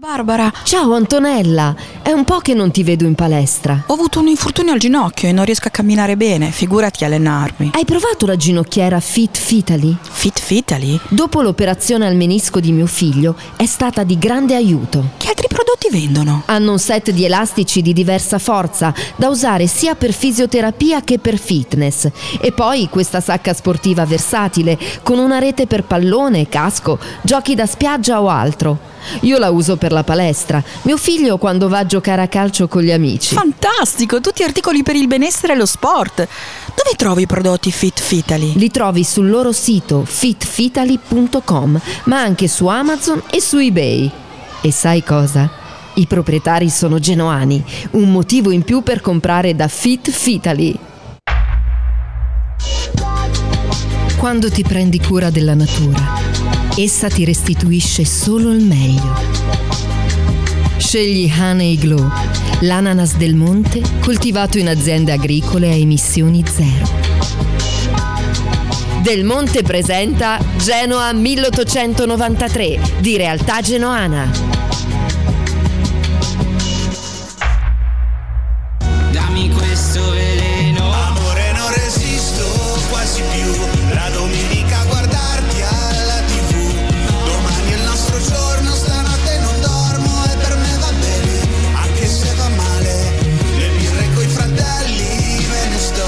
Barbara. Ciao Antonella, è un po' che non ti vedo in palestra. Ho avuto un infortunio al ginocchio e non riesco a camminare bene, figurati allenarmi. Hai provato la ginocchiera Fit Vitaly? Fit Vitaly? Dopo l'operazione al menisco di mio figlio è stata di grande aiuto. Che altri prodotti vendono? Hanno un set di elastici di diversa forza da usare sia per fisioterapia che per fitness. E poi questa sacca sportiva versatile con una rete per pallone, casco, giochi da spiaggia o altro. Io la uso per la palestra, mio figlio quando va a giocare a calcio con gli amici. Fantastico, tutti articoli per il benessere e lo sport. Dove trovi i prodotti Fit Vitaly? Li trovi sul loro sito fitvitaly.com, ma anche su Amazon e su eBay. E sai cosa? I proprietari sono genoani, un motivo in più per comprare da Fit Vitaly. Quando ti prendi cura della natura, essa ti restituisce solo il meglio. Scegli Honey Glow, l'ananas del monte coltivato in aziende agricole a emissioni zero. Del Monte presenta Genoa 1893 di Realtà Genoana. Dammi questo veleno, amore non resisto quasi più, la domenica a guardarti alla TV. Giorno, stanotte non dormo e per me va bene, anche se va male, le birre coi fratelli me ne sto,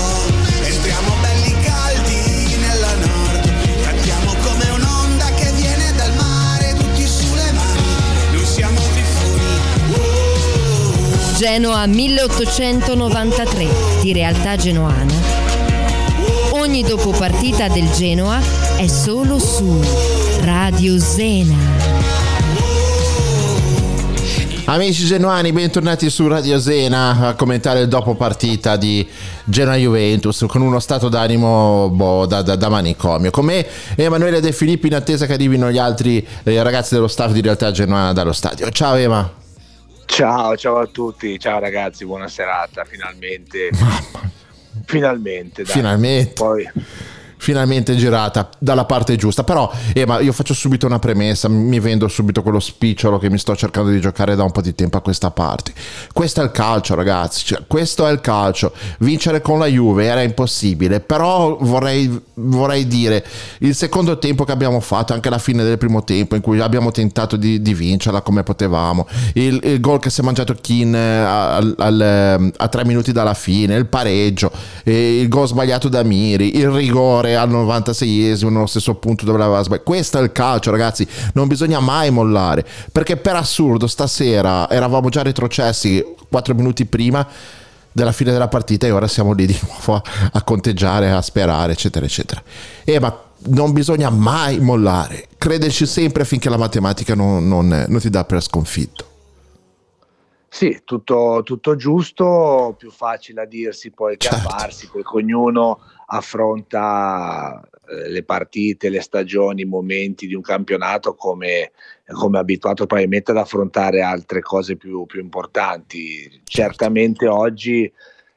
entriamo belli caldi nella nord, cantiamo come un'onda che viene dal mare, tutti sulle mani, non siamo tifoni. Oh. Genoa 1893 di Realtà Genoana. Ogni dopopartita del Genoa è solo su Radio Zena. Amici genuani, bentornati su Radio Zena a commentare il dopo partita di Genoa-Juventus con uno stato d'animo da manicomio. Con me Emanuele De Filippi in attesa che arrivino gli altri ragazzi dello staff di Realtà Genoana dallo stadio. Ciao Ema. Ciao a tutti, ciao ragazzi, buona serata, finalmente. Mamma. Finalmente, dai. Finalmente. Poi finalmente girata dalla parte giusta, però ma io faccio subito una premessa, mi vendo subito quello spicciolo che mi sto cercando di giocare da un po' di tempo a questa parte. Questo è il calcio ragazzi, cioè, questo è il calcio. Vincere con la Juve era impossibile, però vorrei dire il secondo tempo che abbiamo fatto, anche la fine del primo tempo in cui abbiamo tentato di vincerla come potevamo, il gol che si è mangiato Kin a 3 minuti dalla fine, il pareggio, il gol sbagliato da Miri, il rigore al 96esimo nello stesso punto dove l'aveva sbagliato. Questo è il calcio ragazzi, non bisogna mai mollare, perché per assurdo stasera eravamo già retrocessi 4 minuti prima della fine della partita e ora siamo lì di nuovo a conteggiare, a sperare eccetera eccetera. Ma non bisogna mai mollare, crederci sempre finché la matematica non ti dà per sconfitto. Sì, tutto giusto, più facile a dirsi poi che certo. A farsi, perché ognuno affronta le partite, le stagioni, i momenti di un campionato come abituato probabilmente ad affrontare altre cose più importanti. Certamente oggi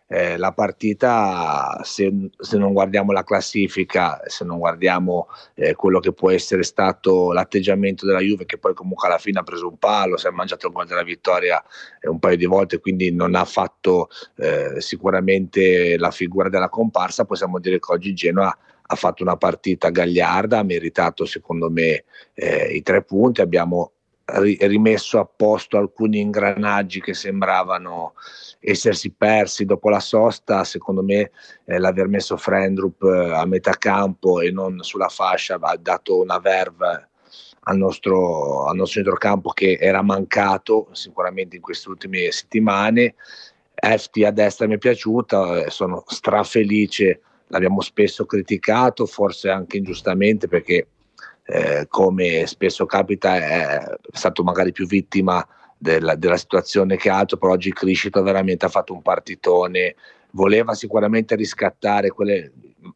la partita, se non guardiamo la classifica, se non guardiamo quello che può essere stato l'atteggiamento della Juve, che poi comunque alla fine ha preso un palo, si è mangiato il gol della vittoria un paio di volte, quindi non ha fatto sicuramente la figura della comparsa, possiamo dire che oggi Genoa ha fatto una partita gagliarda, ha meritato secondo me i 3 punti, abbiamo rimesso a posto alcuni ingranaggi che sembravano essersi persi dopo la sosta. Secondo me l'aver messo Frendrup a metà campo e non sulla fascia ha dato una verve al nostro centrocampo che era mancato sicuramente in queste ultime settimane. Hefti a destra mi è piaciuta, sono strafelice, l'abbiamo spesso criticato, forse anche ingiustamente, perché come spesso capita è stato magari più vittima della situazione che altro, però oggi Criscito veramente ha fatto un partitone, voleva sicuramente riscattare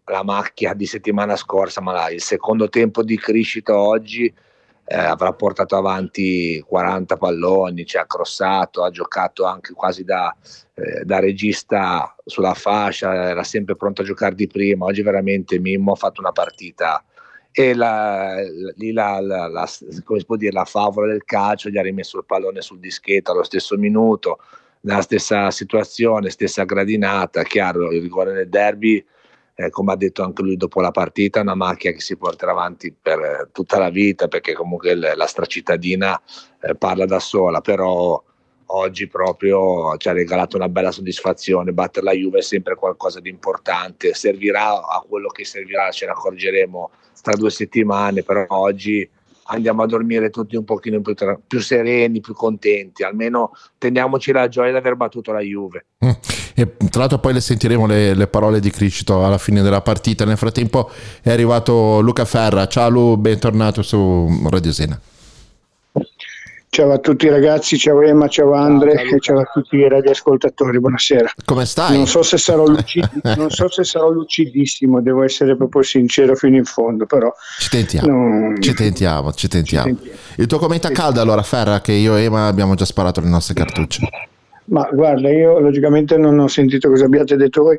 la macchia di settimana scorsa, ma il secondo tempo di Criscito oggi avrà portato avanti 40 palloni, ha crossato, ha giocato anche quasi da regista sulla fascia, era sempre pronto a giocare di prima. Oggi veramente Mimmo ha fatto una partita e come si può dire, la favola del calcio, gli ha rimesso il pallone sul dischetto allo stesso minuto, nella stessa situazione, stessa gradinata. Chiaro, il rigore nel derby, come ha detto anche lui dopo la partita, è una macchia che si porterà avanti per tutta la vita, perché comunque la stracittadina parla da sola, però oggi proprio ci ha regalato una bella soddisfazione. Battere la Juve è sempre qualcosa di importante, servirà a quello che servirà, ce ne accorgeremo tra 2 settimane, però oggi andiamo a dormire tutti un pochino più sereni, più contenti, almeno teniamoci la gioia di aver battuto la Juve. E tra l'altro poi le sentiremo le parole di Criscito alla fine della partita. Nel frattempo è arrivato Luca Ferra. Ciao Lu, bentornato su Radio Zena. Ciao a tutti ragazzi, ciao Emma, ciao Andre, ciao, e ciao a tutti i radioascoltatori, buonasera. Come stai? Non so se sarò lucidissimo, devo essere proprio sincero fino in fondo, però... Ci tentiamo. Il tuo commento a caldo allora, Ferra, che io e Emma abbiamo già sparato le nostre cartucce. Ma guarda, io logicamente non ho sentito cosa abbiate detto voi,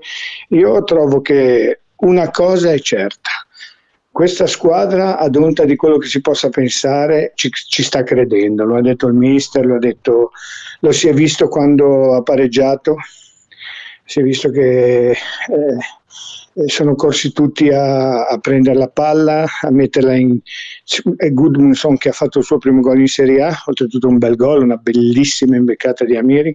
io trovo che una cosa è certa. Questa squadra, ad onta di quello che si possa pensare, ci sta credendo, lo ha detto il mister, lo si è visto quando ha pareggiato, si è visto che sono corsi tutti a prendere la palla, a metterla in... È Gudmundsson che ha fatto il suo primo gol in Serie A, oltretutto un bel gol, una bellissima imbeccata di Amiri.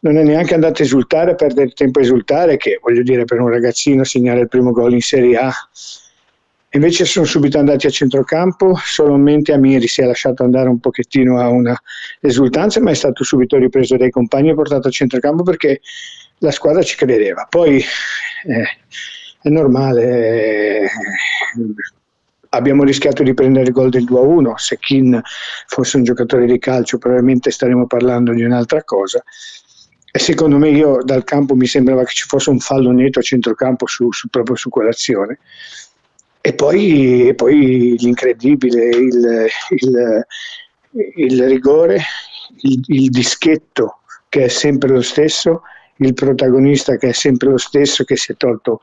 Non è neanche andato a esultare, a perdere tempo a esultare, che voglio dire, per un ragazzino segnare il primo gol in Serie A. Invece sono subito andati a centrocampo, solamente Amiri si è lasciato andare un pochettino a una esultanza, ma è stato subito ripreso dai compagni e portato a centrocampo perché la squadra ci credeva. Poi è normale, abbiamo rischiato di prendere il gol del 2-1, se Kin fosse un giocatore di calcio probabilmente staremmo parlando di un'altra cosa. Secondo me, io dal campo mi sembrava che ci fosse un fallo netto a centrocampo proprio su quell'azione. E poi l'incredibile, il rigore, il dischetto che è sempre lo stesso, il protagonista che è sempre lo stesso, che si è tolto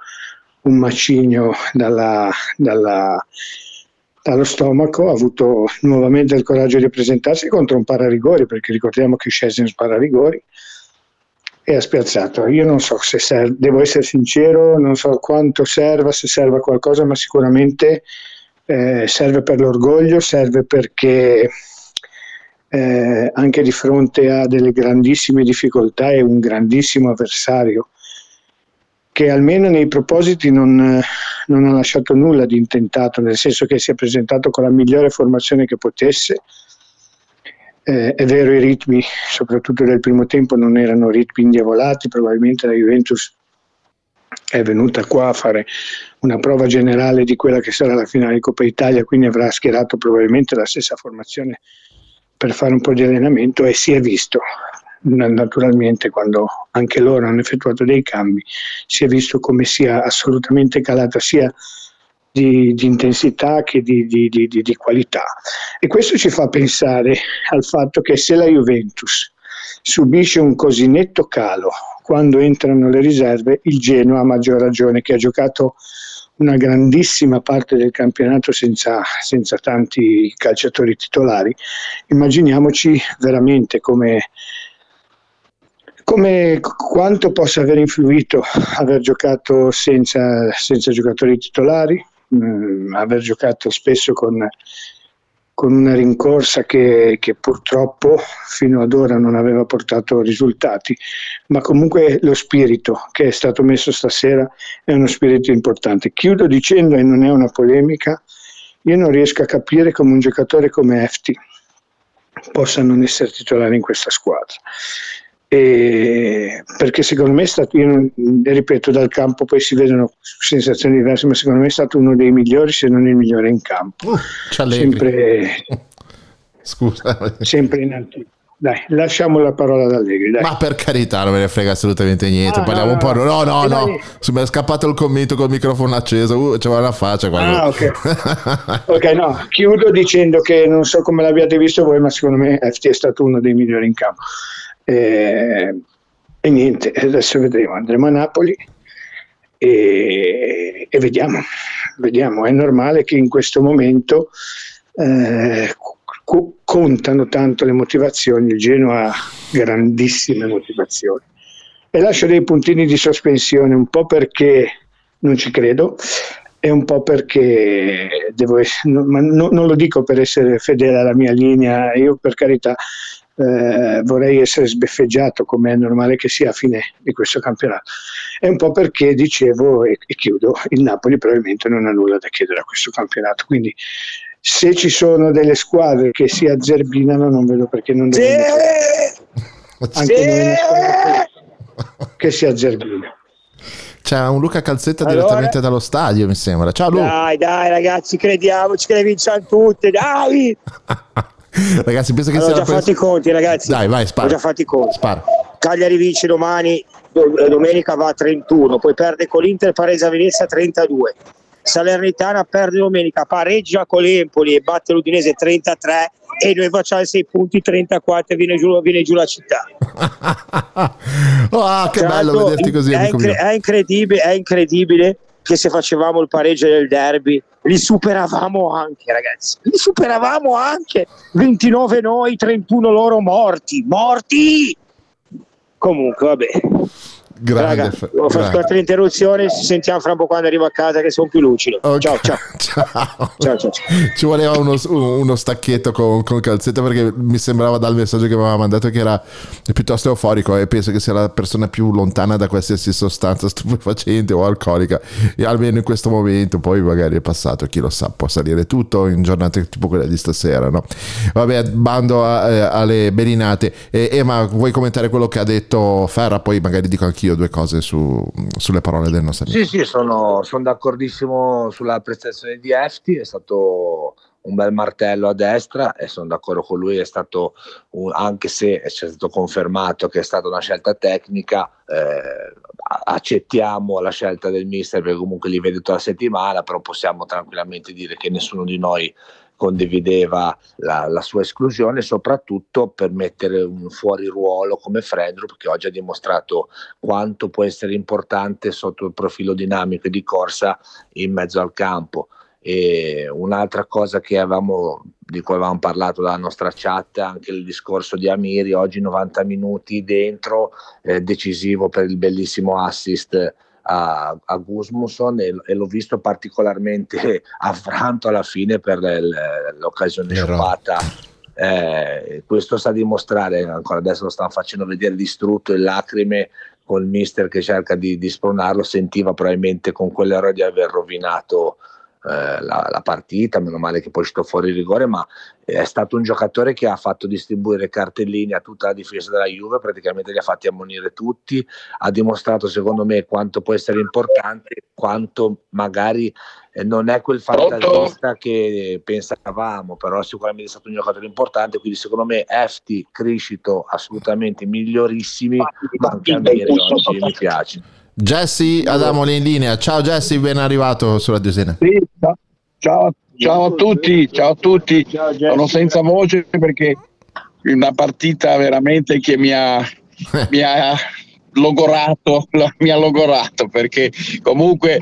un macigno dallo stomaco, ha avuto nuovamente il coraggio di presentarsi contro un pararigori, perché ricordiamo che Szczęsny spara rigori, e ha spiazzato. Io non so se serve, devo essere sincero, non so quanto serva, se serve a qualcosa, ma sicuramente serve per l'orgoglio, serve perché anche di fronte a delle grandissime difficoltà e un grandissimo avversario che almeno nei propositi non ha lasciato nulla di intentato, nel senso che si è presentato con la migliore formazione che potesse. È vero, i ritmi, soprattutto del primo tempo, non erano ritmi indiavolati, probabilmente la Juventus è venuta qua a fare una prova generale di quella che sarà la finale di Coppa Italia, quindi avrà schierato probabilmente la stessa formazione per fare un po' di allenamento, e si è visto, naturalmente quando anche loro hanno effettuato dei cambi, si è visto come sia assolutamente calata sia di intensità che di qualità, e questo ci fa pensare al fatto che se la Juventus subisce un così netto calo quando entrano le riserve, il Genoa, a maggior ragione, che ha giocato una grandissima parte del campionato senza tanti calciatori titolari, immaginiamoci veramente come Come quanto possa aver influito aver giocato senza giocatori titolari, aver giocato spesso con una rincorsa che purtroppo fino ad ora non aveva portato risultati, ma comunque lo spirito che è stato messo stasera è uno spirito importante. Chiudo dicendo, e non è una polemica, io non riesco a capire come un giocatore come Hefti possa non essere titolare in questa squadra, perché secondo me è stato, io ripeto, dal campo poi si vedono sensazioni diverse, ma secondo me è stato uno dei migliori, se non il migliore in campo, sempre in alto. Dai, lasciamo la parola ad Allegri, dai. Ma per carità, non me ne frega assolutamente niente. Parliamo un po'. No. Mi è scappato il commento col microfono acceso. C'aveva una faccia. Ok, no. Chiudo dicendo che non so come l'abbiate visto voi, ma secondo me Hefti è stato uno dei migliori in campo. E niente, adesso vedremo. Andremo a Napoli e vediamo. È normale che in questo momento contano tanto le motivazioni. Il Genoa ha grandissime motivazioni e lascio dei puntini di sospensione, un po' perché non ci credo e un po' perché devo essere, non lo dico per essere fedele alla mia linea. Io, per carità, vorrei essere sbeffeggiato, come è normale che sia a fine di questo campionato, e un po' perché, dicevo e chiudo, il Napoli probabilmente non ha nulla da chiedere a questo campionato, quindi se ci sono delle squadre che si azzerbinano, non vedo perché non devono che si azzerbina. C'è un Luca Calzetta direttamente dallo stadio, mi sembra. Ciao Luca. Dai ragazzi, crediamoci che le vinciamo tutte, dai. Ragazzi, penso che fatto i conti, ragazzi. Dai, vai, spara. Ho già fatto i conti. Spara. Cagliari vince domani, domenica va a 31, poi perde con l'Inter, Pareggio a Venezia 32. Salernitana perde domenica, pareggia con l'Empoli e batte l'Udinese 33, e noi facciamo 6 punti 34 e viene giù la città. Oh, che bello vederti così, è incredibile che se facevamo il pareggio del derby li superavamo anche, 29 noi, 31 loro, morti. Comunque vabbè, ho fatto altre interruzioni, ci sentiamo fra un po' quando arrivo a casa che sono più lucido. Okay. Ciao. Ci voleva uno stacchetto con Calzetta, perché mi sembrava dal messaggio che aveva mandato che era piuttosto euforico, e penso che sia la persona più lontana da qualsiasi sostanza stupefacente o alcolica, e almeno in questo momento. Poi magari è passato, chi lo sa, può salire tutto in giornate tipo quella di stasera, no? Vabbè, bando alle belinate. Ma vuoi commentare quello che ha detto Ferra? Poi magari dico anch'io due cose sulle parole del nostro amico. Sì, sono d'accordissimo sulla prestazione di Hefti, è stato un bel martello a destra e sono d'accordo con lui, è stato anche se è stato confermato che è stata una scelta tecnica, accettiamo la scelta del mister perché comunque li vede tutta la settimana, però possiamo tranquillamente dire che nessuno di noi condivideva la sua esclusione, soprattutto per mettere un fuori ruolo come Frendrup, che oggi ha dimostrato quanto può essere importante sotto il profilo dinamico e di corsa in mezzo al campo. E un'altra cosa di cui avevamo parlato dalla nostra chat, anche il discorso di Amiri, oggi 90 minuti dentro, decisivo per il bellissimo assist a Gudmundsson, e l'ho visto particolarmente affranto alla fine per l'occasione sciupata. Questo sta a dimostrare, ancora adesso lo stanno facendo vedere distrutto in lacrime, col mister che cerca di spronarlo. Sentiva probabilmente con quell'errore di aver rovinato la partita, meno male che poi è uscito fuori il rigore, ma è stato un giocatore che ha fatto distribuire cartellini a tutta la difesa della Juve, praticamente li ha fatti ammonire tutti. Ha dimostrato secondo me quanto può essere importante, quanto magari non è quel fantasista che pensavamo, però sicuramente è stato un giocatore importante, quindi secondo me Hefti, Criscito assolutamente migliorissimi, ma anche a Miri oggi mi piace. Jessy Adamoli in linea. Ciao Jessy, ben arrivato sulla Radio Zena. Sì, ciao a tutti. Sono senza voce perché una partita veramente che mi ha logorato, mi ha logorato, perché comunque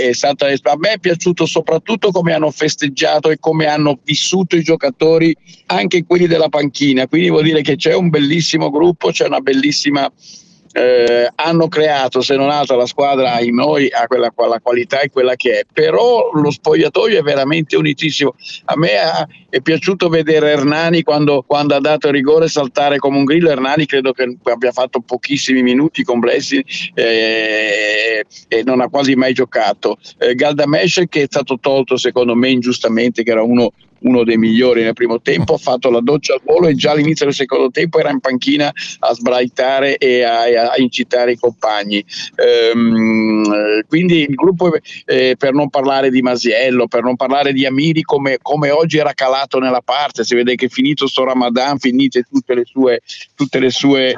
è stata, a me è piaciuto soprattutto come hanno festeggiato e come hanno vissuto i giocatori, anche quelli della panchina, quindi vuol dire che c'è un bellissimo gruppo, c'è una bellissima, hanno creato, se non altro la squadra in noi ha quella, la qualità è quella che è, però lo spogliatoio è veramente unitissimo. A me è piaciuto vedere Hernani quando ha dato il rigore saltare come un grillo. Hernani credo che abbia fatto pochissimi minuti con Blessin e non ha quasi mai giocato. Galdamesh, che è stato tolto secondo me ingiustamente, che era uno dei migliori nel primo tempo, ha fatto la doccia al volo e già all'inizio del secondo tempo era in panchina a sbraitare e a incitare i compagni. Quindi il gruppo, per non parlare di Masiello, per non parlare di Amiri, come oggi era calato nella parte, si vede che finito sto Ramadan, finite tutte le sue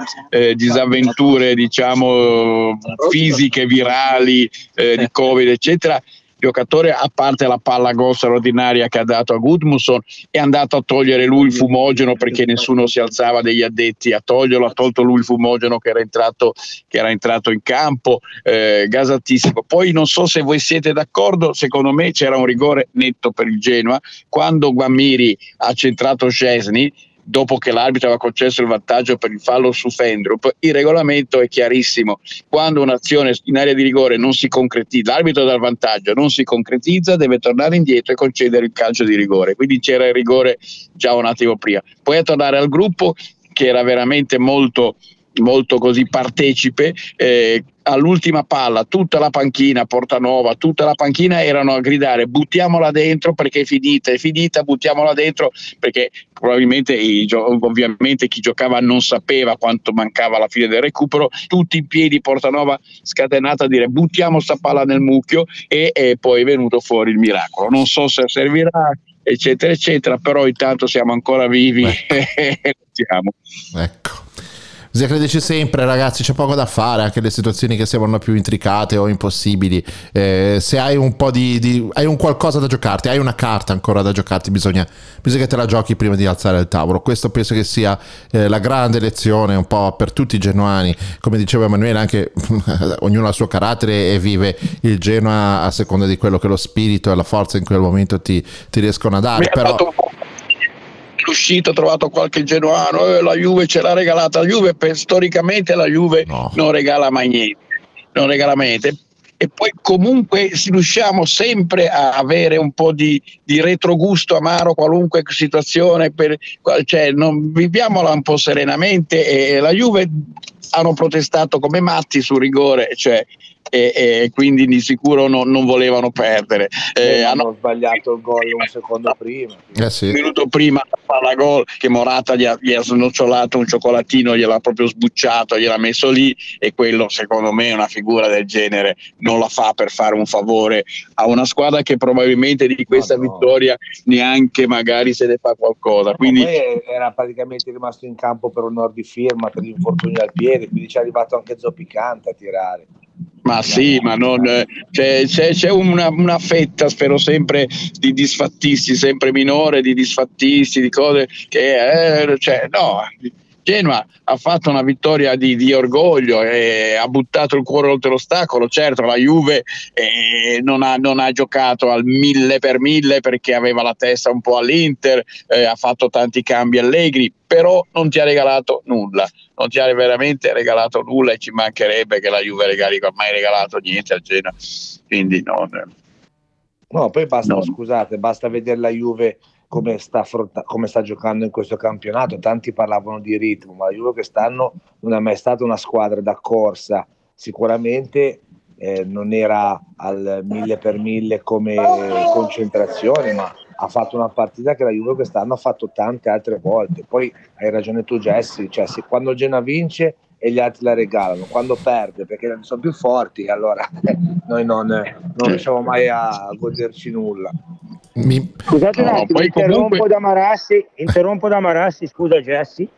disavventure, diciamo, fisiche, virali, di Covid eccetera, giocatore, a parte la palla gol straordinaria che ha dato a Gudmundsson, è andato a togliere lui il fumogeno perché nessuno si alzava degli addetti a toglierlo, ha tolto lui il fumogeno che era entrato in campo, gasatissimo. Poi non so se voi siete d'accordo, secondo me c'era un rigore netto per il Genoa quando Guamiri ha centrato Szczęsny, dopo che l'arbitro aveva concesso il vantaggio per il fallo su Frendrup. Il regolamento è chiarissimo: quando un'azione in area di rigore non si concretizza, l'arbitro dal vantaggio non si concretizza, deve tornare indietro e concedere il calcio di rigore. Quindi c'era il rigore già un attimo prima. Poi a tornare al gruppo, che era veramente molto, molto così partecipe, all'ultima palla tutta la panchina, Portanova, tutta la panchina erano a gridare buttiamola dentro perché è finita, buttiamola dentro, perché probabilmente ovviamente chi giocava non sapeva quanto mancava alla fine del recupero, tutti in piedi, Portanova scatenata a dire buttiamo sta palla nel mucchio, e poi è venuto fuori il miracolo. Non so se servirà eccetera eccetera, però intanto siamo ancora vivi e siamo. Ecco, bisogna crederci sempre, ragazzi, c'è poco da fare, anche le situazioni che sembrano più intricate o impossibili, se hai un po' di hai un qualcosa da giocarti, hai una carta ancora da giocarti, bisogna che te la giochi prima di alzare il tavolo. Questo penso che sia la grande lezione un po' per tutti i genuani, come diceva Emanuele, anche ognuno ha il suo carattere e vive il Genoa a seconda di quello che lo spirito e la forza in quel momento ti riescono a dare. Però uscito, ho trovato qualche genuano, la Juve ce l'ha regalata, la Juve storicamente la Juve no, non regala mai niente. E poi comunque riusciamo sempre a avere un po' di retrogusto amaro qualunque situazione, cioè non viviamola un po' serenamente. E la Juve hanno protestato come matti sul rigore, cioè, e quindi di sicuro non volevano perdere, hanno sbagliato il gol un secondo prima, un minuto prima la palla gol che Morata gli ha snocciolato un cioccolatino, gliel'ha proprio sbucciato, gliel'ha messo lì, e quello secondo me una figura del genere non la fa per fare un favore a una squadra che probabilmente di questa vittoria neanche magari se ne fa qualcosa. Quindi era praticamente rimasto in campo per un or di firma per l'infortunio al piede, quindi ci è arrivato anche Zoppicante a tirare. Ma sì, ma non, c'è una fetta, spero sempre, di disfattisti, sempre minore, di disfattisti, di cose che no. Genoa ha fatto una vittoria di orgoglio e ha buttato il cuore oltre l'ostacolo. Certo, la Juve non ha giocato al 1000% perché aveva la testa un po' all'Inter, ha fatto tanti cambi allegri, però non ti ha regalato nulla, non ti ha veramente regalato nulla, e ci mancherebbe che la Juve regali, non ha mai regalato niente a Genoa, quindi no, poi basta, no. Scusate, basta vedere la Juve come sta giocando in questo campionato. Tanti parlavano di ritmo, ma la Juve quest'anno non è mai stata una squadra da corsa, sicuramente non era al 1000% come concentrazione, ma ha fatto una partita che la Juve quest'anno ha fatto tante altre volte. Poi hai ragione tu, Jessy, cioè se quando il Genoa vince e gli altri la regalano, quando perde perché non sono più forti, allora noi non riusciamo mai a goderci nulla. Scusate un attimo, interrompo da Marassi, scusa Jessy,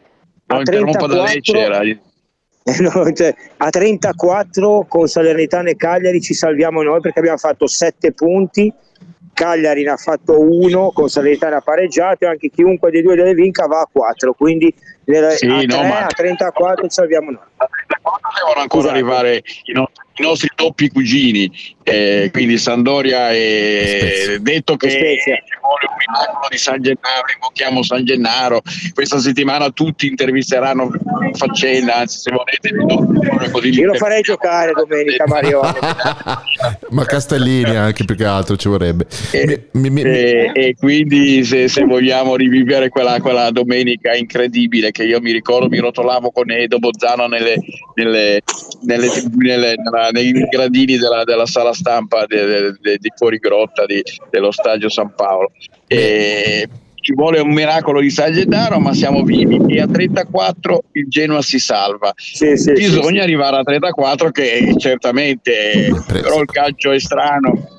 no, interrompo da lei, c'era no, cioè, a 34 con Salernitana e Cagliari ci salviamo noi perché abbiamo fatto 7 punti, Cagliari ne ha fatto 1, con Salernitana pareggiato, e anche chiunque dei due deve vinca va a 4, quindi Sì, a, 3, no, ma... a 34 ci abbiamo noi. A 34 devono ancora arrivare i nostri doppi cugini, quindi Sampdoria è detto che ci vuole un miracolo di San Gennaro, invochiamo San Gennaro. Questa settimana tutti intervisteranno Faccenda, anzi se volete così io lo farei giocare domenica Mario. Ma Castellini anche, più che altro ci vorrebbe. E quindi se vogliamo rivivere quella domenica incredibile che io mi ricordo, mi rotolavo con Edo Bozzano nei gradini della sala stampa di fuori grotta dello Stadio San Paolo. E ci vuole un miracolo di San Gennaro, ma siamo vivi e a 34 il Genoa si salva. Sì, bisogna arrivare a 34, che certamente però il calcio è strano.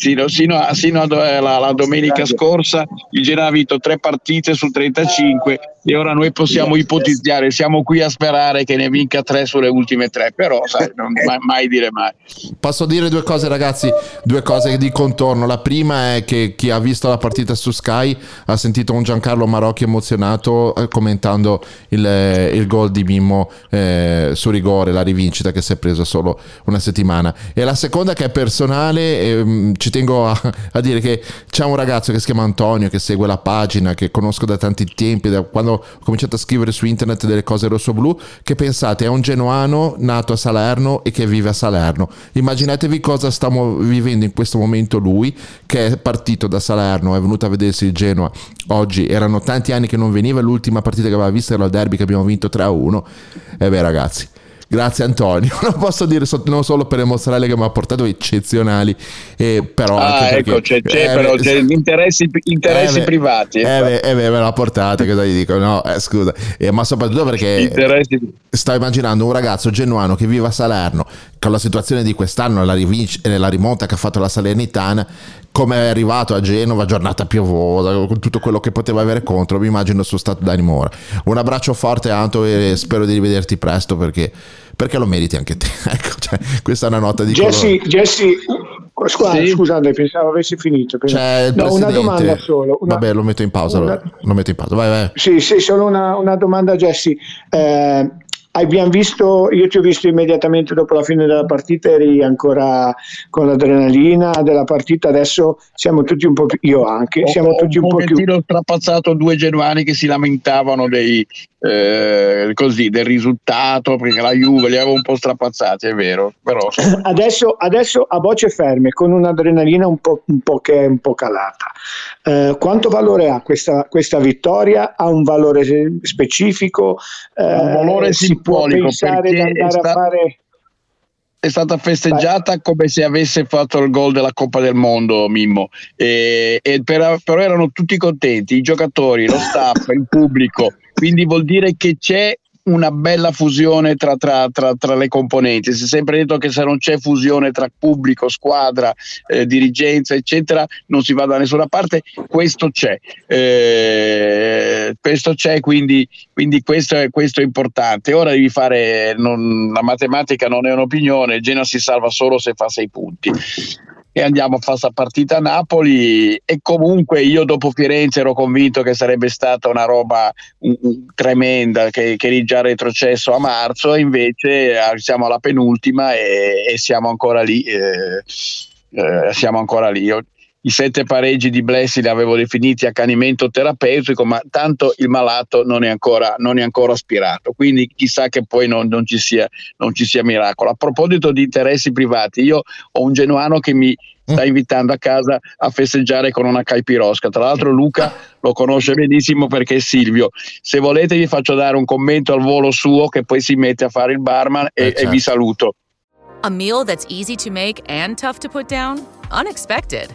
Sino alla domenica scorsa il Genoa ha vinto 3 partite su 35 e ora noi possiamo ipotizzare, siamo qui a sperare che ne vinca 3 sulle ultime 3, però sai, non mai dire mai. Posso dire 2 cose, ragazzi, 2 cose di contorno. La prima è che chi ha visto la partita su Sky ha sentito un Giancarlo Marocchi emozionato commentando il gol di Mimmo su rigore, la rivincita che si è presa solo una settimana. E la seconda, che è personale, ci tengo a dire che c'è un ragazzo che si chiama Antonio, che segue la pagina, che conosco da tanti tempi, da quando ho cominciato a scrivere su internet delle cose rosso-blu, che pensate è un genuano nato a Salerno e che vive a Salerno. Immaginatevi cosa sta vivendo in questo momento lui, che è partito da Salerno, è venuto a vedersi il Genoa oggi, erano tanti anni che non veniva, l'ultima partita che aveva vista era il derby che abbiamo vinto 3-1. E beh, ragazzi, grazie Antonio, lo posso dire non solo per le mozzarelle che mi ha portato, eccezionali, però anche ecco, perché però gli interessi privati. Me l'ha portata, cosa gli dico? No, scusa, ma soprattutto perché sto immaginando un ragazzo genuano che vive a Salerno, con la situazione di quest'anno, la rimonta che ha fatto la Salernitana, come è arrivato a Genova, giornata piovosa, con tutto quello che poteva avere contro, mi immagino il suo stato d'animo ora. Un abbraccio forte Anto e spero di rivederti presto perché lo meriti anche te. Ecco, cioè, questa è una nota di Jessy, scusate, pensavo avessi finito. No, una domanda solo. Vabbè, lo metto in pausa. Lo metto in pausa. Vai. Sì, solo una domanda, Jessy. Io ti ho visto immediatamente dopo la fine della partita, eri ancora con l'adrenalina della partita, adesso siamo tutti un po' più, io anche, siamo tutti un po' più. Ho strapazzato 2 genuani che si lamentavano del risultato, perché la Juve li avevo un po' strapazzati, è vero, però adesso a bocce ferme, con un'adrenalina un po' che è un po' calata. Quanto valore ha questa vittoria? Ha un valore specifico? Un valore simbolico, perché è stata festeggiata come se avesse fatto il gol della Coppa del Mondo Mimmo, però erano tutti contenti, i giocatori, lo staff, il pubblico, quindi vuol dire che c'è una bella fusione tra le componenti. Si è sempre detto che se non c'è fusione tra pubblico, squadra, dirigenza eccetera, non si va da nessuna parte. Questo c'è, quindi questo è importante. Ora devi fare, la matematica non è un'opinione, il Genoa si salva solo se fa 6 punti. E andiamo a fare questa partita a Napoli, e comunque io dopo Firenze ero convinto che sarebbe stata una roba tremenda, che eri già retrocesso a marzo, invece siamo alla penultima e siamo ancora lì. Io i 7 pareggi di Blessin li avevo definiti accanimento terapeutico, ma tanto il malato non è ancora aspirato, quindi chissà che poi non ci sia miracolo. A proposito di interessi privati, io ho un genuano che mi sta invitando a casa a festeggiare con una caipirosca, tra l'altro Luca lo conosce benissimo perché è Silvio. Se volete vi faccio dare un commento al volo suo, che poi si mette a fare il barman e vi saluto. A meal that's easy to make and tough to put down? Unexpected.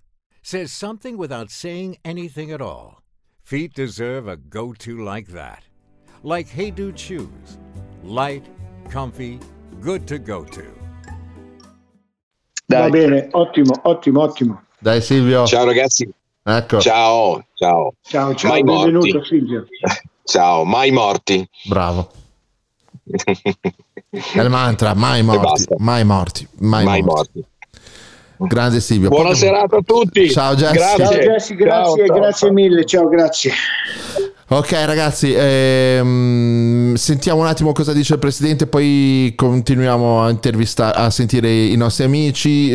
says something without saying anything at all. Feet deserve a go-to like that. like Hey-Dude shoes. Light, comfy, good to go to. Dai. Va bene, ottimo. Dai Silvio. Ciao ragazzi. Ecco. Ciao, benvenuto morti. Silvio. Ciao, mai morti. Bravo. È il mantra, mai morti. Grande Silvio. Buona serata a tutti. Ciao Jessy. Grazie mille. Ok ragazzi, sentiamo un attimo cosa dice il presidente, poi continuiamo a sentire i nostri amici.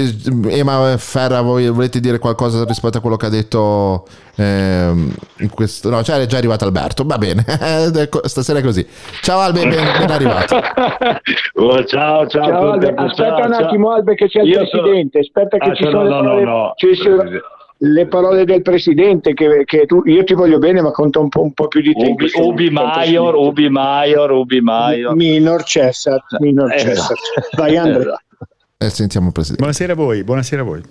Emma Ferra, voi volete dire qualcosa rispetto a quello che ha detto in questo? No, cioè è già arrivato Alberto, va bene, stasera è così. Ciao Albe, ben arrivato. Oh, ciao Albe. Aspetta un attimo Albe che c'è il presidente, aspetta che ci sono le parole del presidente che tu, io ti voglio bene ma conta un po' più di te. Ubi Maior Minor Cessat. Vai Andrea. Sentiamo il presidente. Buonasera a voi.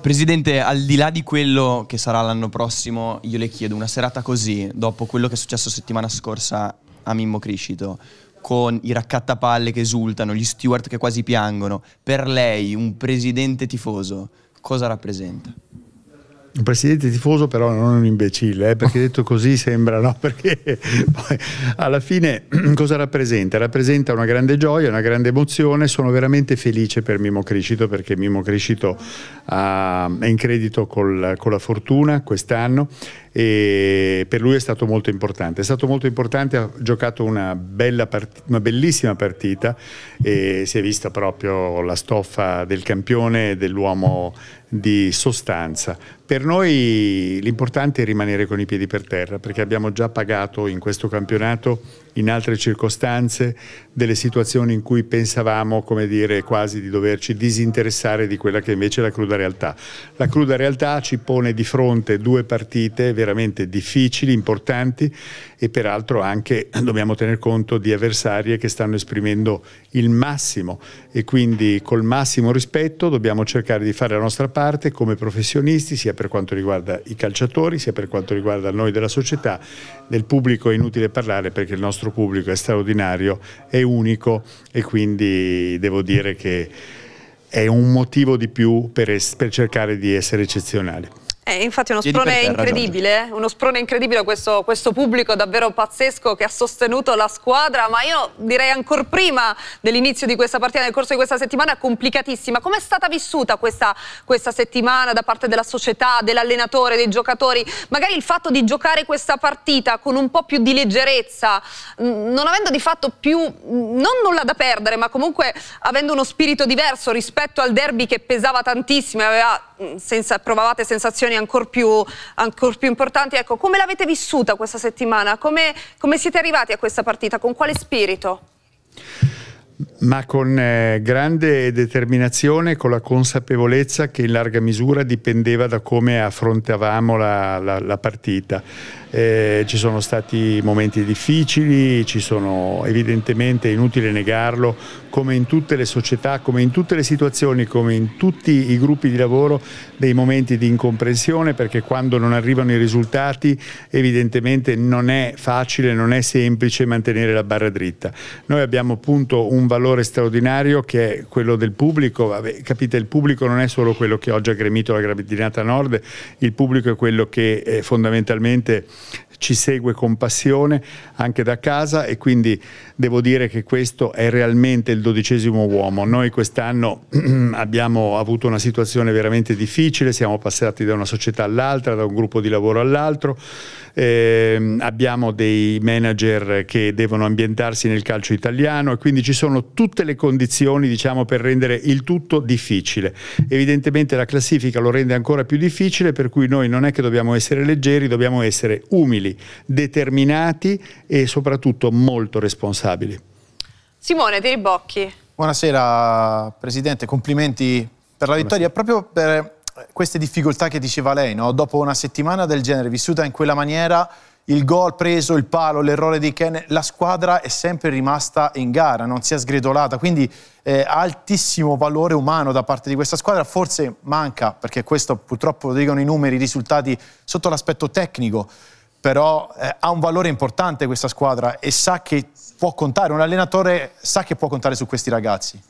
Presidente, al di là di quello che sarà l'anno prossimo, io le chiedo una serata così, dopo quello che è successo settimana scorsa a Mimmo Criscito, con i raccattapalle che esultano, gli steward che quasi piangono, per lei un presidente tifoso cosa rappresenta? Un presidente tifoso però non un imbecille, perché detto così sembra, no? Perché poi, alla fine cosa rappresenta? Rappresenta una grande gioia, una grande emozione. Sono veramente felice per Mimmo Criscito, perché Mimmo Criscito è in credito con la fortuna quest'anno e per lui è stato molto importante, ha giocato una bellissima partita e si è vista proprio la stoffa del campione, dell'uomo di sostanza. Per noi l'importante è rimanere con i piedi per terra, perché abbiamo già pagato in questo campionato, in altre circostanze, delle situazioni in cui pensavamo, come dire, quasi di doverci disinteressare di quella che invece è la cruda realtà. La cruda realtà ci pone di fronte due partite veramente difficili, importanti, e peraltro anche dobbiamo tener conto di avversarie che stanno esprimendo il massimo, e quindi col massimo rispetto dobbiamo cercare di fare la nostra parte come professionisti, sia per quanto riguarda i calciatori, sia per quanto riguarda noi della società. Del pubblico è inutile parlare, perché il nostro pubblico è straordinario, è unico, e quindi devo dire che è un motivo di più per cercare di essere eccezionali. Infatti uno sprone incredibile questo pubblico davvero pazzesco che ha sostenuto la squadra, ma io direi ancor prima dell'inizio di questa partita, nel corso di questa settimana complicatissima. Come è stata vissuta questa settimana da parte della società, dell'allenatore, dei giocatori? Magari il fatto di giocare questa partita con un po' più di leggerezza, non avendo di fatto più, non nulla da perdere, ma comunque avendo uno spirito diverso rispetto al derby che pesava tantissimo e provavate sensazioni ancor più importanti. Ecco, come l'avete vissuta questa settimana? Come siete arrivati a questa partita? Con quale spirito? Ma con grande determinazione, con la consapevolezza che in larga misura dipendeva da come affrontavamo la partita. Ci sono stati momenti difficili, ci sono evidentemente, inutile negarlo, come in tutte le società, come in tutte le situazioni, come in tutti i gruppi di lavoro, dei momenti di incomprensione, perché quando non arrivano i risultati evidentemente non è facile, non è semplice mantenere la barra dritta. Noi abbiamo appunto un valore straordinario che è quello del pubblico. Vabbè, capite, il pubblico non è solo quello che oggi ha gremito la Gradinata Nord, il pubblico è quello che fondamentalmente ci segue con passione anche da casa, e quindi devo dire che questo è realmente il 12° uomo. Noi quest'anno abbiamo avuto una situazione veramente difficile, siamo passati da una società all'altra, da un gruppo di lavoro all'altro, abbiamo dei manager che devono ambientarsi nel calcio italiano, e quindi ci sono tutte le condizioni, diciamo, per rendere il tutto difficile. Evidentemente la classifica lo rende ancora più difficile, per cui noi non è che dobbiamo essere leggeri, dobbiamo essere umili, determinati e soprattutto molto responsabili. Simone Tiribocchi. Buonasera Presidente, complimenti per la vittoria. Proprio per queste difficoltà che diceva lei, no? Dopo una settimana del genere vissuta in quella maniera, il gol preso, il palo, l'errore di Ken, la squadra è sempre rimasta in gara, non si è sgretolata, quindi altissimo valore umano da parte di questa squadra. Forse manca, perché questo purtroppo lo dicono i numeri, i risultati sotto l'aspetto tecnico. però ha un valore importante questa squadra e sa che può contare, un allenatore sa che può contare su questi ragazzi.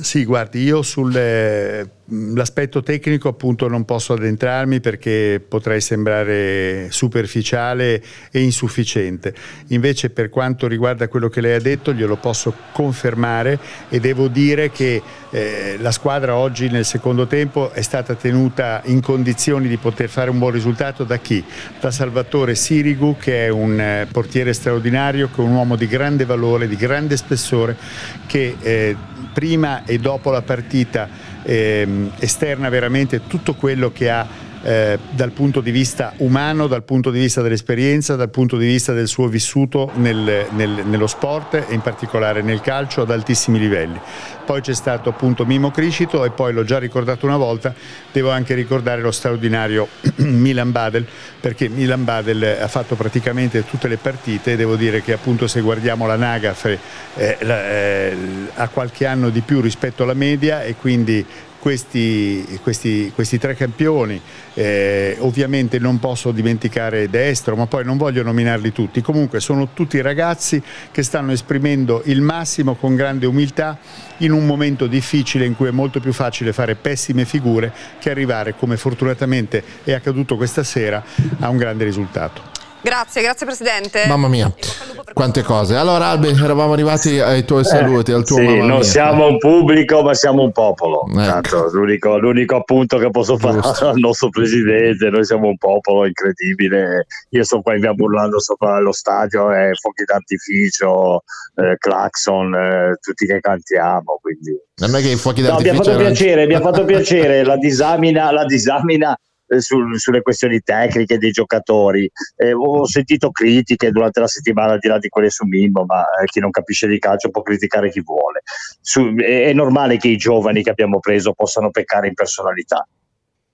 Sì, guardi, io sull'aspetto tecnico appunto non posso addentrarmi perché potrei sembrare superficiale e insufficiente. Invece per quanto riguarda quello che lei ha detto glielo posso confermare e devo dire che la squadra oggi nel secondo tempo è stata tenuta in condizioni di poter fare un buon risultato da chi? Da Salvatore Sirigu, che è un portiere straordinario, che è un uomo di grande valore, di grande spessore, che prima e dopo la partita esterna veramente tutto quello che ha dal punto di vista umano, dal punto di vista dell'esperienza, dal punto di vista del suo vissuto nello sport e in particolare nel calcio ad altissimi livelli. Poi c'è stato appunto Mimmo Criscito e poi, l'ho già ricordato una volta, devo anche ricordare lo straordinario Milan Badel, perché Milan Badel ha fatto praticamente tutte le partite e devo dire che appunto se guardiamo l'anagrafe ha qualche anno di più rispetto alla media e quindi questi tre campioni, ovviamente non posso dimenticare Destro, ma poi non voglio nominarli tutti, comunque sono tutti ragazzi che stanno esprimendo il massimo con grande umiltà in un momento difficile in cui è molto più facile fare pessime figure che arrivare, come fortunatamente è accaduto questa sera, a un grande risultato. Grazie Presidente. Mamma mia, quante cose. Allora Albi, eravamo arrivati ai tuoi saluti, al tuo sì, mamma mia. Non siamo un pubblico ma siamo un popolo, tanto, l'unico appunto che posso fare al nostro Presidente. Noi siamo un popolo incredibile, io sto qua in via Burlando sopra lo stadio, fuochi d'artificio, clacson, tutti che cantiamo, quindi non è che i fuochi d'artificio mi ha fatto piacere la disamina sulle questioni tecniche dei giocatori. Ho sentito critiche durante la settimana, al di là di quelle su Mimmo, ma chi non capisce di calcio può criticare chi vuole. È normale che i giovani che abbiamo preso possano peccare in personalità.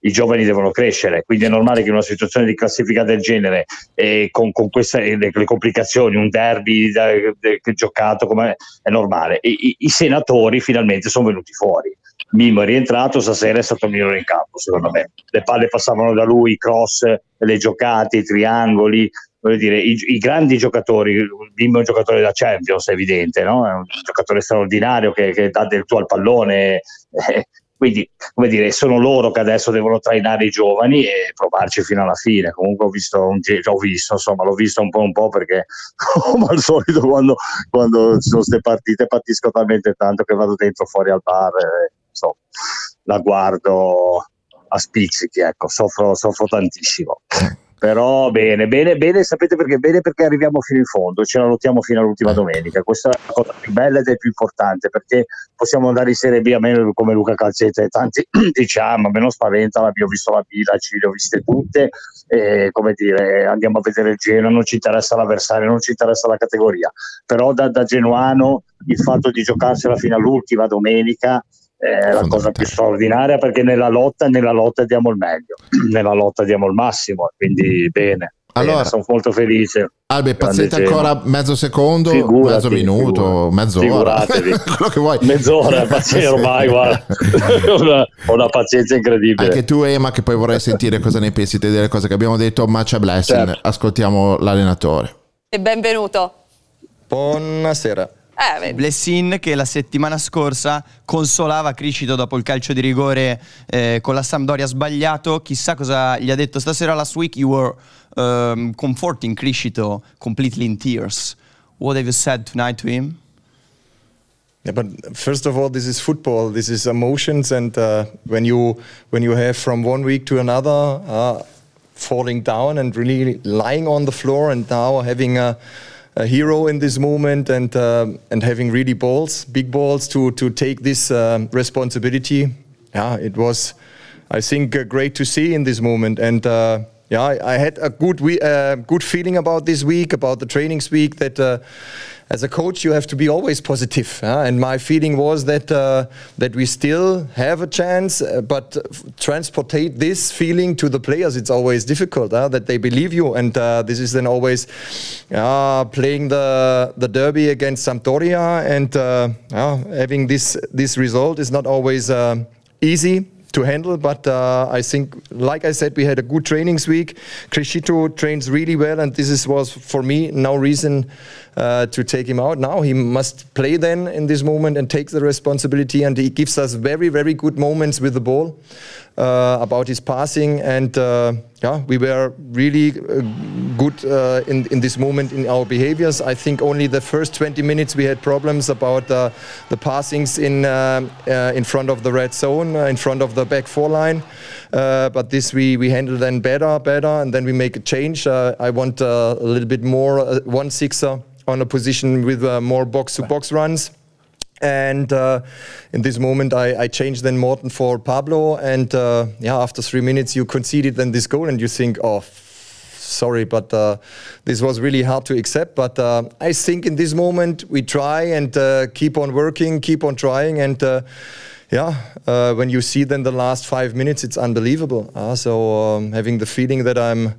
I giovani devono crescere, quindi è normale che in una situazione di classifica del genere, con queste le complicazioni, un derby giocato, come è normale. I senatori finalmente sono venuti fuori. Mimmo è rientrato, stasera è stato il migliore in campo, secondo me. Le palle passavano da lui, i cross, le giocate, i triangoli, voglio dire, i grandi giocatori. Mimmo è un giocatore da Champions, è evidente, no? È un giocatore straordinario che dà del tuo al pallone. Quindi, come dire, sono loro che adesso devono trainare i giovani e provarci fino alla fine. Comunque l'ho visto un po' perché come al solito quando ci sono queste partite patisco talmente tanto che vado dentro fuori al bar e insomma, la guardo a spizzichi, ecco, soffro tantissimo. Però bene, sapete perché? Bene perché arriviamo fino in fondo, ce la lottiamo fino all'ultima domenica. Questa è la cosa più bella ed è più importante, perché possiamo andare in Serie B, a meno come Luca Calzetta e tanti diciamo, a meno spaventa, abbiamo visto la B, la C, le ho viste tutte, come dire, andiamo a vedere il Genoa, non ci interessa l'avversario, non ci interessa la categoria, però da genoano il fatto di giocarsela fino all'ultima domenica è la cosa più straordinaria, perché nella lotta diamo il meglio, nella lotta diamo il massimo, quindi bene. Allora, sono molto felice. Albe, paziente ancora mezzo secondo, mezzo minuto, mezz'ora, quello che vuoi. Mezz'ora, pazienza ormai, guarda. Ho una pazienza incredibile. Anche tu, Ema, che poi vorrei sentire cosa ne pensi delle cose che abbiamo detto, ma c'è Blessin, certo. Ascoltiamo l'allenatore. E benvenuto. Buonasera. Blessin, che la settimana scorsa consolava Criscito dopo il calcio di rigore con la Sampdoria sbagliato, chissà cosa gli ha detto stasera. Last week you were comforting Criscito completely in tears. What have you said tonight to him? Yeah, but first of all, this is football. This is emotions, and when you have from one week to another falling down and really lying on the floor, and now having a hero in this moment and having really big balls to take this responsibility. Yeah, it was, I think, great to see in this moment. And I had a good feeling about this week, about the trainings week, that as a coach you have to be always positive. And my feeling was that we still have a chance, but transportate this feeling to the players, it's always difficult, that they believe you. And this is then always playing the derby against Sampdoria, and having this result is not always easy. to handle, but I think, like I said, we had a good trainings week. Criscito trains really well, and this was for me no reason to take him out. Now he must play then in this moment and take the responsibility, and he gives us very, very good moments with the ball, about his passing, and we were really good in this moment in our behaviors. I think only the first 20 minutes we had problems about the passings in front of the red zone, in front of the back four line, but this we handle then better, and then we make a change. I want a little bit more one sixer on a position with more box to box runs. And in this moment, I changed then Morten for Pablo. And after 3 minutes, you conceded then this goal, and you think, sorry, but this was really hard to accept. But I think in this moment, we try and keep on working, keep on trying. And when you see then the last 5 minutes, it's unbelievable. Having the feeling that I'm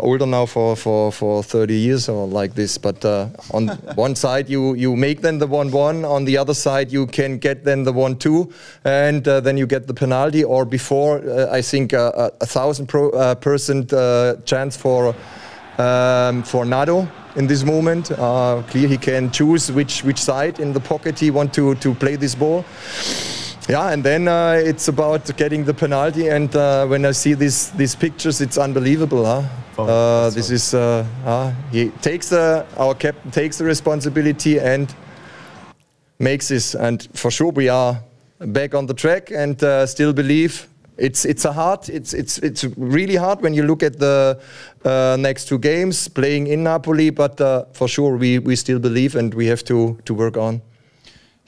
older now for 30 years or like this, but on one side you make then the 1-1, on the other side you can get then the 1-2, and then you get the penalty, or before I think a 1,000% chance for Nado in this moment. Clear, he can choose which side in the pocket he want to play this ball. Yeah, and then it's about getting the penalty, and when I see these pictures, it's unbelievable. This is he takes our captain takes the responsibility and makes this, and for sure we are back on the track and still believe. It's a hard. It's really hard when you look at the next two games playing in Napoli, but for sure we still believe, and we have to work on.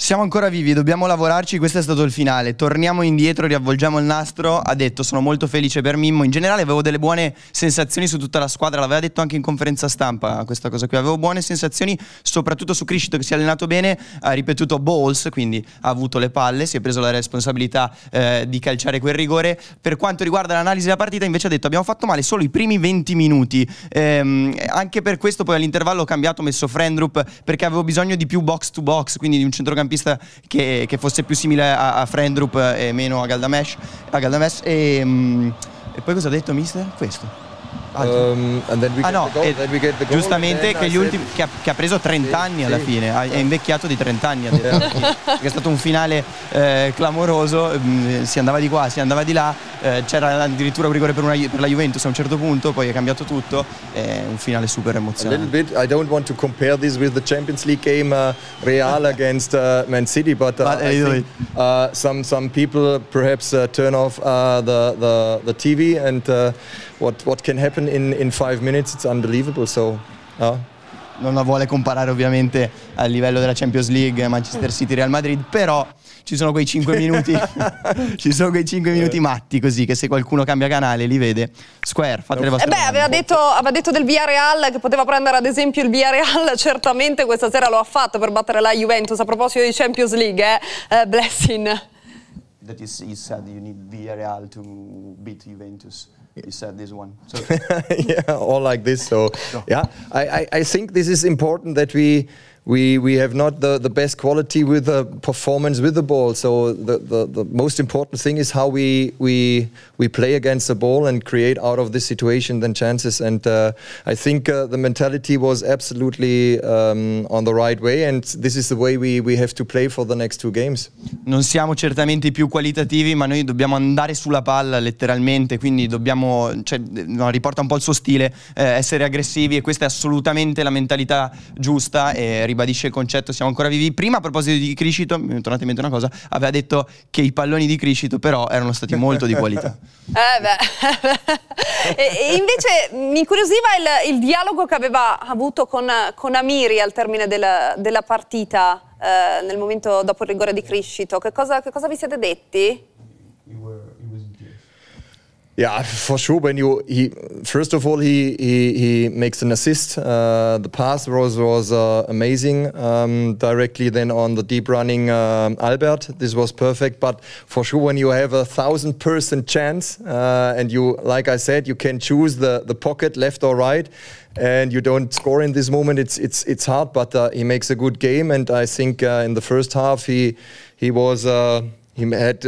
Siamo ancora vivi, dobbiamo lavorarci, questo è stato il finale. Torniamo indietro, riavvolgiamo il nastro. Ha detto: sono molto felice per Mimmo. In generale avevo delle buone sensazioni su tutta la squadra, l'aveva detto anche in conferenza stampa questa cosa qui. Avevo buone sensazioni soprattutto su Criscito, che si è allenato bene, ha ripetuto balls, quindi ha avuto le palle, si è preso la responsabilità di calciare quel rigore. Per quanto riguarda l'analisi della partita invece ha detto: abbiamo fatto male solo i primi 20 minuti. Anche per questo poi all'intervallo ho cambiato, ho messo Frendrup perché avevo bisogno di più box to box, quindi di un centrocampo che fosse più simile a Frendrup e meno a Galdamesh. E poi cosa ha detto mister? Questo. Giustamente che ha preso 30 anni alla fine, è invecchiato di 30 anni, ha detto, perché è stato un finale clamoroso, si andava di qua, si andava di là, c'era addirittura un rigore per la Juventus a un certo punto, poi è cambiato tutto, è un finale super emozionante. A little bit, I don't want to compare this with the Champions League game Real against Man City, but I think some people perhaps turn off the TV, and what can happen in 5 minutes, it's unbelievable, so. Non la vuole comparare ovviamente al livello della Champions League, Manchester City, Real Madrid, però ci sono quei 5 minuti matti così, che se qualcuno cambia canale li vede. Square, fate le vostre domande. Aveva detto del Villarreal, che poteva prendere ad esempio il Villarreal, certamente questa sera lo ha fatto per battere la Juventus. A proposito di Champions League, Blessin. That you said you need Villarreal to beat Juventus. You said this one. So. All like this. So, I think this is important, that we have not the best quality with the performance with the ball. So the most important thing is how we play against the ball and create out of this situation then chances. And I think the mentality was absolutely on the right way, and this is the way we have to play for the next two games. Non siamo certamente più qualitativi, ma noi dobbiamo andare sulla palla letteralmente, quindi dobbiamo, riporta un po' il suo stile, essere aggressivi, e questa è assolutamente la mentalità giusta, e ribadisce il concetto, siamo ancora vivi. Prima, a proposito di Criscito, mi è tornata in mente una cosa, aveva detto che i palloni di Criscito però erano stati molto di qualità. E invece mi incuriosiva il dialogo che aveva avuto con Amiri al termine della partita, nel momento dopo il rigore di Criscito. Che cosa vi siete detti? Yeah, for sure. When he makes an assist. The pass was amazing. Directly then on the deep running Albert. This was perfect. But for sure, when you have 1,000% chance, and you, like I said, you can choose the pocket left or right, and you don't score in this moment. It's hard. But he makes a good game, and I think in the first half he was. He had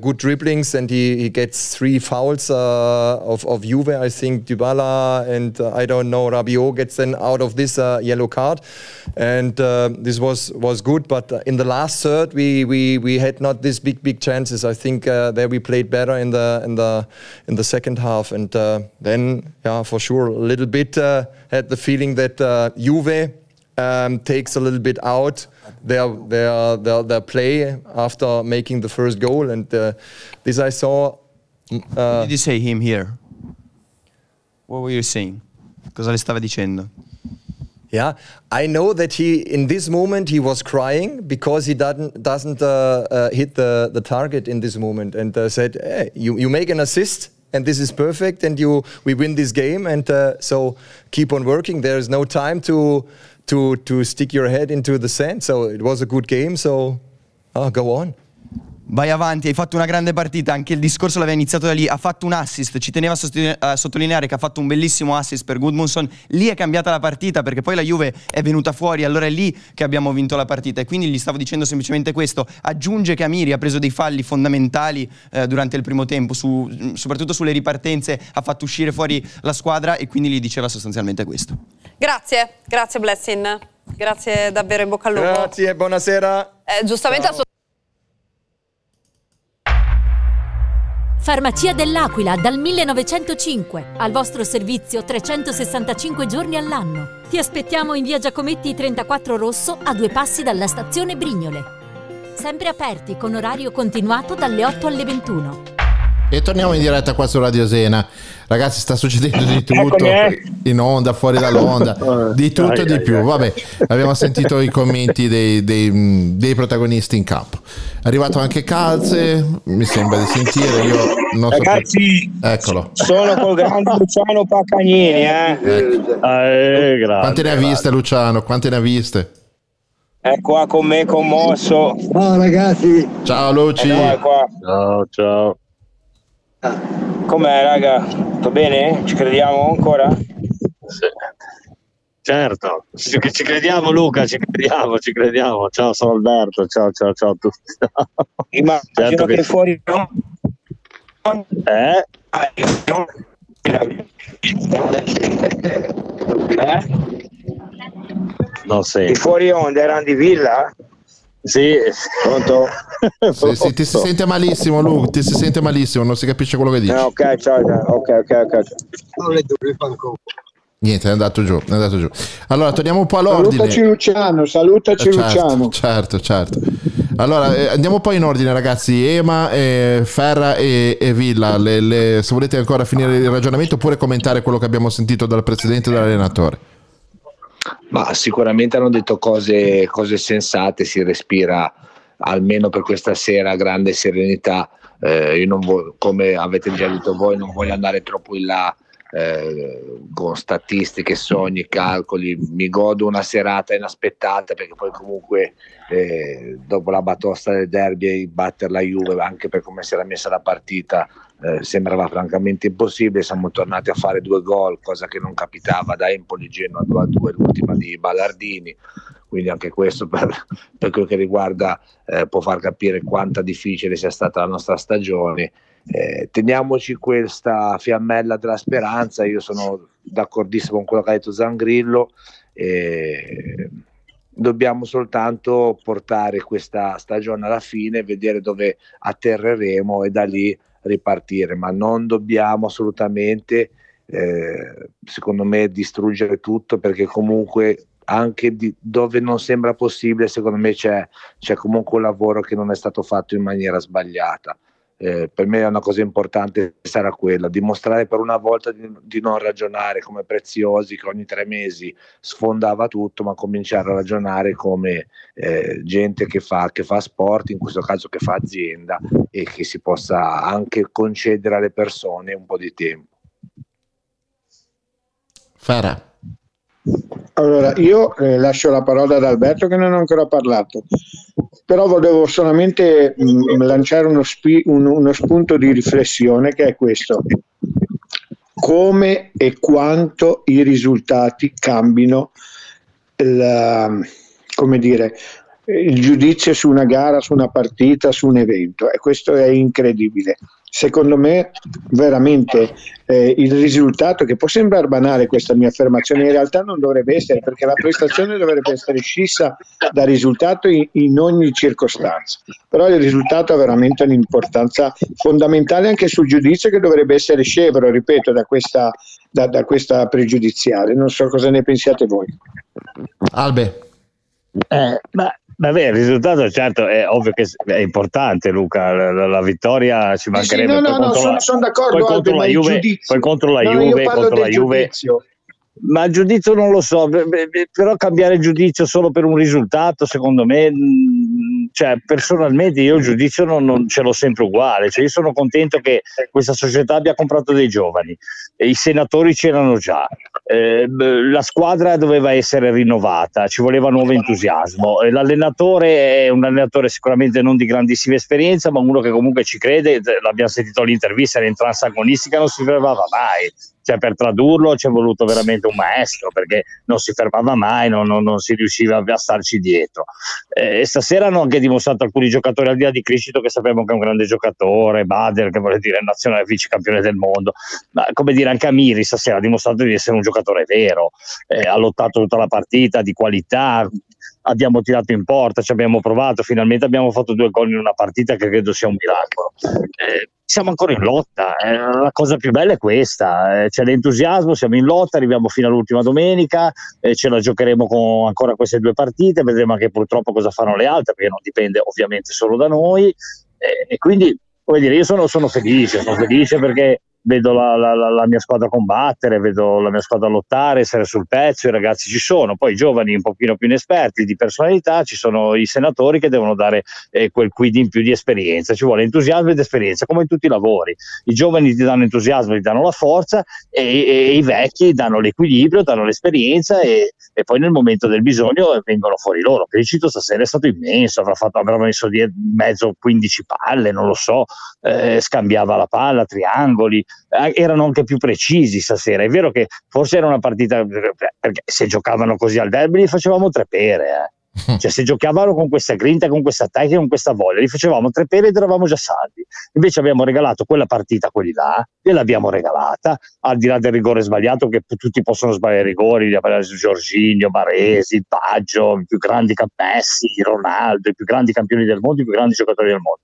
good dribblings, and he gets three fouls of Juve. I think Dybala and I don't know, Rabiot gets then out of this yellow card, and this was good. But in the last third, we had not these big chances. I think there we played better in the second half, and then for sure a little bit had the feeling that Juve takes a little bit out their play after making the first goal, and this I saw. Did you say him here? What were you saying? Cosa le stava dicendo? Yeah, I know that he in this moment he was crying because he doesn't hit the target in this moment, and said, "Hey, you make an assist." And this is perfect, and we win this game, and so keep on working. There is no time to stick your head into the sand. So it was a good game. So go on. Vai avanti, hai fatto una grande partita, anche il discorso l'aveva iniziato da lì, ha fatto un assist, ci teneva a sottolineare che ha fatto un bellissimo assist per Gudmundsson, lì è cambiata la partita perché poi la Juve è venuta fuori, allora è lì che abbiamo vinto la partita, e quindi gli stavo dicendo semplicemente questo. Aggiunge che Amiri ha preso dei falli fondamentali durante il primo tempo, soprattutto sulle ripartenze, ha fatto uscire fuori la squadra, e quindi gli diceva sostanzialmente questo. Grazie Blessin, grazie davvero, in bocca al lupo. Grazie, buonasera. Giustamente. Ciao. Farmacia dell'Aquila dal 1905, al vostro servizio 365 giorni all'anno. Ti aspettiamo in via Giacometti 34 Rosso, a due passi dalla stazione Brignole. Sempre aperti con orario continuato dalle 8 alle 21. E torniamo in diretta qua su Radio Zena. Ragazzi, sta succedendo di tutto, in onda, fuori dall'onda, di tutto e di più. Vabbè, abbiamo sentito i commenti dei protagonisti in campo. È arrivato anche Calze, mi sembra di sentire, io non so. Ragazzi, eccolo. Sono col grande Luciano Pacagnini, ecco. Grande, quante ne ha viste Luciano, quante ne ha viste? È qua con me, commosso. Ciao ragazzi. Ciao Luci. Ciao. Com'è raga? Tutto bene? Ci crediamo ancora? Sì. Certo, ci crediamo Luca, ci crediamo. Ciao, sono Alberto, ciao a tutti. Ma certo che fuori no? No, sì. I fuori onda erano di Villa? Sì, pronto? Sì, ti si sente malissimo Luca, non si capisce quello che dici. No, ok, ciao. Niente, è andato giù. Allora, torniamo un po' all'ordine. Salutaci Luciano. Certo. Allora, andiamo un po' in ordine, ragazzi. Ema, Ferra e Villa. Se volete ancora finire il ragionamento oppure commentare quello che abbiamo sentito dal presidente e dall'allenatore. Ma sicuramente hanno detto cose sensate, si respira almeno per questa sera grande serenità. Io non voglio, come avete già detto voi, non voglio andare troppo in là. Con statistiche, sogni, calcoli, mi godo una serata inaspettata perché poi comunque dopo la batosta del derby batter la Juve anche per come si era messa la partita sembrava francamente impossibile. Siamo tornati a fare 2 gol, cosa che non capitava da Empoli Genoa 2-2, l'ultima di Ballardini, quindi anche questo per quel che riguarda può far capire quanta difficile sia stata la nostra stagione. Teniamoci questa fiammella della speranza. Io sono d'accordissimo con quello che ha detto Zangrillo, dobbiamo soltanto portare questa stagione alla fine, vedere dove atterreremo e da lì ripartire, ma non dobbiamo assolutamente secondo me distruggere tutto, perché comunque anche dove non sembra possibile secondo me c'è comunque un lavoro che non è stato fatto in maniera sbagliata. Per me è una cosa importante, sarà quella, dimostrare per una volta di non ragionare come Preziosi che ogni 3 mesi sfondava tutto, ma cominciare a ragionare come gente che fa sport, in questo caso che fa azienda, e che si possa anche concedere alle persone un po' di tempo. Farà. Allora, io lascio la parola ad Alberto che non ho ancora parlato, però volevo solamente lanciare uno spunto di riflessione, che è questo: come e quanto i risultati cambino il giudizio su una gara, su una partita, su un evento, e questo è incredibile. Secondo me veramente il risultato, che può sembrare banale questa mia affermazione, in realtà non dovrebbe essere, perché la prestazione dovrebbe essere scissa da risultato in ogni circostanza, però il risultato ha veramente un'importanza fondamentale anche sul giudizio, che dovrebbe essere scevro, ripeto, da questa pregiudiziale. Non so cosa ne pensiate voi. Albe. Vabbè, il risultato certo è ovvio che è importante, Luca, la vittoria ci mancherebbe. Sì, sono d'accordo, poi contro la Juve, giudizio. Ma il giudizio non lo so, però cambiare il giudizio solo per un risultato, secondo me, cioè personalmente io il giudizio non ce l'ho sempre uguale, cioè io sono contento che questa società abbia comprato dei giovani, i senatori c'erano già, la squadra doveva essere rinnovata, ci voleva nuovo entusiasmo, l'allenatore è un allenatore sicuramente non di grandissima esperienza, ma uno che comunque ci crede, l'abbiamo sentito all'intervista, l'entranza agonistica non si fermava mai. Cioè, per tradurlo ci è voluto veramente un maestro, perché non si fermava mai, non si riusciva a starci dietro. E stasera hanno anche dimostrato alcuni giocatori, al di là di Criscito, che sappiamo che è un grande giocatore, Bader, che vuole dire nazionale vice campione del mondo, ma come dire anche Amiri stasera ha dimostrato di essere un giocatore vero, ha lottato tutta la partita, di qualità, abbiamo tirato in porta, ci abbiamo provato, finalmente abbiamo fatto 2 gol in una partita che credo sia un miracolo. Siamo ancora in lotta, la cosa più bella è questa, c'è l'entusiasmo, siamo in lotta, arriviamo fino all'ultima domenica, ce la giocheremo con ancora queste 2 partite, vedremo anche purtroppo cosa faranno le altre, perché non dipende ovviamente solo da noi, e quindi come dire, io sono felice perché vedo la mia squadra combattere, vedo la mia squadra lottare, essere sul pezzo, i ragazzi ci sono, poi i giovani un pochino più inesperti di personalità, ci sono i senatori che devono dare quel quid in più di esperienza, ci vuole entusiasmo ed esperienza, come in tutti i lavori, i giovani ti danno entusiasmo, ti danno la forza, e i vecchi danno l'equilibrio, danno l'esperienza, e poi nel momento del bisogno vengono fuori loro. Criscito stasera è stato immenso, avrà messo di mezzo 15 palle, non lo so, scambiava la palla, triangoli, erano anche più precisi stasera. È vero che forse era una partita, perché se giocavano così al derby li facevamo 3 pere. Cioè, se giocavano con questa grinta, con questa tecnica, con questa voglia, li facevamo 3 pere ed eravamo già salvi. Invece abbiamo regalato quella partita a quelli là, gliel'abbiamo regalata, al di là del rigore sbagliato, che tutti possono sbagliare rigori, Giorginio, Baresi, Baggio, i più grandi Messi, Ronaldo, i più grandi campioni del mondo, i più grandi giocatori del mondo.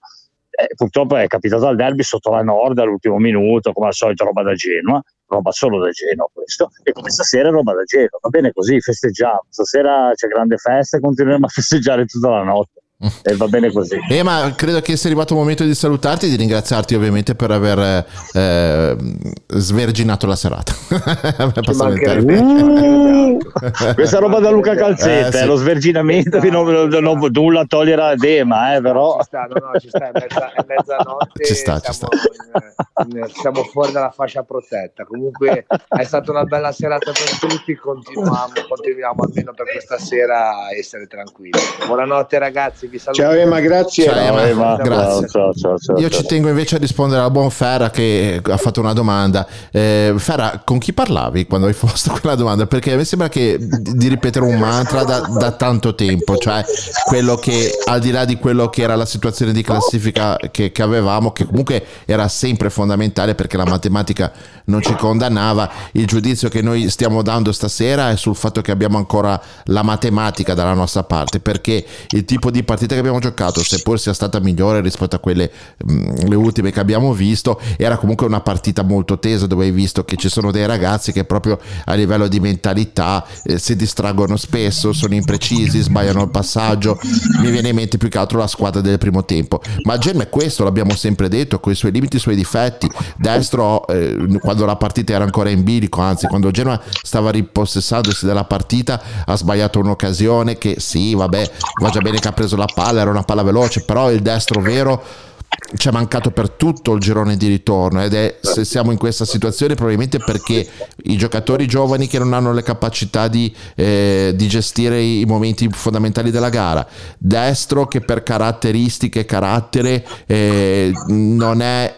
Purtroppo è capitato al derby sotto la Nord all'ultimo minuto, come al solito roba da Genoa, roba solo da Genoa questo, e come stasera è roba da Genoa, va bene così, festeggiamo, stasera c'è grande festa e continueremo a festeggiare tutta la notte, e va bene così. Ma credo che sia arrivato il momento di salutarti e di ringraziarti ovviamente per aver sverginato la serata. Questa roba da Luca Calzetta, sì. Lo sverginamento non nulla togliere a Dema, però ci sta, è mezzanotte, ci sta. Siamo fuori dalla fascia protetta, comunque è stata una bella serata per tutti, continuiamo almeno per questa sera a essere tranquilli. Buonanotte ragazzi, vi saluto. Ciao Ema, grazie. Ciao, Ema. Grazie. Ciao. Io ci tengo invece a rispondere alla buon Ferra, che ha fatto una domanda. Ferra, con chi parlavi quando hai posto quella domanda? Perché a me sembra che di ripetere un mantra da tanto tempo, cioè quello che al di là di quello che era la situazione di classifica che avevamo, che comunque era sempre fondamentale perché la matematica non ci condannava, il giudizio che noi stiamo dando stasera è sul fatto che abbiamo ancora la matematica dalla nostra parte, perché il tipo di partita che abbiamo giocato, seppur sia stata migliore rispetto a quelle le ultime che abbiamo visto, era comunque una partita molto tesa, dove hai visto che ci sono dei ragazzi che proprio a livello di mentalità si distraggono spesso, sono imprecisi, sbagliano il passaggio. Mi viene in mente più che altro la squadra del primo tempo, ma Genoa è questo, l'abbiamo sempre detto, con i suoi limiti, i suoi difetti. Destro quando la partita era ancora in bilico, anzi quando Genoa stava ripossessandosi della partita, ha sbagliato un'occasione che sì, vabbè, va già bene che ha preso la palla, era una palla veloce, però il destro vero ci è mancato per tutto il girone di ritorno, ed è, se siamo in questa situazione, probabilmente perché i giocatori giovani che non hanno le capacità di gestire i momenti fondamentali della gara, Destro che per caratteristiche, carattere non è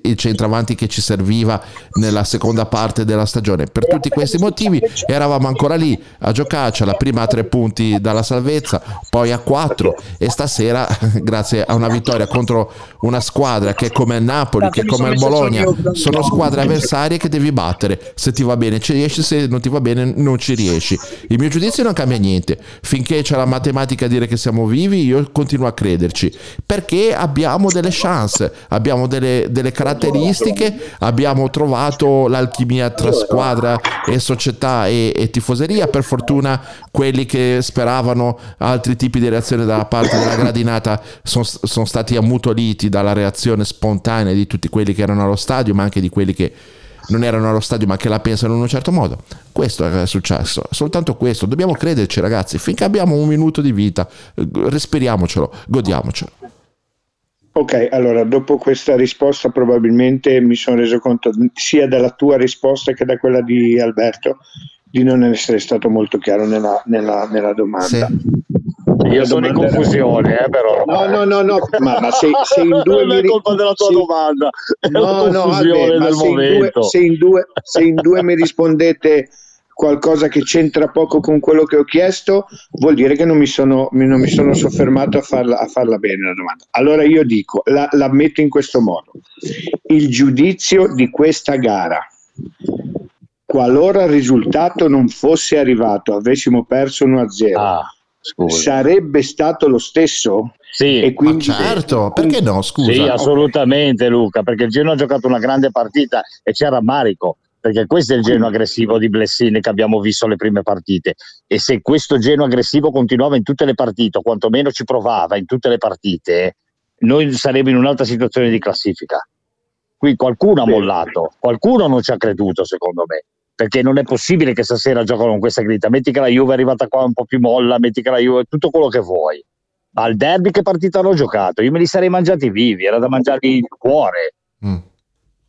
il centravanti che ci serviva nella seconda parte della stagione. Per tutti questi motivi eravamo ancora lì a giocarci, la prima a 3 punti dalla salvezza, poi a 4, e stasera grazie a una vittoria contro una squadra che è come il Napoli, che è come il Bologna, sono squadre avversarie che devi battere. Se ti va bene ci riesci, se non ti va bene non ci riesci. Il mio giudizio non cambia niente, finché c'è la matematica a dire che siamo vivi io continuo a crederci, perché abbiamo delle chance, abbiamo delle caratteristiche, abbiamo trovato l'alchimia tra squadra e società e tifoseria. Per fortuna quelli che speravano altri tipi di reazione dalla parte della gradinata sono stati ammutoliti dalla reazione spontanea di tutti quelli che erano allo stadio, ma anche di quelli che non erano allo stadio ma che la pensano in un certo modo. Questo è successo, soltanto questo. Dobbiamo crederci, ragazzi, finché abbiamo un minuto di vita respiriamocelo, godiamocelo. Ok, allora dopo questa risposta probabilmente mi sono reso conto sia dalla tua risposta che da quella di Alberto di non essere stato molto chiaro nella domanda. Sì. Io sono in confusione, però. No, ma se in due non è colpa della tua domanda, è una confusione del momento. Se in due mi rispondete qualcosa che c'entra poco con quello che ho chiesto, vuol dire che non mi sono soffermato a farla bene la domanda. Allora io dico, la metto in questo modo: il giudizio di questa gara, qualora il risultato non fosse arrivato, avessimo perso 1-0. Scusa. Sarebbe stato lo stesso? Sì, e quindi certo, perché no? Scusa. Sì, assolutamente, Luca, perché il Genoa ha giocato una grande partita e c'è rammarico, perché questo è il Genoa aggressivo di Blessin che abbiamo visto le prime partite, e se questo Genoa aggressivo continuava in tutte le partite, o quantomeno ci provava in tutte le partite, noi saremmo in un'altra situazione di classifica. Qui qualcuno ha mollato, qualcuno non ci ha creduto, secondo me. Perché non è possibile che stasera giocano con questa grinta. Metti che la Juve è arrivata qua un po' più molla, metti che la Juve, tutto quello che vuoi, ma al derby che partita hanno giocato? Io me li sarei mangiati vivi, era da mangiarli il cuore.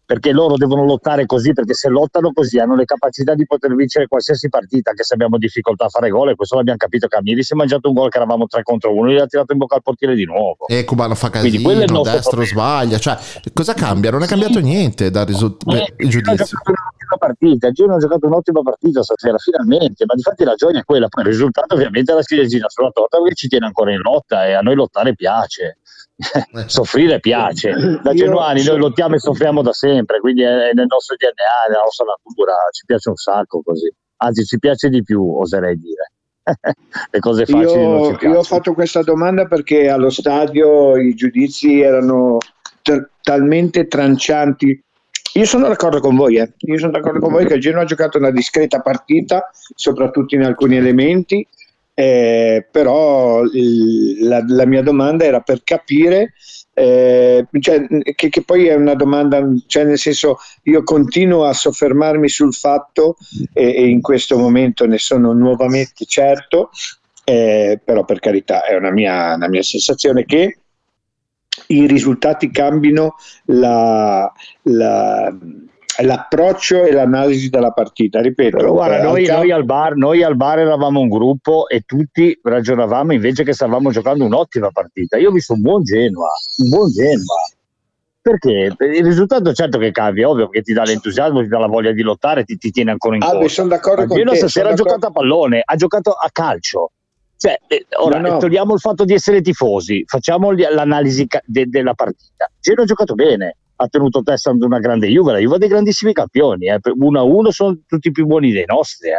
Perché loro devono lottare così, perché se lottano così hanno le capacità di poter vincere qualsiasi partita, anche se abbiamo difficoltà a fare gol, e questo l'abbiamo capito che Amiri si è mangiato un gol che eravamo 3-1, gli ha tirato in bocca al portiere di nuovo. E Cubano fa casino, Destro sbaglia, cioè cosa cambia? Non è cambiato niente dal giudizio. Partita, il Genoa ha giocato un'ottima partita stasera, finalmente, ma difatti la gioia è quella. Poi il risultato ovviamente è la ciliegina sulla torta, perché ci tiene ancora in lotta, e a noi lottare piace, soffrire piace. Da genuani noi lottiamo e soffriamo da sempre, quindi è nel nostro DNA, nella nostra natura, ci piace un sacco così, anzi ci piace di più, oserei dire. Le cose facili non ci piacciono. Io ho fatto questa domanda perché allo stadio i giudizi erano talmente trancianti. Io sono d'accordo con voi, Io sono d'accordo con voi che il Genoa ha giocato una discreta partita, soprattutto in alcuni elementi, però la mia domanda era per capire, cioè, che poi è una domanda, cioè nel senso, io continuo a soffermarmi sul fatto, e in questo momento ne sono nuovamente certo, però per carità è una mia sensazione che i risultati cambino l'approccio e l'analisi della partita. Ripeto, però, guarda, noi al bar eravamo un gruppo e tutti ragionavamo invece che stavamo giocando un'ottima partita. Io ho visto un buon Genoa, perché il risultato certo che cambia, ovvio, che ti dà l'entusiasmo, ti dà la voglia di lottare, ti tiene ancora in corsa. Sono d'accordo con te. Genoa stasera ha giocato a pallone, ha giocato a calcio. Cioè, ora togliamo il fatto di essere tifosi, facciamo l'analisi della partita. Genoa ha giocato bene, ha tenuto testa ad una grande Juve, la Juve ha dei grandissimi campioni, 1-1 sono tutti più buoni dei nostri.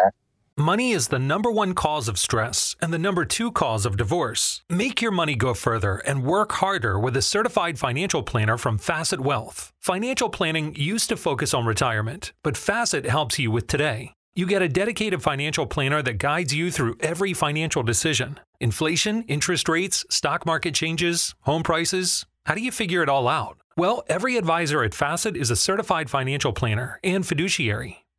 Money is the number one cause of stress and the number two cause of divorce. Make your money go further and work harder with a certified financial planner from Facet Wealth. Financial planning used to focus on retirement, but Facet helps you with today. You get a dedicated financial planner that guides you through every financial decision. Inflation, interest rates, stock market changes, home prices. How do you figure it all out? Well, every advisor at Facet is a certified financial planner and fiduciary.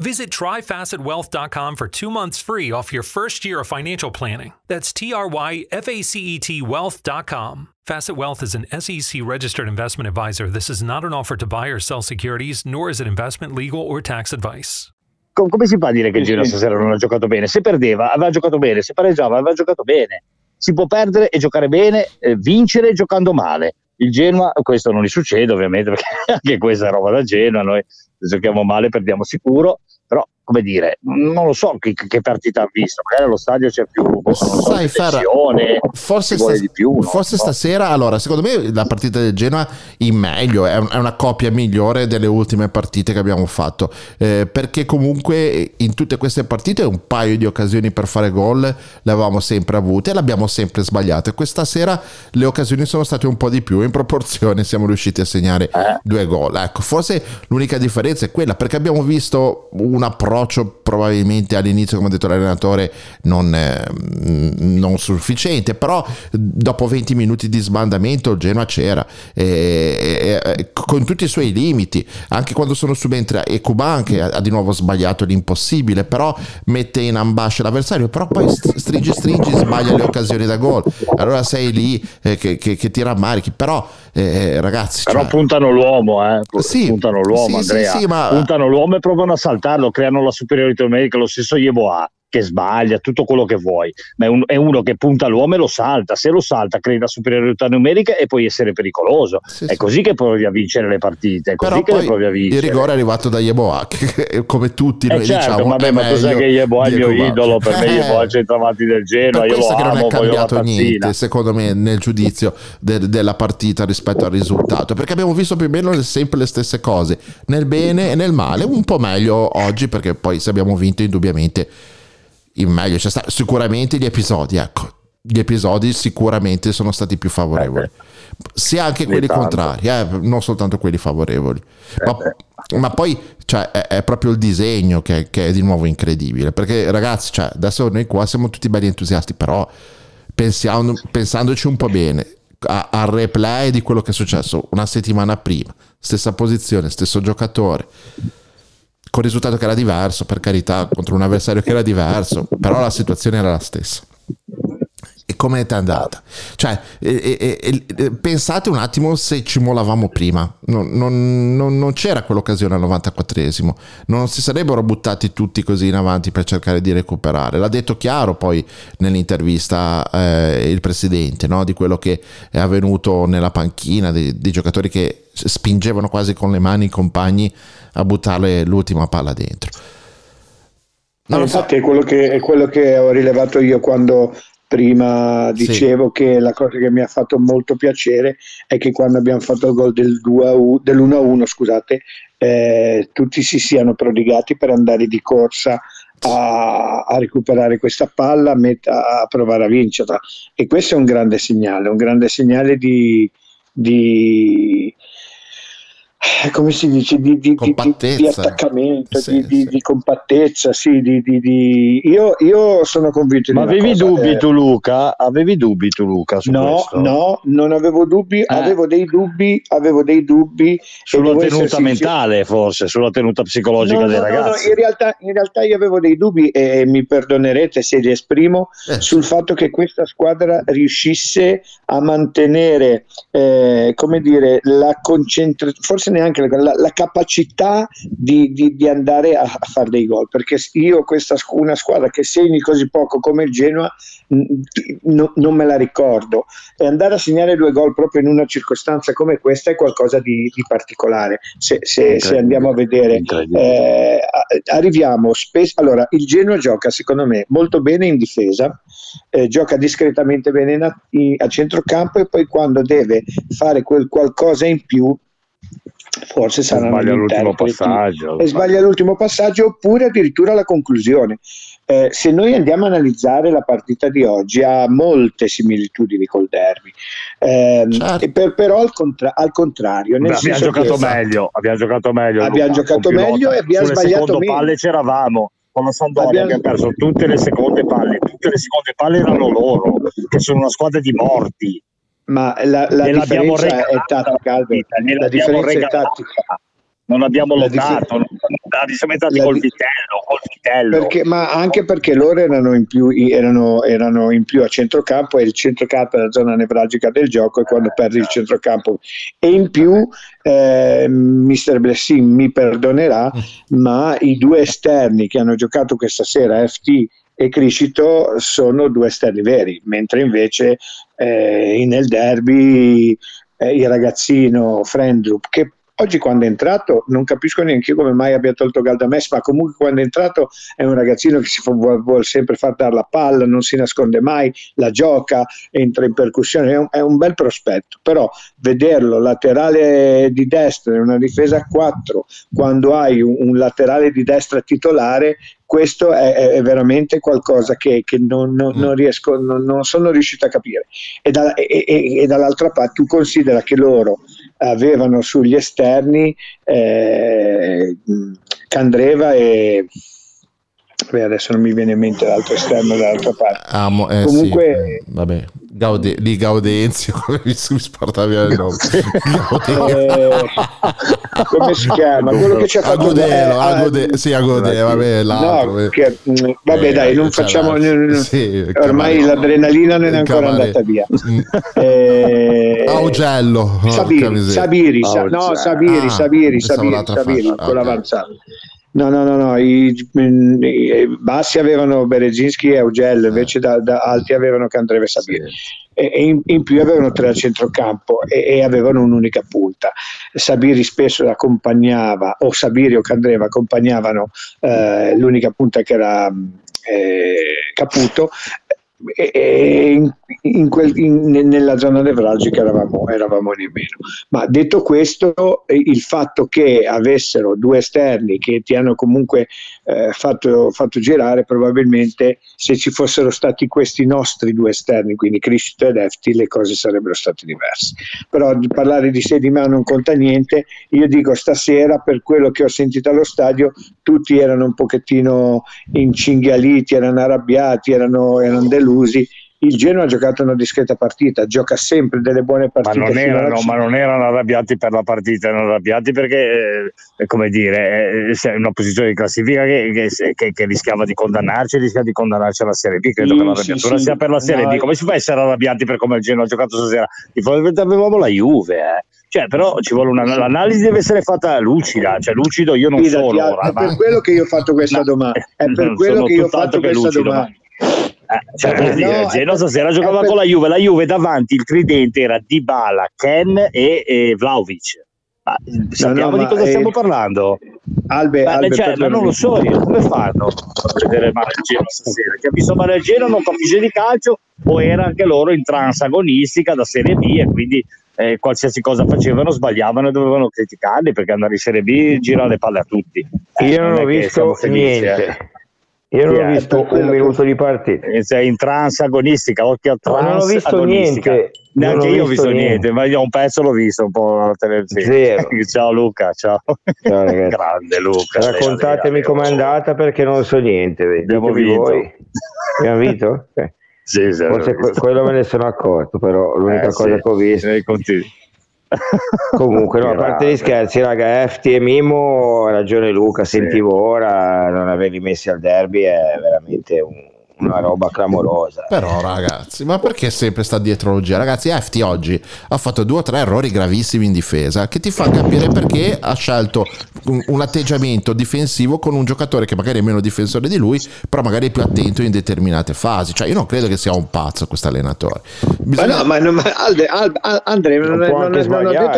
Visit tryfacetwealth.com for 2 months free off your first year of financial planning. That's tryfacetwealth.com. Facet Wealth is an SEC-registered investment advisor. This is not an offer to buy or sell securities, nor is it investment, legal, or tax advice. Come si fa a dire che il Genoa stasera non ha giocato bene? Se perdeva, aveva giocato bene. Se pareggiava, aveva giocato bene. Si può perdere e giocare bene, vincere giocando male. Il Genoa, questo non gli succede ovviamente, perché anche questa è roba da Genoa, noi giochiamo male, perdiamo sicuro, però come dire, non lo so che partita ha visto, magari allo stadio c'è più, sai, Ferra, forse stasera, allora secondo me la partita del Genoa in meglio è una copia migliore delle ultime partite che abbiamo fatto, perché comunque in tutte queste partite un paio di occasioni per fare gol le avevamo sempre avute e le abbiamo sempre sbagliate. Questa sera le occasioni sono state un po' di più, in proporzione siamo riusciti a segnare 2 gol, ecco, forse l'unica differenza è quella, perché abbiamo visto una probabilmente all'inizio, come ha detto l'allenatore, non sufficiente, però dopo 20 minuti di sbandamento il Genoa c'era, con tutti i suoi limiti, anche quando sono subentra e Kuban, che ha di nuovo sbagliato l'impossibile, però mette in ambascia l'avversario, però poi stringi, sbaglia le occasioni da gol, allora sei lì che ti rammarichi, però ragazzi, però cioè... puntano l'uomo, sì, puntano l'uomo, sì, Andrea, sì, ma... puntano l'uomo e provano a saltarlo, creano la superiorità numerica, lo stesso Yeboah che sbaglia tutto quello che vuoi, ma è uno che punta l'uomo e lo salta, se lo salta crei la superiorità numerica e puoi essere pericoloso, sì, è così che provi a vincere le partite, è così che le provi a vincere. Il rigore è arrivato da Yeboah che, come tutti noi certo, diciamo, vabbè, ma cos'è che Yeboah è il mio idolo, per me Yeboah è il centravanti del Genoa, io lo amo, che non è cambiato niente secondo me nel giudizio della partita rispetto al risultato, perché abbiamo visto più o meno sempre le stesse cose nel bene e nel male, un po' meglio oggi perché poi se abbiamo vinto indubbiamente in meglio, cioè, sicuramente gli episodi sicuramente sono stati più favorevoli, sia anche quelli contrari, non soltanto quelli favorevoli, ma poi cioè, è proprio il disegno che è di nuovo incredibile, perché ragazzi, cioè, adesso noi qua siamo tutti belli entusiasti, però pensandoci un po' bene al replay di quello che è successo una settimana prima, stessa posizione, stesso giocatore, con il risultato che era diverso, per carità, contro un avversario che era diverso, però la situazione era la stessa. E come è andata? Cioè, pensate un attimo se ci molavamo prima, non c'era quell'occasione al 94esimo, non si sarebbero buttati tutti così in avanti per cercare di recuperare. L'ha detto chiaro poi nell'intervista il presidente, no? Di quello che è avvenuto nella panchina, dei giocatori che spingevano quasi con le mani i compagni a buttare l'ultima palla dentro. No, infatti è quello che ho rilevato io quando prima dicevo, sì, che la cosa che mi ha fatto molto piacere è che quando abbiamo fatto il gol dell'1-1, scusate, tutti si siano prodigati per andare di corsa a recuperare questa palla, a provare a vincerla, e questo è un grande segnale di come si dice, di attaccamento, sì, di compattezza, sì, io sono convinto. Ma avevi dubbi tu Luca su questo? No, non avevo dubbi, avevo dei dubbi sulla tenuta mentale, forse sulla tenuta psicologica dei ragazzi. No, in realtà io avevo dei dubbi, e mi perdonerete se li esprimo, sul fatto che questa squadra riuscisse a mantenere come dire, la concentrazione, forse neanche la capacità di andare a fare dei gol, perché io una squadra che segni così poco come il Genoa non me la ricordo, e andare a segnare 2 gol proprio in una circostanza come questa è qualcosa di particolare. Se andiamo a vedere, arriviamo spesso, allora il Genoa gioca secondo me molto bene in difesa, gioca discretamente bene a centrocampo, e poi quando deve fare quel qualcosa in più forse saranno gli interpreti, sbaglia l'ultimo passaggio oppure addirittura la conclusione. Se noi andiamo a analizzare la partita di oggi, ha molte similitudini col derby, certo. E però al contrario, nel senso abbiamo giocato meglio e abbiamo sbagliato meno. Palle c'eravamo con la Sampdoria, abbiamo perso tutte le seconde palle, erano loro, che sono una squadra di morti. Ma la differenza è tattica, Alberto. La differenza è tattica. Non abbiamo lottato, siamo entrati col vitello. Ma anche perché loro erano in più a centrocampo, e il centrocampo è la zona nevralgica del gioco, e quando perdi il centrocampo. E in più, mister Blessin mi perdonerà, ma i due esterni che hanno giocato questa sera, Hefti e Criscito, sono due esterni veri, mentre invece nel derby il ragazzino Frendrup, che oggi quando è entrato non capisco neanche come mai abbia tolto Galdamesh, ma comunque quando è entrato è un ragazzino che vuol sempre far dare la palla, non si nasconde mai, la gioca, entra in percussione, è un bel prospetto. Però vederlo laterale di destra in una difesa a 4, quando hai un laterale di destra titolare, questo è veramente qualcosa che non sono riuscito a capire. E dall'altra parte tu considera che loro avevano sugli esterni Candreva e adesso non mi viene in mente l'altro esterno dall'altra parte. Comunque sì, vabbè, Gaudenzio, come mi sparta via il nome. Come si chiama? Quello che ci ha fatto Agode, vabbè, l'altro. No, vabbè, dai, non facciamo sì, ormai l'adrenalina non è ancora andata via. Augello, Sabiri, con l'avanzato. No, i bassi avevano Berezinski e Augello, invece da alti avevano Candreva e Sabiri, e in più avevano tre al centrocampo e avevano un'unica punta. Sabiri spesso accompagnava, o Sabiri o Candreva accompagnavano l'unica punta, che era Caputo, e nella zona nevralgica eravamo di meno. Ma detto questo, il fatto che avessero due esterni che ti hanno comunque fatto girare, probabilmente se ci fossero stati questi nostri due esterni, quindi Criscito ed Hefti, le cose sarebbero state diverse. Però parlare di sé di mano non conta niente. Io dico, stasera, per quello che ho sentito allo stadio, tutti erano un pochettino incinghialiti, erano arrabbiati, erano delusi. Il Genoa ha giocato una discreta partita, gioca sempre delle buone partite, ma non erano arrabbiati per la partita, erano arrabbiati perché è una posizione di classifica che rischiava di condannarci, rischia di condannarci alla Serie B. Credo che l'arrabbiatura sia per la Serie B. Come si può essere arrabbiati per come il Genoa ha giocato stasera? Avevamo la Juve, però ci vuole l'analisi deve essere fatta lucida, lucido io non sono. È per quello che io ho fatto questa domanda. È per quello che io ho fatto questa domanda. Genoa stasera giocava con la Juve davanti il tridente era Dybala, Ken e Vlahovic. Sappiamo di cosa stiamo parlando, ma non lo so io come fanno a vedere male il Genoa stasera, che ha visto male il Genoa, non capisce di calcio, o era anche loro in trans agonistica da Serie B, e quindi qualsiasi cosa facevano sbagliavano e dovevano criticarli, perché andare in Serie B gira le palle a tutti. Io non ho visto niente. Io non ho visto un minuto di partita, in trans agonistica, occhio a trans. Non ho visto niente, neanche io ho visto niente, ma io un pezzo l'ho visto un po' alla televisione. Ciao Luca, ciao grande Luca, raccontatemi com'è andata, perché non so niente. Abbiamo vinto? Sì, forse quello me ne sono accorto, però l'unica cosa che ho visto. Comunque a parte gli scherzi, raga, Hefti e Mimo, ha ragione Luca, sentivo ora, non averli messi al derby è veramente una roba clamorosa. Però ragazzi, ma perché sempre sta dietrologia? Ragazzi, Hefti oggi ha fatto 2 o 3 errori gravissimi in difesa, che ti fa capire perché ha scelto un atteggiamento difensivo con un giocatore che magari è meno difensore di lui, però magari è più attento in determinate fasi. Io non credo che sia un pazzo questo allenatore. bisogna... Andre non ha detto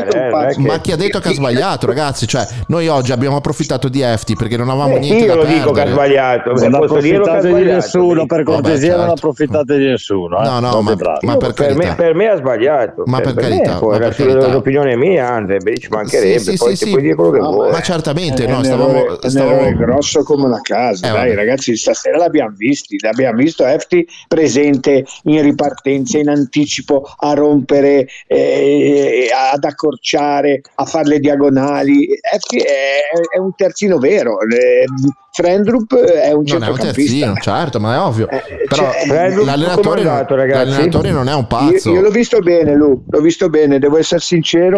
che è un pazzo. Ma chi ha detto che ha sbagliato, ragazzi? Cioè, noi oggi abbiamo approfittato di Hefti perché non avevamo niente da perdere. Io lo dico che ha sbagliato, non approfittate di nessuno, per cortesia, non approfittate di nessuno. No, no, ma per me ha sbagliato. Ma per carità, l'opinione mia, Andre, ci mancherebbe, poi ti puoi dire quello che vuoi. Ma certamente, no, stavamo grosso come una casa. Dai, ragazzi, stasera l'abbiamo visto Hefti presente in ripartenza, in anticipo, a rompere, ad accorciare, a fare le diagonali. Hefti è un terzino vero. Frendrup è un centrocampista, non è un terzino, certo, ma è ovvio. Però l'allenatore non è un pazzo. Io l'ho visto bene, Lu, l'ho visto bene, devo essere sincero.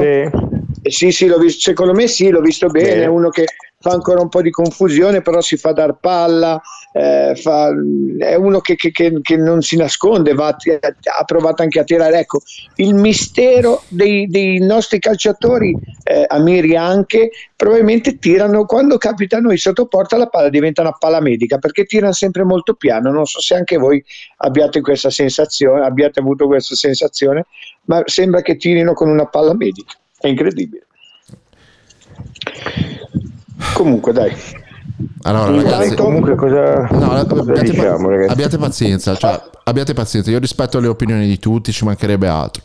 Sì, l'ho visto, secondo me sì, l'ho visto bene. Beh, uno che fa ancora un po' di confusione, però si fa dar palla, è uno che non si nasconde, ha provato anche a tirare. Ecco, il mistero dei nostri calciatori, Amiri anche, probabilmente tirano, quando capita a noi sottoporta la palla diventa una palla medica, perché tirano sempre molto piano. Non so se anche voi abbiate avuto questa sensazione, ma sembra che tirino con una palla medica, è incredibile. Comunque, dai. Allora, ragazzi, comunque abbiate pazienza, io rispetto le opinioni di tutti, ci mancherebbe altro.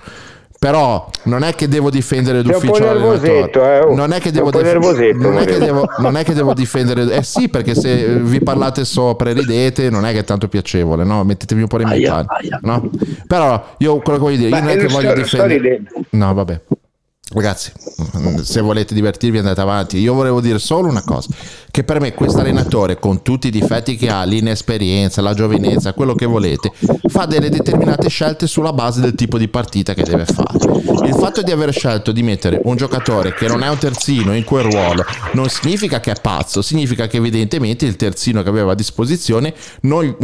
Però non è che devo difendere d'ufficio l'allenatore. Non è che devo difendere. Eh sì, perché se vi parlate sopra e ridete non è che è tanto piacevole, no? Mettetevi un po' in panni, no? Però io quello che voglio dire, io non è che voglio difendere. No, vabbè. Ragazzi, se volete divertirvi andate avanti. Io volevo dire solo una cosa, che per me questo allenatore, con tutti i difetti che ha, l'inesperienza, la giovinezza, quello che volete, fa delle determinate scelte sulla base del tipo di partita che deve fare. Il fatto di aver scelto di mettere un giocatore che non è un terzino in quel ruolo non significa che è pazzo, significa che evidentemente il terzino che aveva a disposizione non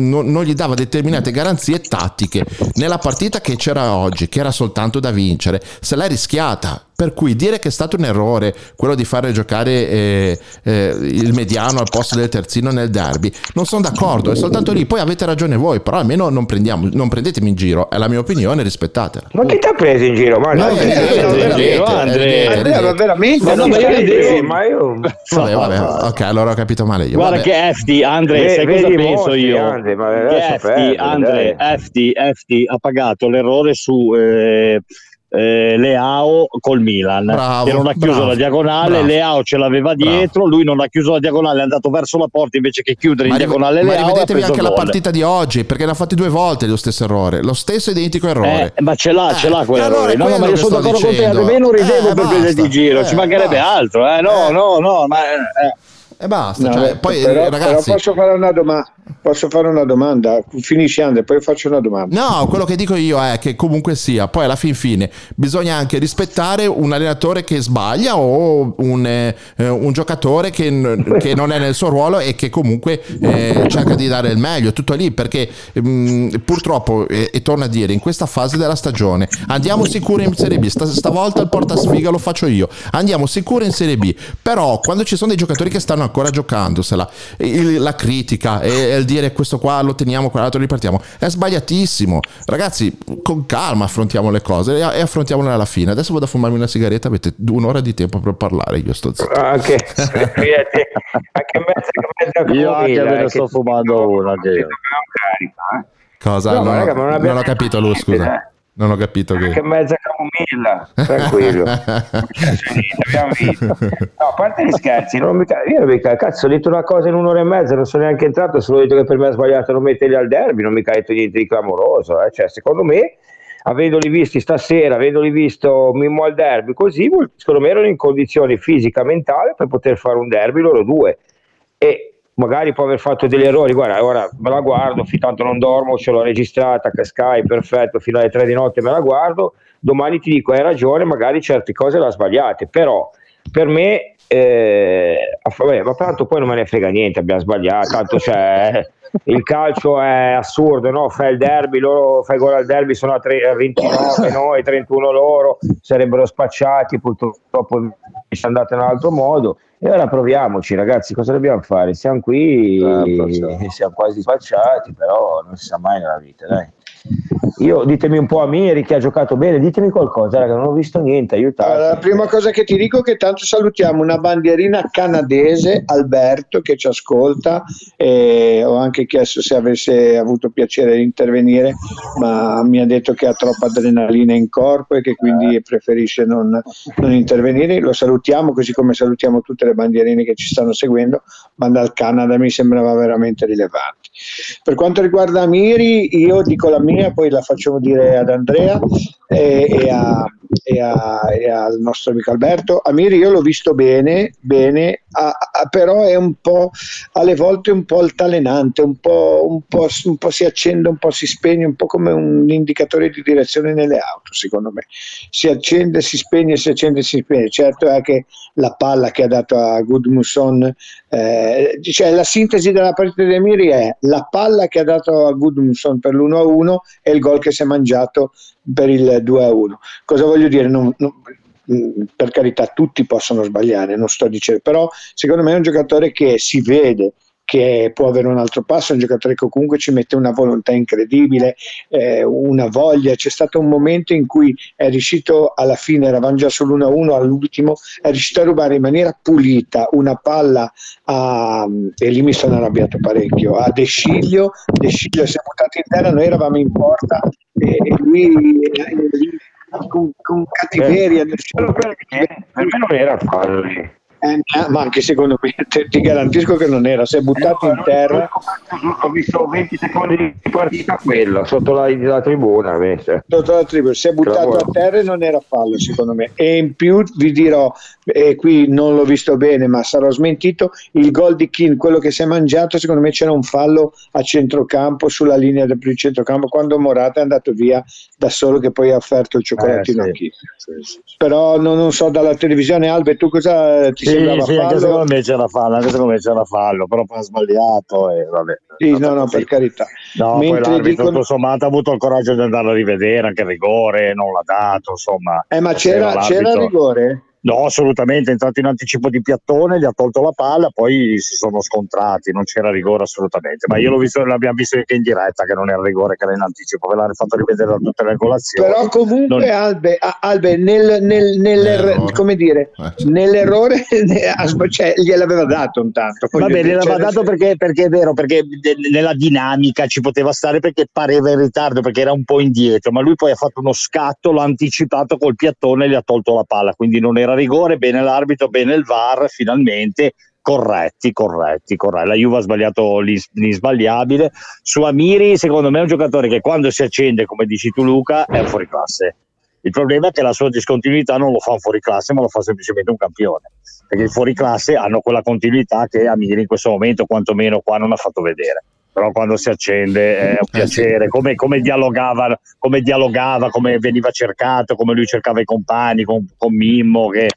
gli dava determinate garanzie tattiche. Nella partita che c'era oggi, che era soltanto da vincere, se l'è rischiata. Per cui dire che è stato un errore quello di fare giocare il mediano al posto del terzino nel derby, non sono d'accordo, è soltanto lì. Poi avete ragione voi, però almeno non prendetemi in giro, è la mia opinione, rispettatela. Ma chi ti ha preso in giro? Ma veramente no, ma io vabbè, ok, allora ho capito male io. Guarda che Hefti, Andre, sai cosa penso io? Andre, Hefti ha pagato l'errore su Leao col Milan, che non ha chiuso la diagonale. Leao ce l'aveva dietro, lui non ha chiuso la diagonale, è andato verso la porta invece che chiudere in diagonale. Ma rivedetevi anche la partita di oggi, perché l'ha fatti due volte lo stesso errore, lo stesso identico errore. Ma ce l'ha quell'errore. Allora, ma io sono d'accordo con te, almeno ridevo per prendere di giro, ci mancherebbe altro. E basta. Ragazzi, però posso fare una domanda? Finisci, Andre, poi faccio una domanda. No, quello che dico io è che comunque sia, poi alla fin fine bisogna anche rispettare un allenatore che sbaglia, o un giocatore che non è nel suo ruolo e che comunque cerca di dare il meglio. Tutto lì, perché purtroppo, e torno a dire, in questa fase della stagione andiamo sicuri in Serie B. Stavolta il portasfiga lo faccio io, andiamo sicuri in Serie B. Però quando ci sono dei giocatori che stanno ancora giocandosela, la critica e il dire questo qua lo teniamo, quell'altro ripartiamo, è sbagliatissimo. Ragazzi, con calma affrontiamo le cose e affrontiamole alla fine. Adesso vado a fumarmi una sigaretta, avete un'ora di tempo per parlare, io sto zitto. Io sto fumando una. Cosa? No, raga, non ho capito, Lu, scusa. Non ho capito che mezza camomilla, tranquillo. No, a parte gli scherzi, cazzo, ho detto una cosa in un'ora e mezza, non sono neanche entrato, solo ho detto che per me è sbagliato non metterli al derby, non mi ha detto niente di clamoroso, Cioè, secondo me, avendoli visti stasera, avendoli visto Mimmo al derby, così, secondo me erano in condizioni fisica e mentale per poter fare un derby loro due. E magari può aver fatto degli errori, guarda, ora me la guardo, tanto non dormo, ce l'ho registrata, Sky, perfetto, fino alle 3 di notte me la guardo, domani ti dico hai ragione, magari certe cose l'ha sbagliate, però per me, ma tanto poi non me ne frega niente, abbiamo sbagliato, tanto c'è... Il calcio è assurdo, no? Fai il derby, loro fai gol al derby, sono a 29 noi, 31 loro, sarebbero spacciati, purtroppo ci è andato in un altro modo. E ora proviamoci, ragazzi, cosa dobbiamo fare? Siamo qui, siamo quasi spacciati, però non si sa mai nella vita, dai. Io, ditemi un po' Amiri che ha giocato bene, ditemi qualcosa, raga, non ho visto niente, aiutate. Allora, la prima cosa che ti dico è che tanto salutiamo una bandierina canadese, Alberto, che ci ascolta, e ho anche chiesto se avesse avuto piacere di intervenire, ma mi ha detto che ha troppa adrenalina in corpo e che quindi preferisce non intervenire. Lo salutiamo, così come salutiamo tutte le bandierine che ci stanno seguendo, ma dal Canada mi sembrava veramente rilevante. Per quanto riguarda Amiri, io dico la mia, poi la facciamo dire ad Andrea e al nostro amico Alberto. Amiri io l'ho visto bene, però è un po' alle volte un po' altalenante, un po' si accende, un po' si spegne, un po' come un indicatore di direzione nelle auto, secondo me. Si accende, si spegne, si accende, si spegne. Certo è che la palla che ha dato a Gudmundsson, cioè la sintesi della partita di Amiri è la palla che ha dato a Gudmundsson per l'1-1 e il gol che si è mangiato per il 2-1. Cosa voglio dire? Non, per carità, tutti possono sbagliare, non sto dicendo, però secondo me è un giocatore che si vede che può avere un altro passo, un giocatore che comunque ci mette una volontà incredibile, una voglia. C'è stato un momento in cui è riuscito, alla fine eravamo già sull'1-1 all'ultimo, è riuscito a rubare in maniera pulita una palla e lì mi sono arrabbiato parecchio, a De Sciglio si è buttato in terra, noi eravamo in porta e lui con cattiveria per me non era fallo lì. Ma anche secondo me, ti garantisco che non era, si è buttato in terra. Ho visto 20 secondi di partita quella, sotto la tribuna invece. Sotto la tribuna, si è buttato a terra e non era fallo secondo me. E in più vi dirò, qui non l'ho visto bene ma sarò smentito, il gol di Kin, quello che si è mangiato, secondo me c'era un fallo a centrocampo, sulla linea del centrocampo, quando Morata è andato via da solo, che poi ha offerto il cioccolatino a Kin. Sì. Però non so dalla televisione, Albe, tu cosa ti Sì, anche secondo me c'era fallo, però poi ha sbagliato e vabbè. Sì, no, per carità. No, mentre poi l'arbitro tutto sommato ha avuto il coraggio di andare a rivedere, anche il rigore non l'ha dato, insomma. Ma c'era rigore? No, assolutamente, è entrato in anticipo di Piattone, gli ha tolto la palla, poi si sono scontrati, non c'era rigore assolutamente, ma io l'abbiamo visto anche in diretta che non era rigore, che era in anticipo, ve l'hanno fatto rivedere da tutte le regolazioni. Però comunque Albe nell'errore cioè, gliel'aveva dato un tanto. Va bene, gliel'aveva dato perché è vero, perché nella dinamica ci poteva stare, perché pareva in ritardo, perché era un po' indietro, ma lui poi ha fatto uno scatto, l'ha anticipato col Piattone e gli ha tolto la palla, quindi non era rigore, bene l'arbitro, bene il VAR, finalmente corretti. La Juve ha sbagliato l'insbagliabile. Su Amiri secondo me è un giocatore che quando si accende, come dici tu Luca, è un fuoriclasse. Il problema è che la sua discontinuità non lo fa un fuoriclasse, ma lo fa semplicemente un campione, perché i fuoriclasse hanno quella continuità che Amiri in questo momento quantomeno qua non ha fatto vedere. Però quando si accende è un piacere, come dialogava, come veniva cercato, come lui cercava i compagni con Mimmo, che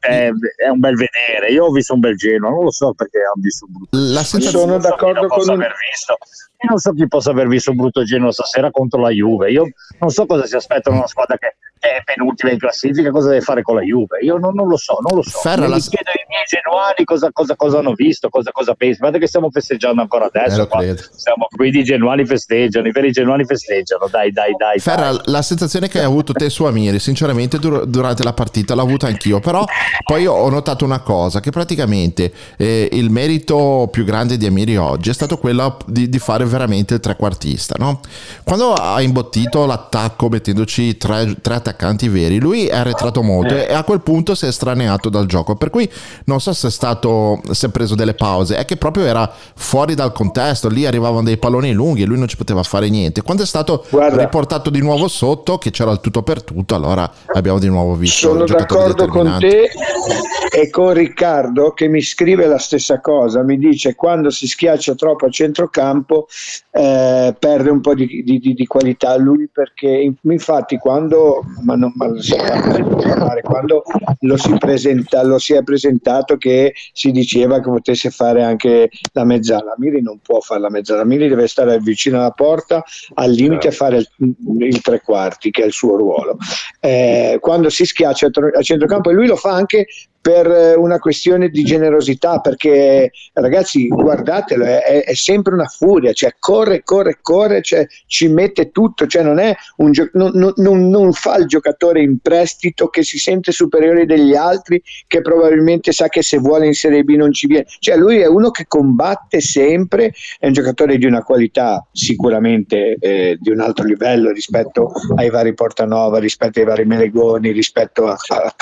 è un bel vedere. Io ho visto un bel Genoa, non lo so perché ho visto un brutto Genoa. Sono d'accordo con lui. Io non so chi possa aver visto un brutto Genoa stasera contro la Juve. Io non so cosa si aspetta una squadra che è penultima in classifica, cosa deve fare con la Juve. Io non lo so. Ferra, mi chiedo ai miei genuani cosa hanno visto, cosa pensano. Guarda che stiamo festeggiando ancora adesso qua. Siamo qui, i genuani festeggiano, i veri genuani festeggiano. Dai. Ferra, la sensazione che hai avuto te su Amiri sinceramente durante la partita l'ho avuta anch'io, però poi ho notato una cosa, che praticamente il merito più grande di Amiri oggi è stato quello di fare veramente il trequartista, no? Quando ha imbottito l'attacco mettendoci tre attaccanti veri, lui è arretrato molto e a quel punto si è estraneato dal gioco, per cui non so se è preso delle pause, è che proprio era fuori dal contesto, lì arrivavano dei palloni lunghi e lui non ci poteva fare niente. Quando è stato riportato di nuovo sotto, che c'era il tutto per tutto, allora abbiamo di nuovo visto. Sono d'accordo con te e con Riccardo che mi scrive la stessa cosa, mi dice quando si schiaccia troppo a centrocampo perde un po' di qualità lui, perché infatti quando lo si è presentato che si diceva che potesse fare anche la mezzala. Miri non può fare la mezzala, Miri deve stare vicino alla porta, al limite a fare il tre quarti, che è il suo ruolo. Quando si schiaccia a centrocampo, e lui lo fa anche per una questione di generosità, perché ragazzi guardatelo, è sempre una furia, cioè corre, cioè, ci mette tutto, cioè non è un non fa il giocatore in prestito che si sente superiore degli altri, che probabilmente sa che se vuole in Serie B non ci viene, cioè lui è uno che combatte sempre, è un giocatore di una qualità sicuramente di un altro livello rispetto ai vari Portanova, rispetto ai vari Melegoni, rispetto a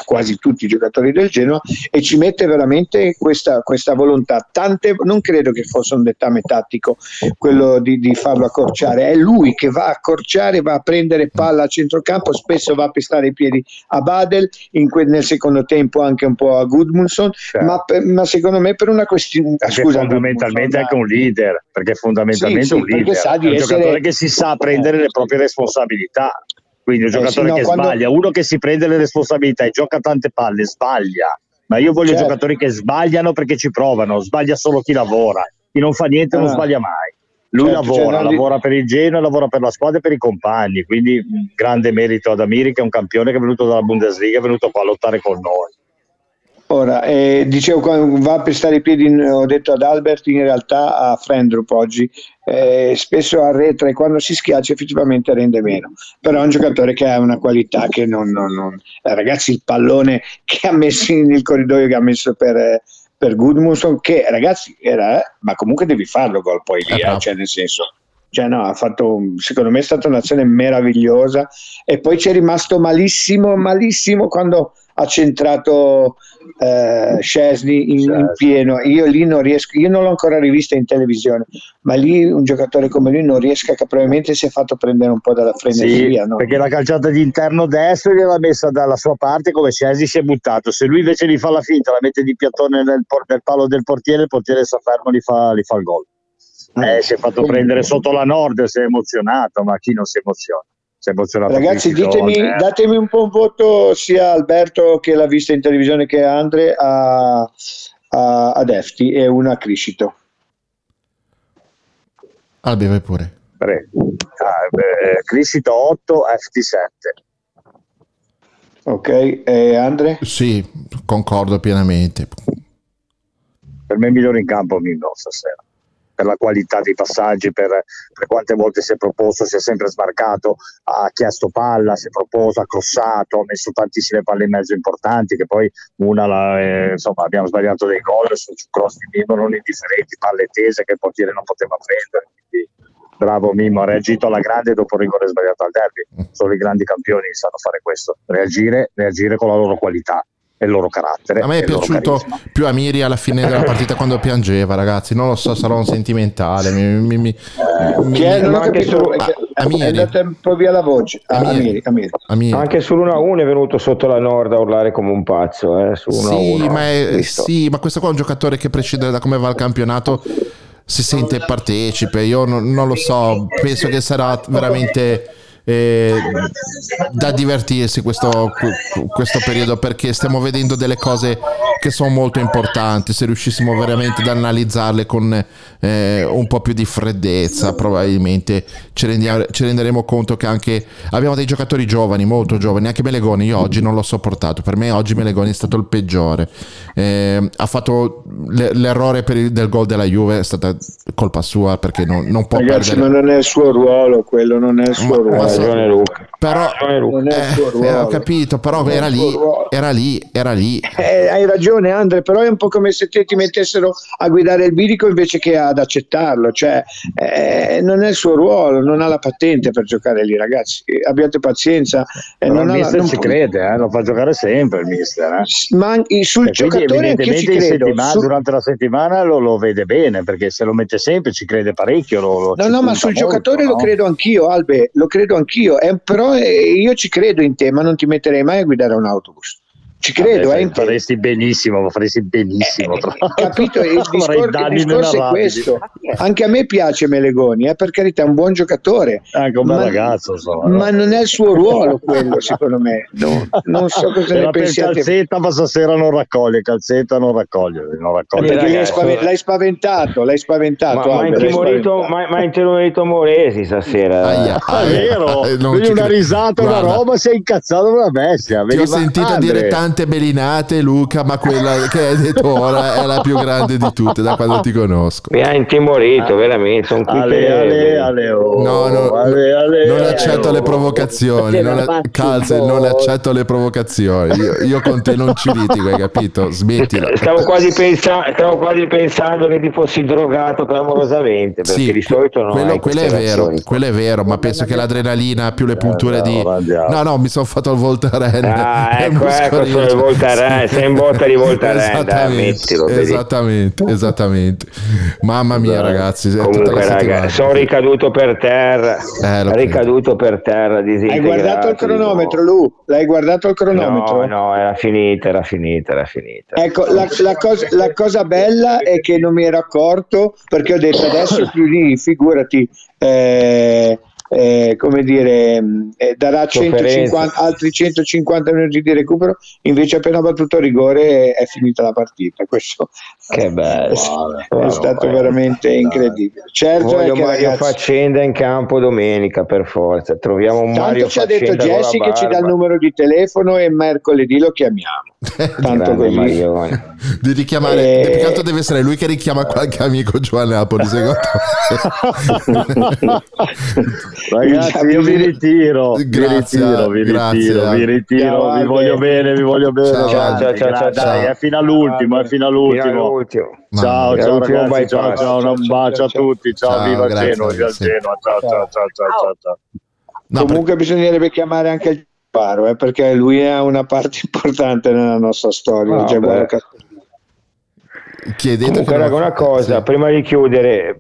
quasi tutti i giocatori del Genoa, e ci mette veramente questa volontà. Tante, non credo che fosse un dettame tattico quello di farlo accorciare, è lui che va a accorciare, va a prendere palla a centrocampo, spesso va a pestare i piedi a Badel, nel secondo tempo anche un po' a Gudmundsson, certo. ma secondo me per una questione, scusa, fondamentalmente anche un leader, perché fondamentalmente sì, un leader sa di è un essere... giocatore che si sa prendere le proprie responsabilità. Quindi un giocatore che sbaglia, uno che si prende le responsabilità e gioca tante palle, sbaglia. Ma io voglio giocatori che sbagliano perché ci provano, sbaglia solo chi lavora, chi non fa niente non sbaglia mai. Lui lavora per il Genoa, lavora per la squadra e per i compagni, quindi grande merito ad Amiri, che è un campione che è venuto dalla Bundesliga, è venuto qua a lottare con noi. Ora, dicevo, va a pestare i piedi, ho detto ad Alberto, in realtà a Frendrup oggi, spesso arretra e quando si schiaccia effettivamente rende meno, però è un giocatore che ha una qualità che non. Ragazzi, il pallone che ha messo nel corridoio, che ha messo per Gudmundsson, che ragazzi era, ma comunque devi farlo gol poi lì, cioè nel senso… Cioè no, ha fatto, secondo me è stata un'azione meravigliosa, e poi c'è rimasto malissimo quando ha centrato Szczęsny in pieno. Io lì non riesco, io non l'ho ancora rivista in televisione, ma lì un giocatore come lui non riesca, che probabilmente si è fatto prendere un po' dalla frenesia, sì, no? Perché la calciata di interno destro gliel'ha messa dalla sua parte, come Szczęsny si è buttato, se lui invece gli fa la finta, la mette di piattone nel palo del portiere, il portiere sta fermo, gli fa il gol. Si è fatto prendere sotto la Nord, si è emozionato, ma chi non si emoziona? Si è emozionato. Ragazzi, datemi un po' un voto sia Alberto, che l'ha vista in televisione, che Andre ad Hefti, e una a Criscito. Albi, vai pure. Criscito 8, Hefti 7. Ok, e Andre? Sì, concordo pienamente. Per me il migliore in campo Mimmo stasera, per la qualità dei passaggi, per quante volte si è proposto, si è sempre sbarcato, ha chiesto palla, si è proposto, ha crossato, ha messo tantissime palle in mezzo importanti, che poi abbiamo sbagliato dei gol su cross di Mimmo non indifferenti, palle tese che il portiere non poteva prendere, quindi bravo Mimmo, ha reagito alla grande dopo il rigore sbagliato al derby. Solo i grandi campioni sanno fare questo, reagire con la loro qualità, il loro carattere. A me è piaciuto più Amiri alla fine della partita quando piangeva, ragazzi, non lo so, sarò un sentimentale, non ho capito, è andata un po' via la voce. Amiri. Anche sull'1-1 è venuto sotto la Nord a urlare come un pazzo, ma questo qua è un giocatore che prescinde da come va il campionato si sente partecipe, io non lo so, penso che sarà veramente da divertirsi questo periodo, perché stiamo vedendo delle cose che sono molto importanti. Se riuscissimo veramente ad analizzarle con un po' più di freddezza, probabilmente ci renderemo conto che anche abbiamo dei giocatori giovani, molto giovani. Anche Melegoni, io oggi non l'ho sopportato, per me oggi Melegoni è stato il peggiore, ha fatto l'errore del gol della Juve, è stata colpa sua, perché non può perdere. Non è il suo ruolo, quello non è il suo ruolo. Però ho capito, però era lì. Hai ragione Andre, però è un po' come se ti mettessero a guidare il bilico invece che ad accettarlo, cioè non è il suo ruolo, non ha la patente per giocare lì, ragazzi, abbiate pazienza. Non il mister ci crede, lo fa giocare sempre il mister, ma sul giocatore anche ci credo, durante la settimana lo vede bene, perché se lo mette sempre ci crede parecchio, ma sul giocatore lo credo anch'io, Albe, lo credo anch'io, però io ci credo in te, ma non ti metterei mai a guidare un autobus. Ci credo, faresti benissimo. Capito? Il discorso è questo. Anche a me piace Melegoni, per carità, è un buon giocatore. Anche un bel ragazzo, ma non è il suo ruolo quello, secondo me. Non so cosa ne pensiate. Calzetta, ma stasera non raccoglie. Perché l'hai spaventato. Ma ha intimorito Moresi stasera. È vero. Quindi una risata, una roba, si è incazzato una bestia. Ti ho sentito dire tanto tante belinate, Luca, ma quella che hai detto ora è la più grande di tutte da quando ti conosco. Mi ha intimorito veramente, sono qui non accetto le provocazioni, non accetto le provocazioni, io con te non ci litigo, hai capito? Smettila. Stavo quasi pensando che ti fossi drogato clamorosamente, perché sì, di solito no. Quello è vero, ma penso che l'adrenalina più le punture mi sono fatto il Voltaren. Ah, ecco, sono il Voltaren, sei in botta di Voltaren, esattamente. Mamma mia, ragazzi, comunque, sono ricaduto per terra. Hai guardato il cronometro, Lu? L'hai guardato il cronometro? No, era finita. Ecco, la cosa bella è che non mi ero accorto, perché ho detto adesso più lì, figurati, darà 150, altri 150 minuti di recupero, invece appena battuto rigore è finita la partita. Questo che bello, è stato veramente incredibile. Certo, voglio Mario Faccenda in campo domenica, per forza troviamo un Mario Faccenda. Tanto ci ha detto Jessy che ci dà il numero di telefono e mercoledì lo chiamiamo, tanto così di richiamare, tanto deve essere lui che richiama qualche amico giù a Napoli, secondo me. Ragazzi, io mi ritiro. Grazie, mi ritiro. Vi voglio bene. Ciao. Dai, è fino all'ultimo. Ciao, ragazzi. Un bacio a tutti. Ciao, viva Genoa. Ciao. Comunque bisognerebbe chiamare anche il Paro, perché lui ha una parte importante nella nostra storia. Comunque, una cosa. Prima di chiudere,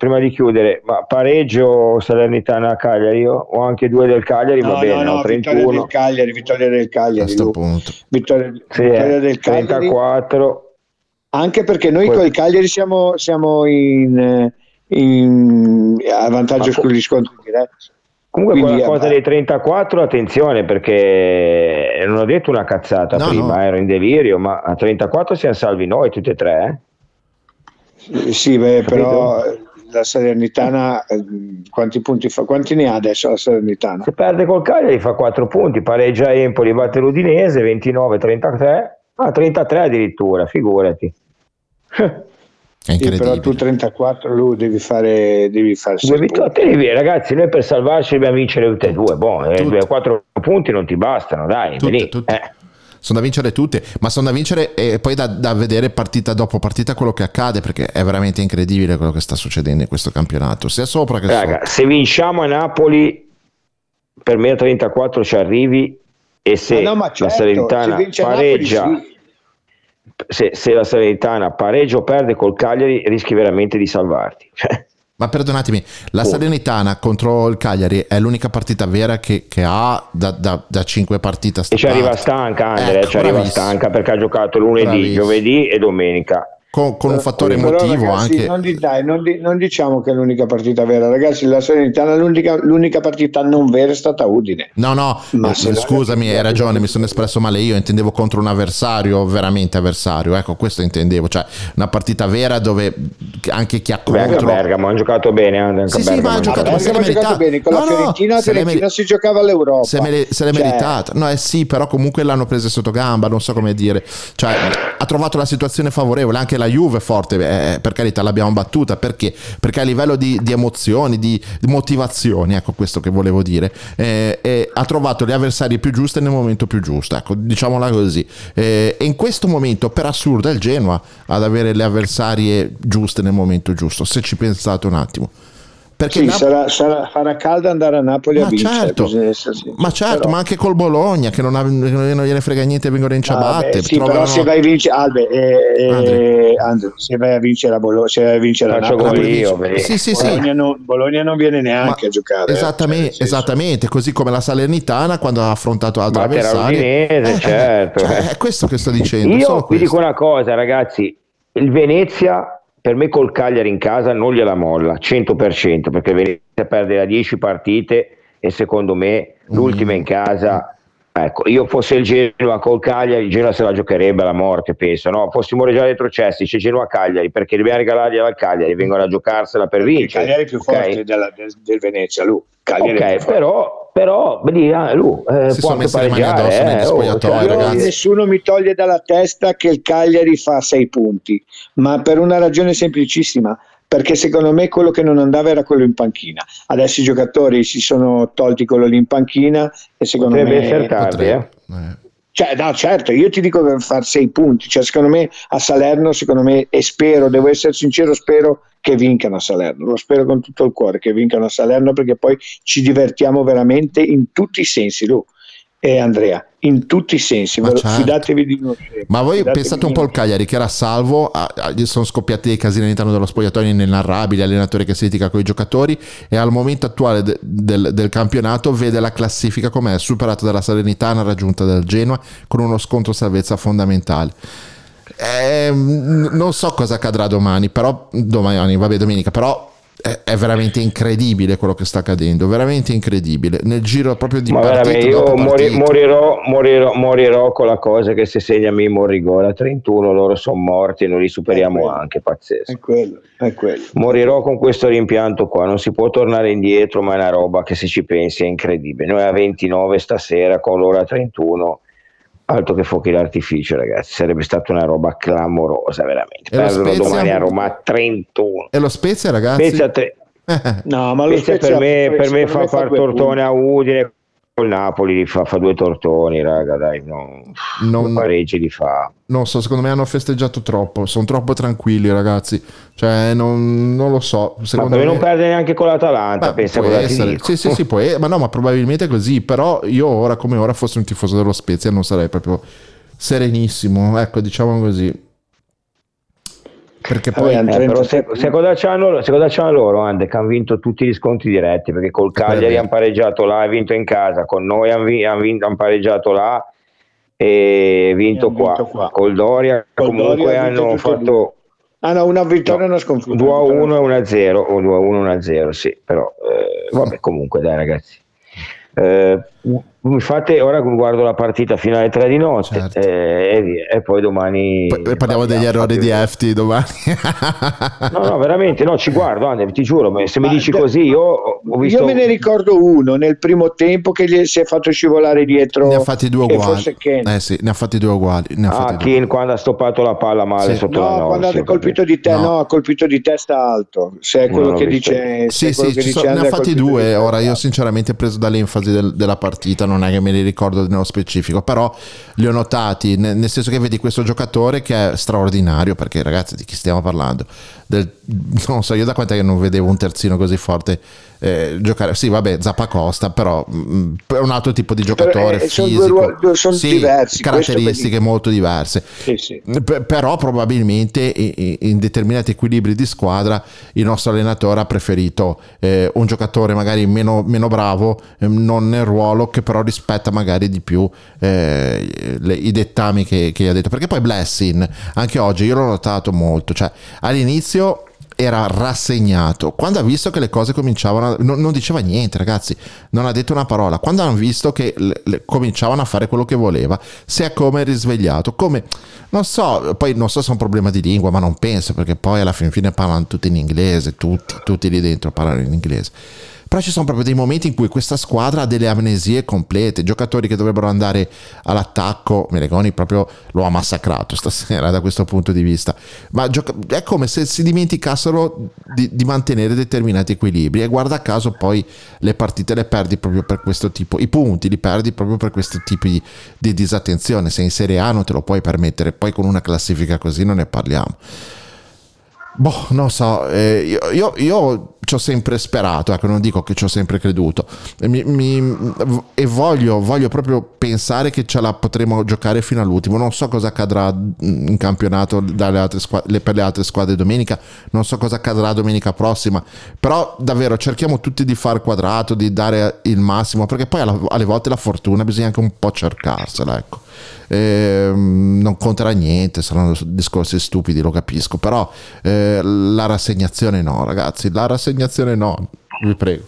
ma pareggio Salernitana Cagliari o anche due del Cagliari? No, 31. Vittoria del Cagliari. A sto punto. Vittoria del Cagliari. 34. Anche perché noi con il Cagliari siamo in a vantaggio con gli scontri diretti. Comunque quella cosa dei 34, attenzione, perché non ho detto una cazzata ero in delirio, ma a 34 siamo salvi noi tutti e tre, eh? Sì, però la Salernitana quanti punti fa? Quanti ne ha adesso la Salernitana? Se perde col Cagliari fa 4 punti, pareggia Empoli, batte l'Udinese 29-33, 33 addirittura, figurati. Sì, però tu 34 lui devi fare ragazzi, noi per salvarci dobbiamo vincere tutte e due, 4 punti non ti bastano, dai, tutte. Sono da vincere tutte, ma sono da vincere e poi da vedere partita dopo partita quello che accade, perché è veramente incredibile quello che sta succedendo in questo campionato, sia sopra che sopra. Se vinciamo a Napoli per me a 34 ci arrivi, e se la Salernitana pareggia Napoli, sì. Se la Salernitana pareggia o perde col Cagliari rischi veramente di salvarti. Ma perdonatemi, la Salernitana contro il Cagliari è l'unica partita vera che ha da 5 partite staccate. E ci arriva stanca, Andrea, perché ha giocato lunedì, giovedì e domenica. Con un fattore emotivo, ragazzi, anche. Non diciamo che è l'unica partita vera, ragazzi. La Salernitana, l'unica partita non vera è stata Udine. Scusami, hai ragione, mi sono espresso male io. Intendevo contro un avversario, veramente avversario. Ecco, questo intendevo. Cioè, una partita vera dove anche chi ha contro. Bergamo ha giocato bene. Bergamo ha giocato bene. Con la Fiorentina si giocava all'Europa. Se l'è meritata. Però comunque l'hanno presa sotto gamba. Non so come dire. Cioè, ha trovato la situazione favorevole. Anche la Juve forte, per carità, l'abbiamo battuta perché a livello di emozioni, di motivazioni, ecco questo che volevo dire, ha trovato gli avversari più giusti nel momento più giusto, ecco, diciamola così, e in questo momento per assurdo è il Genoa ad avere le avversarie giuste nel momento giusto, se ci pensate un attimo. Perché sì, farà caldo andare a Napoli a vincere, certo, ma anche col Bologna che non gliene frega niente, vengono in ciabatte. Se vai a vincere Andre, se vai a vincere a Bologna, se vai a vincere a Napoli, Bologna non viene neanche a giocare, esattamente. Così come la Salernitana quando ha affrontato altri avversari, è questo che sto dicendo. Io vi dico una cosa, ragazzi, il Venezia per me col Cagliari in casa non gliela molla 100%, perché Venezia perderà 10 partite e secondo me l'ultima in casa, ecco, io fossi il Genoa col Cagliari, il Genoa se la giocherebbe alla morte, penso, no? Fossimo già retrocessi, c'è Genoa-Cagliari, perché dobbiamo regalargliela al Cagliari, vengono a giocarsela per vincere. Il Cagliari è più forte del Venezia, Cagliari è più forte. Però però lì lui si può sono messi le mani addosso negli spogliatoi, ragazzi. Nessuno mi toglie dalla testa che il Cagliari fa 6 punti, ma per una ragione semplicissima, perché secondo me quello che non andava era quello in panchina. Adesso i giocatori si sono tolti quello lì in panchina e secondo potrebbe essere tardi, Cioè, no, certo, io ti dico per far 6 punti, cioè secondo me a Salerno, secondo me, e spero, devo essere sincero, spero che vincano a Salerno, lo spero con tutto il cuore che vincano a Salerno, perché poi ci divertiamo veramente in tutti i sensi, Lu e Andrea, in tutti i sensi, fidatevi di noi. Ma voi pensate un po' al Cagliari che era salvo, sono scoppiati dei casini all'interno dello spogliatoio inenarrabili, allenatore che si litiga con i giocatori, e al momento attuale del campionato vede la classifica com'è, superata dalla Salernitana, raggiunta dal Genoa con uno scontro salvezza fondamentale. Non so cosa accadrà domani, però domenica, però è veramente incredibile quello che sta accadendo, veramente incredibile, nel giro proprio di partita dopo partita. Io morirò con la cosa che se segna Mimmo il rigore a 31 loro sono morti e noi li superiamo anche, pazzesco. È quello. Morirò con questo rimpianto qua, non si può tornare indietro, ma è una roba che se ci pensi è incredibile. Noi a 29 stasera con loro a 31, altro che fuochi d'artificio, ragazzi, sarebbe stata una roba clamorosa veramente. Perdono domani a Roma a 31. E lo Spezia, ragazzi? No, ma lo Spezia per me fa far tortone a Udine, col Napoli li fa 2 tortoni, raga, dai, non pareggi li fa. Non so, secondo me hanno festeggiato troppo, sono troppo tranquilli, ragazzi, cioè non lo so, secondo me non perde neanche con l'Atalanta. Sì, può essere, ma probabilmente è così, però io ora come ora fossi un tifoso dello Spezia non sarei proprio serenissimo, ecco, diciamo così, perché poi però se cosa c'hanno loro, Ande, che hanno vinto tutti gli scontri diretti, perché col Cagliari hanno pareggiato là e vinto in casa, con noi hanno pareggiato là e vinto qua. Col Doria comunque hanno fatto una vittoria e una sconfitta, 2-1 e 1-0 o 2-1-1-0, sì, però vabbè, comunque dai, ragazzi, infatti ora guardo la partita fino alle 3 di notte, certo. E poi domani parliamo degli errori di Hefti domani. no veramente, no, ci guardo, Andrea, ti giuro, se mi dici così io me ne ricordo uno nel primo tempo che gli si è fatto scivolare dietro, ne ha fatti 2 uguali, sì, ne ha fatti 2 uguali, Ken quando ha stoppato la palla male, sì, sotto la nord, quando ha colpito di testa, no, ha colpito di testa alto, se è quello che dice, ne ha fatti 2. Ora io sinceramente preso dall'enfasi della partita non è che me li ricordo nello specifico, però li ho notati, nel senso che vedi questo giocatore che è straordinario, perché ragazzi, di chi stiamo parlando? Non so, io da quant'è che non vedevo un terzino così forte giocare, sì vabbè, Zappacosta, però è un altro tipo di giocatore, fisico, sono sì, diversi, caratteristiche molto diverse, sì. Però probabilmente in determinati equilibri di squadra il nostro allenatore ha preferito un giocatore magari meno bravo, non nel ruolo, che però rispetta magari di più i dettami che ha detto, perché poi Blessin anche oggi io l'ho notato molto, cioè all'inizio era rassegnato, quando ha visto che le cose cominciavano non diceva niente, ragazzi, non ha detto una parola, quando hanno visto che cominciavano a fare quello che voleva si è come risvegliato, come non so se è un problema di lingua, ma non penso, perché poi alla fine parlano tutti in inglese, tutti lì dentro parlano in inglese, però ci sono proprio dei momenti in cui questa squadra ha delle amnesie complete, giocatori che dovrebbero andare all'attacco, Melegoni proprio lo ha massacrato stasera da questo punto di vista, ma è come se si dimenticassero di mantenere determinati equilibri, e guarda caso poi le partite le perdi proprio per questo tipo, i punti li perdi proprio per questi tipi di disattenzione. Se in Serie A non te lo puoi permettere, poi con una classifica così non ne parliamo. Non so, io ci ho sempre sperato, ecco, non dico che ci ho sempre creduto, e voglio proprio pensare che ce la potremo giocare fino all'ultimo. Non so cosa accadrà in campionato per le altre squadre domenica, non so cosa accadrà domenica prossima, però davvero cerchiamo tutti di far quadrato, di dare il massimo, perché poi alle volte la fortuna bisogna anche un po' cercarsela, ecco. Non conterà niente, saranno discorsi stupidi, lo capisco, però la rassegnazione no, ragazzi, vi prego.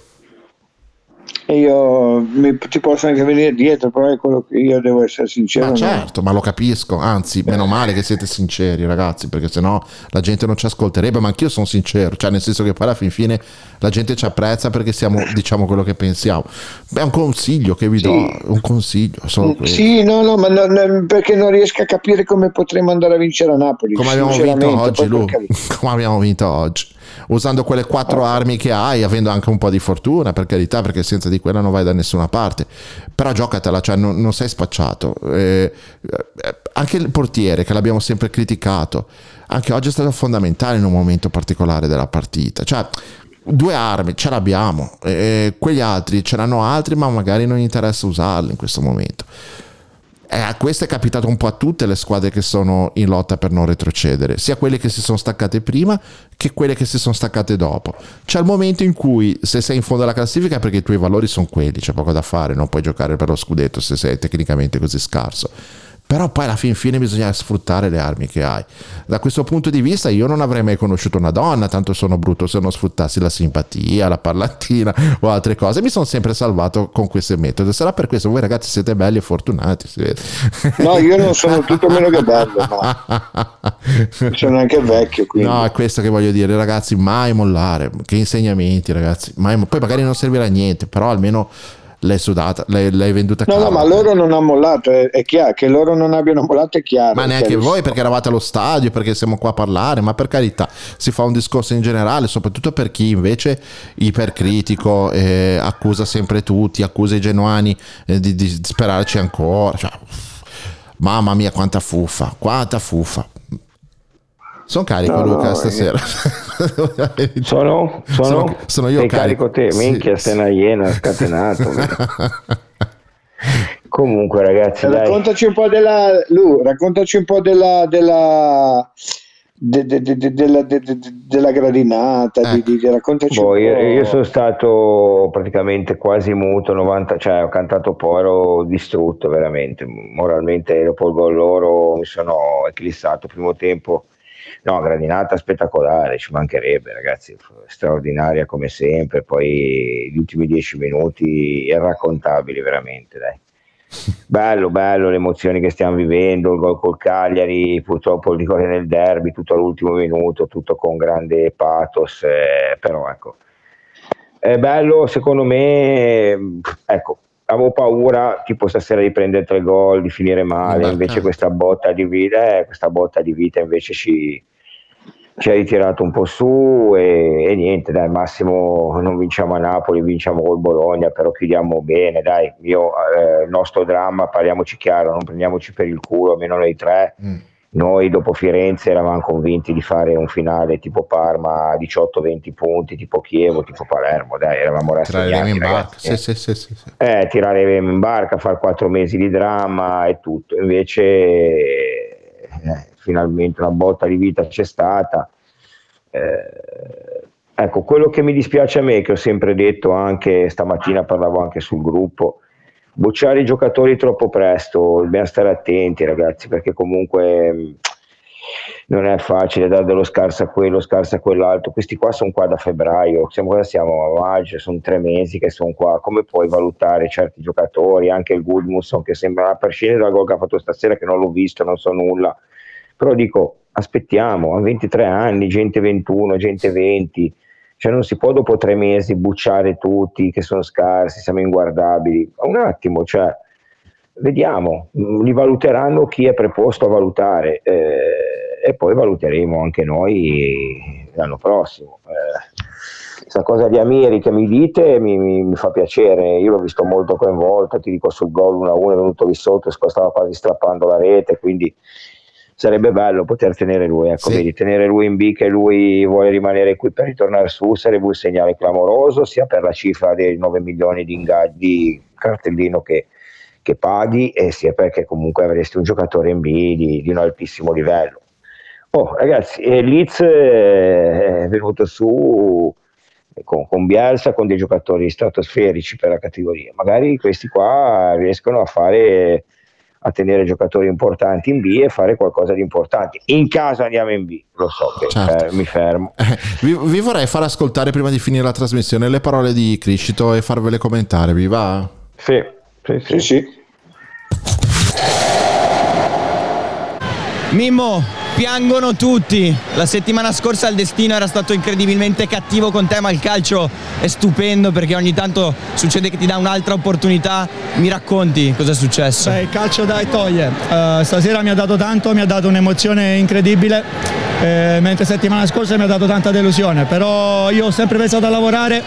e io ti posso anche venire dietro, però è quello che io devo essere sincero. Ma certo, ma lo capisco, anzi meno male che siete sinceri ragazzi, perché sennò la gente non ci ascolterebbe, ma anch'io sono sincero, cioè nel senso che poi alla fin fine la gente ci apprezza perché siamo, diciamo quello che pensiamo. È un consiglio che vi do, un consiglio solo questo. Sì, no, ma non, perché non riesco a capire come potremmo andare a vincere a Napoli come abbiamo vinto oggi, Lu, come abbiamo vinto oggi, usando quelle 4 armi che hai, avendo anche un po' di fortuna, per carità, perché senza di quella non vai da nessuna parte, però giocatela, cioè non sei spacciato, anche il portiere che l'abbiamo sempre criticato anche oggi è stato fondamentale in un momento particolare della partita, cioè 2 armi ce l'abbiamo, quegli altri ce l'hanno altri, ma magari non gli interessa usarli in questo momento. Questo è capitato un po' a tutte le squadre che sono in lotta per non retrocedere, sia quelle che si sono staccate prima che quelle che si sono staccate dopo. C'è il momento in cui se sei in fondo alla classifica perché i tuoi valori sono quelli, c'è poco da fare, non puoi giocare per lo scudetto se sei tecnicamente così scarso, però poi alla fin fine bisogna sfruttare le armi che hai. Da questo punto di vista io non avrei mai conosciuto una donna, tanto sono brutto se non sfruttassi la simpatia, la parlantina o altre cose, mi sono sempre salvato con questo metodo, sarà per questo. Voi ragazzi siete belli e fortunati, si vede. No, io non sono tutto meno che bello, no. Sono anche vecchio, quindi. No, è questo che voglio dire ragazzi, mai mollare, che insegnamenti ragazzi, mai poi magari non servirà a niente, però almeno l'hai sudata, l'hai venduta cara. No, ma loro non hanno mollato, è chiaro che loro non abbiano mollato, è chiaro. Ma neanche voi, perché eravate allo stadio, perché siamo qua a parlare, ma per carità, si fa un discorso in generale, soprattutto per chi invece ipercritico, accusa sempre tutti, accusa i genuani di sperarci ancora, cioè, mamma mia quanta fuffa. Sono carico, no, Luca, no, stasera. Sono io carico te, sì, minchia, sì. Sei una iena scatenato. Comunque ragazzi, raccontaci un po' della Lu, raccontaci un po' della gradinata, raccontaci un po'. Io sono stato praticamente quasi muto 90, cioè ho cantato poi, ero distrutto veramente, moralmente dopo il gol loro mi sono eclissato, primo tempo. No, gradinata spettacolare, ci mancherebbe ragazzi, straordinaria come sempre, poi gli ultimi 10 minuti irraccontabili veramente, dai. Bello le emozioni che stiamo vivendo, il gol col Cagliari, purtroppo il rigore nel derby, tutto all'ultimo minuto, tutto con grande pathos, però ecco, è bello secondo me, ecco. Avevo paura tipo stasera di prendere 3 gol, di finire male, invece questa botta di vita invece ci ha ritirato un po' su e niente, dai, massimo non vinciamo a Napoli, vinciamo col Bologna, però chiudiamo bene, dai, il nostro dramma, parliamoci chiaro, non prendiamoci per il culo, almeno noi 3. Noi dopo Firenze eravamo convinti di fare un finale tipo Parma, 18-20 punti, tipo Chievo, tipo Palermo, dai, eravamo rassegnati in barca. Sì. Tirare in barca, fare 4 mesi di dramma e tutto, invece finalmente una botta di vita c'è stata. Ecco, quello che mi dispiace a me, che ho sempre detto anche stamattina, parlavo anche sul gruppo, bocciare i giocatori troppo presto, dobbiamo stare attenti ragazzi, perché comunque non è facile dare dello scarso a quello, scarso a quell'altro, questi qua sono qua da febbraio, siamo a maggio, sono 3 mesi che sono qua, come puoi valutare certi giocatori, anche il Gudmundsson che sembra, a prescindere dal gol che ha fatto stasera che non l'ho visto, non so nulla, però dico aspettiamo, a 23 anni, gente 21, gente 20, cioè non si può dopo 3 mesi bucciare tutti che sono scarsi, siamo inguardabili, un attimo, cioè vediamo, li valuteranno chi è preposto a valutare, e poi valuteremo anche noi l'anno prossimo. Questa cosa di Amiri che mi dite mi fa piacere, io l'ho visto molto coinvolto, ti dico sul gol 1-1 è venuto lì sotto, stava quasi strappando la rete, quindi sarebbe bello poter tenere lui, ecco, sì. Vedi, tenere lui in B, che lui vuole rimanere qui per ritornare su, sarebbe un segnale clamoroso sia per la cifra dei 9 milioni di ingaggi cartellino che paghi, e sia perché comunque avresti un giocatore in B di un altissimo livello. Oh ragazzi, Leeds è venuto su con Bielsa, con dei giocatori stratosferici per la categoria, magari questi qua riescono a fare a tenere giocatori importanti in B e fare qualcosa di importante. In casa andiamo in B, lo so che certo. Mi fermo. Vi vorrei far ascoltare, prima di finire la trasmissione, le parole di Criscito e farvele commentare, vi va? Sì. Mimmo, piangono tutti. La settimana scorsa il destino era stato incredibilmente cattivo con te, ma il calcio è stupendo, perché ogni tanto succede che ti dà un'altra opportunità. Mi racconti cosa è successo? Beh, il calcio dà e toglie. Stasera mi ha dato tanto, mi ha dato un'emozione incredibile, mentre settimana scorsa mi ha dato tanta delusione. Però io ho sempre pensato a lavorare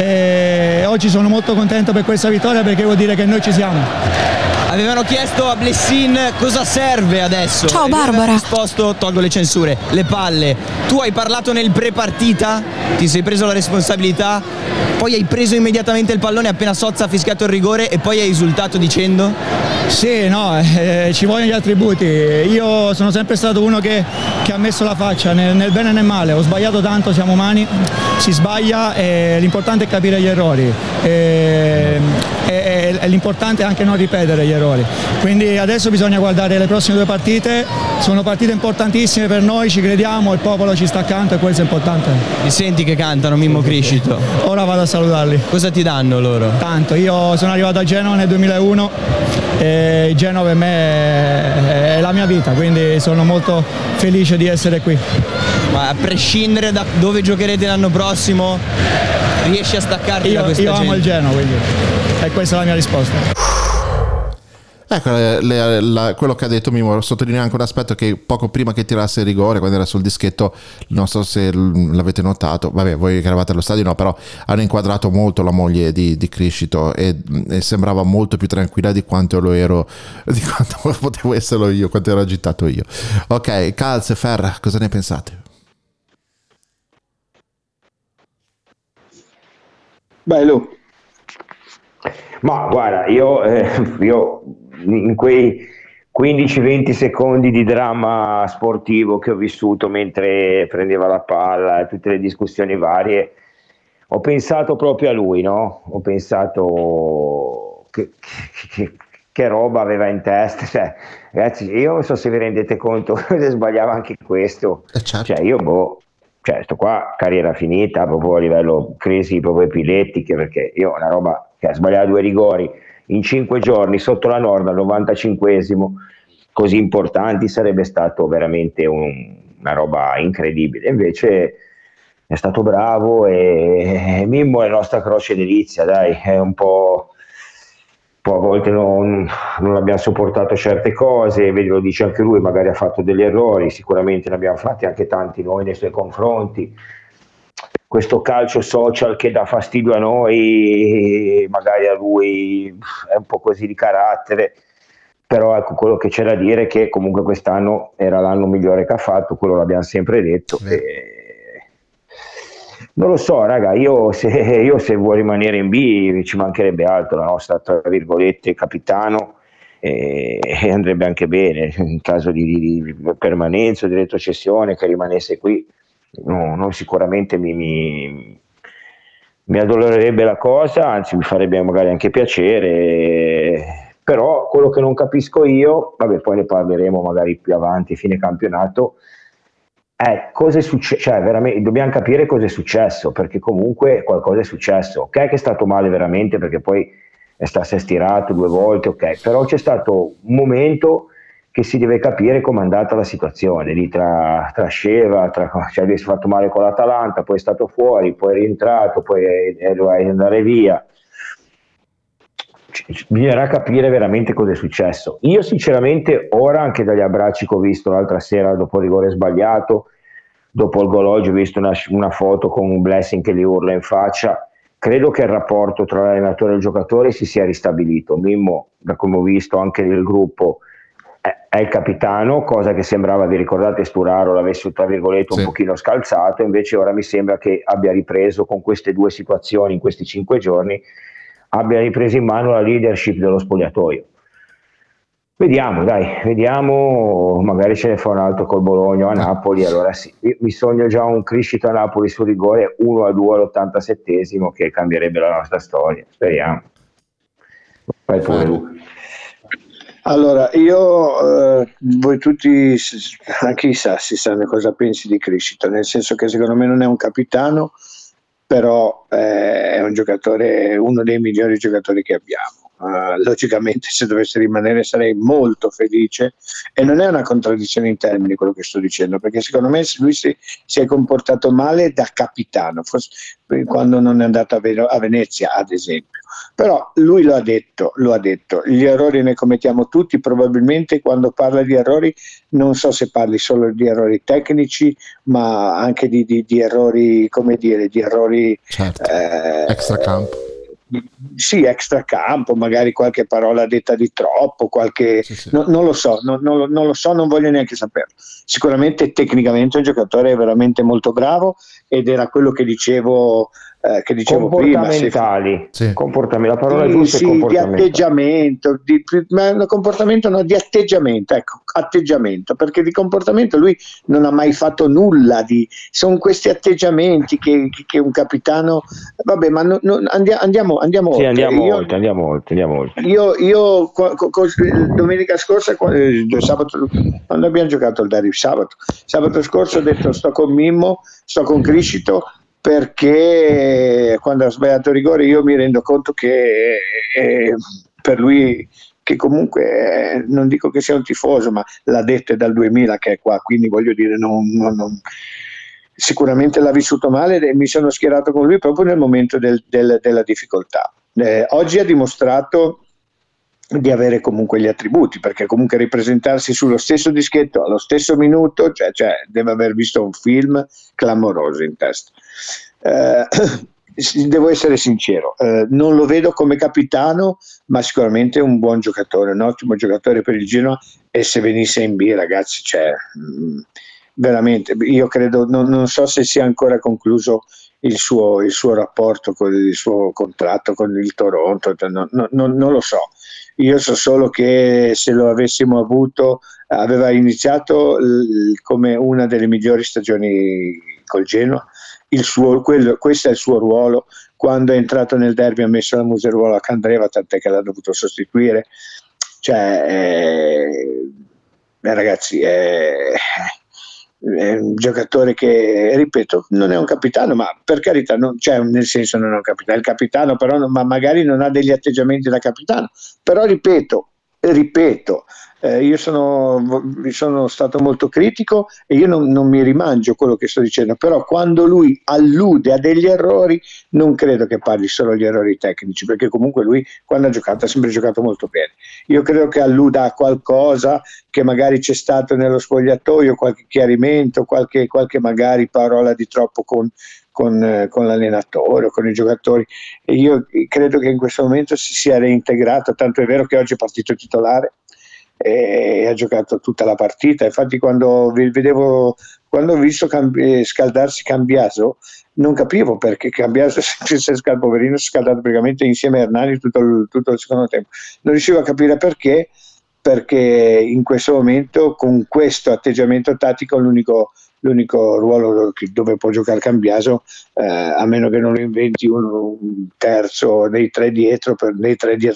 e oggi sono molto contento per questa vittoria, perché vuol dire che noi ci siamo. Avevano chiesto a Blessin cosa serve adesso. Ciao Barbara. Risposto, tolgo le censure, le palle. Tu hai parlato nel pre-partita, ti sei preso la responsabilità, poi hai preso immediatamente il pallone appena Sozza ha fischiato il rigore e poi hai esultato dicendo? Sì, no, ci vogliono gli attributi. Io sono sempre stato uno che ha messo la faccia, nel bene e nel male. Ho sbagliato tanto, siamo umani, si sbaglia e l'importante è capire gli errori. E l'importante è anche non ripetere gli errori. Quindi adesso bisogna guardare le prossime due partite, sono partite importantissime per noi, ci crediamo, il popolo ci sta accanto e questo è importante. Mi senti che cantano Mimmo Criscito? Ora vado a salutarli. Cosa ti danno loro? Tanto, io sono arrivato a Genoa nel 2001 e Genoa per me è la mia vita, quindi sono molto felice di essere qui. Ma a prescindere da dove giocherete l'anno prossimo, riesci a staccarti da questa gente? Io amo il Genoa, quindi e questa è la mia risposta. Ecco quello che ha detto Mimmo. Sottolinea anche un aspetto che poco prima che tirasse il rigore, quando era sul dischetto, non so se l'avete notato, vabbè voi che eravate allo stadio no, però hanno inquadrato molto la moglie di Criscito e sembrava molto più tranquilla di quanto lo ero, di quanto potevo esserlo io, quanto ero agitato io. Ok, Calze, Ferra, cosa ne pensate? Bello. Ma guarda, io in quei 15-20 secondi di dramma sportivo che ho vissuto mentre prendeva la palla e tutte le discussioni varie, ho pensato proprio a lui, no? Ho pensato che roba aveva in testa, cioè, ragazzi, io non so se vi rendete conto se sbagliava anche questo, certo. Cioè, sto qua carriera finita proprio a livello crisi proprio epilettiche, perché io una roba che sbagliava due rigori in 5 giorni sotto la Norda al 95esimo, così importanti, sarebbe stato veramente una roba incredibile. Invece è stato bravo e Mimmo è la nostra croce delizia, dai, è un po' a volte non abbiamo sopportato certe cose, lo dice anche lui, magari ha fatto degli errori, sicuramente ne abbiamo fatti anche tanti noi nei suoi confronti. Questo calcio social che dà fastidio a noi, magari a lui è un po' così di carattere, però ecco, quello che c'è da dire è che comunque quest'anno era l'anno migliore che ha fatto, quello l'abbiamo sempre detto. Non lo so, raga, io se vuoi rimanere in B ci mancherebbe altro, la nostra tra virgolette capitano, e andrebbe anche bene in caso di permanenza o di retrocessione, che rimanesse qui. No, sicuramente mi addolorerebbe la cosa, anzi mi farebbe magari anche piacere, però quello che non capisco io, vabbè poi ne parleremo magari più avanti fine campionato, è cosa è successo, cioè veramente dobbiamo capire cosa è successo, perché comunque qualcosa è successo, ok che è stato male veramente, perché poi si è stirato 2 volte, ok, però c'è stato un momento che si deve capire com'è andata la situazione lì tra Sceva, cioè lui si è fatto male con l'Atalanta, poi è stato fuori, poi è rientrato, poi doveva andare via. Bisognerà capire veramente cosa è successo. Io sinceramente ora, anche dagli abbracci che ho visto l'altra sera dopo il rigore sbagliato, dopo il gol oggi ho visto una foto con un Blessing che gli urla in faccia, credo che il rapporto tra l'allenatore e il giocatore si sia ristabilito. Mimmo, da come ho visto anche nel gruppo, è il capitano, cosa che sembrava, vi ricordate, Sturaro l'avesse tra virgolette un pochino scalzato, invece ora mi sembra che abbia ripreso con queste 2 situazioni in questi 5 giorni, abbia ripreso in mano la leadership dello spogliatoio. Vediamo, magari ce ne fa un altro col Bologna a Napoli, allora sì, io mi sogno già un Criscito a Napoli su rigore 1-2 all'87esimo che cambierebbe la nostra storia, speriamo. Vai pure Luca. Allora, io, voi tutti, anche i sassi sanno cosa pensi di Criscito, nel senso che secondo me non è un capitano, però è un giocatore, uno dei migliori giocatori che abbiamo. Logicamente, se dovesse rimanere sarei molto felice, e non è una contraddizione in termini quello che sto dicendo, perché secondo me lui si è comportato male da capitano, forse quando non è andato a Venezia, ad esempio. Però lui lo ha detto, gli errori ne commettiamo tutti, probabilmente quando parla di errori non so se parli solo di errori tecnici, ma anche di errori, come dire, di errori, certo, extracampo. Sì, extracampo, magari qualche parola detta di troppo, qualche sì. No, non lo so, non voglio neanche saperlo. Sicuramente tecnicamente è un giocatore veramente molto bravo, ed era quello che dicevo comportamentali, prima, sì. Comportamento, la parola giusta è comportamento. Di atteggiamento, ma comportamento no, di atteggiamento, ecco, atteggiamento, perché di comportamento lui non ha mai fatto nulla, sono questi atteggiamenti che un capitano, vabbè, ma andiamo sì, oltre. Andiamo oltre. Domenica scorsa, sabato, quando abbiamo giocato il derby, sabato scorso ho detto sto con Mimmo, sto con Criscito, perché quando ha sbagliato rigore io mi rendo conto che per lui, che comunque non dico che sia un tifoso, ma l'ha detto, è dal 2000 che è qua, quindi voglio dire non sicuramente l'ha vissuto male, e mi sono schierato con lui proprio nel momento della difficoltà. Oggi ha dimostrato di avere comunque gli attributi, perché comunque ripresentarsi sullo stesso dischetto allo stesso minuto, cioè deve aver visto un film clamoroso in testa. Devo essere sincero, non lo vedo come capitano, ma sicuramente un buon giocatore, un ottimo giocatore per il Genoa, e se venisse in B, ragazzi, cioè, veramente io credo, non so se sia ancora concluso il suo rapporto, con il suo contratto con il Toronto, non lo so. Io so solo che se lo avessimo avuto, aveva iniziato come una delle migliori stagioni col Genoa. Questo è il suo ruolo. Quando è entrato nel derby ha messo la museruola a Candreva, tant'è che l'ha dovuto sostituire. Cioè, ragazzi, è un giocatore che, ripeto, non è un capitano, ma per carità, non è un capitano, è il capitano, però ma magari non ha degli atteggiamenti da capitano. Però ripeto, io sono stato molto critico, e io non mi rimangio quello che sto dicendo, però quando lui allude a degli errori non credo che parli solo di errori tecnici, perché comunque lui quando ha sempre giocato molto bene. Io credo che alluda a qualcosa che magari c'è stato nello spogliatoio, qualche chiarimento, qualche magari parola di troppo con l'allenatore o con i giocatori, e io credo che in questo momento si sia reintegrato, tanto è vero che oggi è partito titolare e ha giocato tutta la partita. Infatti quando ho visto scaldarsi Cambiaso, non capivo perché Cambiaso poverino si è scaldato praticamente insieme a Hernani tutto il secondo tempo, non riuscivo a capire perché in questo momento, con questo atteggiamento tattico, l'unico ruolo dove può giocare Cambiaso, a meno che non lo inventi un terzo dei tre dietro,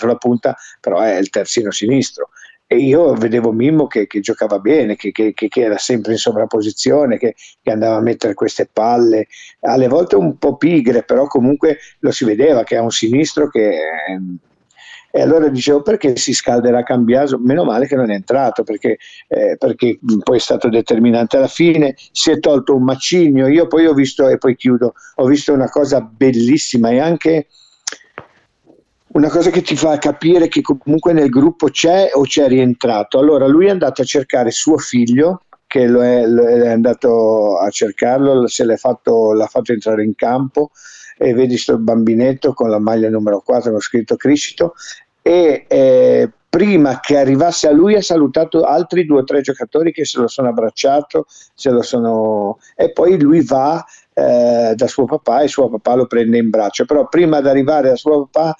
la punta, però è il terzino sinistro. E io vedevo Mimmo che giocava bene, che era sempre in sovrapposizione, che andava a mettere queste palle, alle volte un po' pigre, però comunque lo si vedeva che è un sinistro che... E allora dicevo, perché si scalderà Cambiaso? Meno male che non è entrato, perché poi è stato determinante alla fine, si è tolto un macigno. Io poi ho visto, e poi chiudo, ho visto una cosa bellissima, e anche una cosa che ti fa capire che comunque nel gruppo c'è o c'è rientrato. Allora lui è andato a cercare suo figlio, che lo è andato a cercarlo, se l'ha fatto entrare in campo, e vedi sto bambinetto con la maglia numero 4 con scritto Criscito, e prima che arrivasse a lui ha salutato altri 2 o 3 giocatori che se lo sono abbracciato, e poi lui va da suo papà, e suo papà lo prende in braccio, però prima di arrivare da suo papà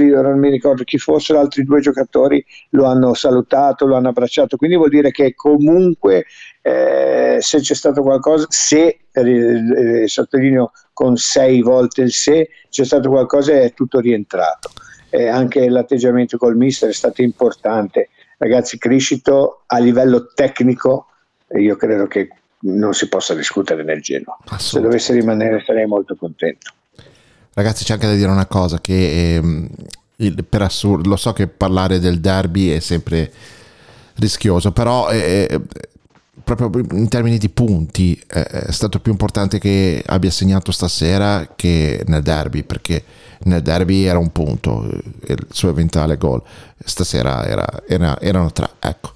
non mi ricordo chi fossero, altri 2 giocatori lo hanno salutato, lo hanno abbracciato, quindi vuol dire che comunque se c'è stato qualcosa, se sottolineo con 6 volte il se, c'è stato qualcosa, è tutto rientrato. Anche l'atteggiamento col mister è stato importante. ragazzi, Criscito a livello tecnico io credo che non si possa discutere nel Genoa. Se dovesse rimanere sarei molto contento. Ragazzi, c'è anche da dire una cosa che per assurdo, lo so che parlare del derby è sempre rischioso, però proprio in termini di punti è stato più importante che abbia segnato stasera che nel derby, perché nel derby era un punto, il suo eventuale gol, stasera erano 3, ecco.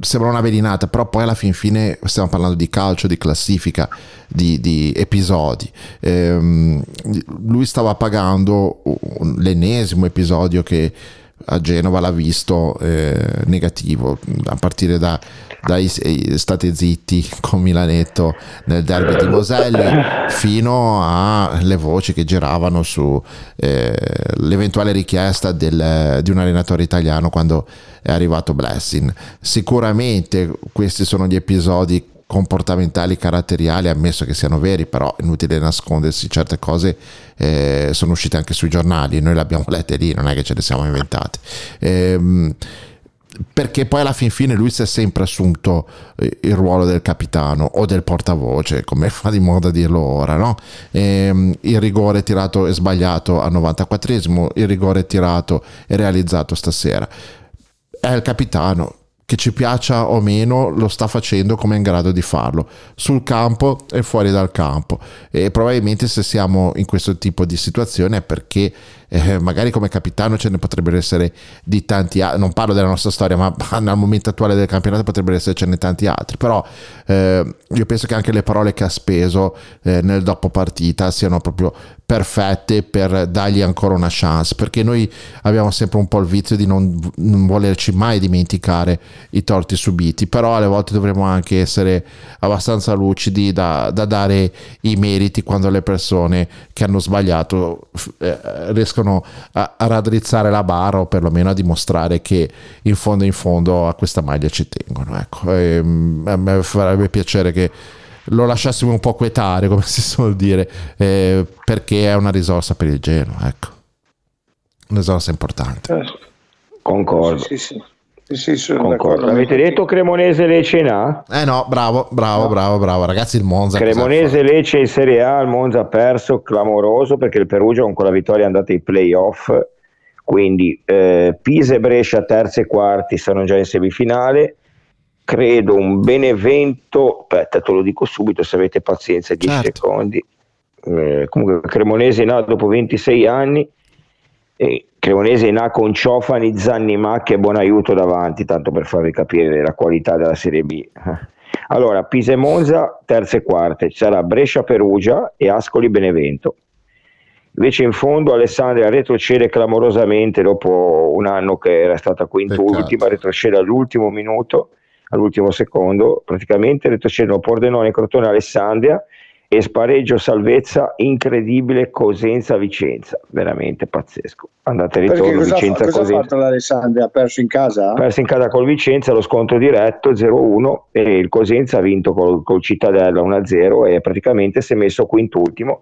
Sembra una velinata, però poi alla fin fine stiamo parlando di calcio, di classifica, di episodi. Lui stava pagando l'ennesimo episodio che a Genova l'ha visto negativo, a partire dai state zitti con Milanetto nel derby di Moselli, fino alle voci che giravano su l'eventuale richiesta di un allenatore italiano quando è arrivato Blessin. Sicuramente questi sono gli episodi comportamentali, caratteriali, ammesso che siano veri, però inutile nascondersi, certe cose sono uscite anche sui giornali, noi le abbiamo lette lì, non è che ce le siamo inventate, perché poi alla fin fine lui si è sempre assunto il ruolo del capitano o del portavoce, come fa di moda dirlo ora, no? Il rigore tirato e sbagliato al 94esimo, il rigore tirato e realizzato stasera, è il capitano. Che ci piaccia o meno, lo sta facendo come è in grado di farlo, sul campo e fuori dal campo. E probabilmente se siamo in questo tipo di situazione è perché magari come capitano ce ne potrebbero essere di tanti altri, non parlo della nostra storia, ma al momento attuale del campionato potrebbero essercene tanti altri, però io penso che anche le parole che ha speso nel dopo partita siano proprio perfette per dargli ancora una chance, perché noi abbiamo sempre un po' il vizio di non volerci mai dimenticare i torti subiti, però alle volte dovremmo anche essere abbastanza lucidi da dare i meriti quando le persone che hanno sbagliato riescono a raddrizzare la barra, o perlomeno a dimostrare che in fondo a questa maglia ci tengono, ecco. E a me farebbe piacere che lo lasciassimo un po' quetare, come si suol dire, perché è una risorsa per il Genoa, ecco, una risorsa importante. Concordo. Sì, sono d'accordo. Avete detto Cremonese Lecce in A? No, bravo. Ragazzi, il Monza. Cremonese Lecce in Serie A, il Monza ha perso, clamoroso, perché il Perugia con quella vittoria è andato ai playoff, quindi Pisa e Brescia terzi e quarti sono già in semifinale. Credo un Benevento, aspetta, te lo dico subito se avete pazienza, 10 secondi. Comunque Cremonese in A dopo 26 anni. Cremonese in A con Ciofani, Zannimac e Buonaiuto davanti, tanto per farvi capire la qualità della Serie B. Allora Pisa e Monza terze e quarte, sarà Brescia Perugia e Ascoli Benevento. Invece in fondo Alessandria retrocede clamorosamente dopo un anno che era stata quintultima, retrocede all'ultimo minuto, all'ultimo secondo praticamente, retrocedono Pordenone, Crotone, Alessandria, e spareggio salvezza incredibile Cosenza-Vicenza, veramente pazzesco, andate e ritorno Vicenza-Cosenza. Cosa ha fatto l'Alessandria? Ha perso in casa? Perso in casa col Vicenza, lo scontro diretto 0-1, e il Cosenza ha vinto col Cittadella 1-0 e praticamente si è messo quintultimo.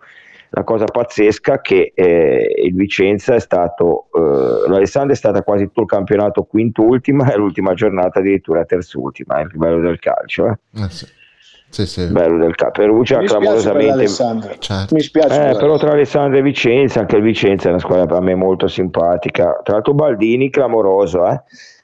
La cosa pazzesca che il Vicenza è stato, l'Alessandria è stata quasi tutto il campionato quintultima e l'ultima giornata addirittura terzultima, è il bello del calcio, sì. Sì. Bello del Perugia clamorosamente, certo. Mi spiace però tra Alessandria e Vicenza, anche il Vicenza è una squadra per me molto simpatica, tra l'altro Baldini clamoroso,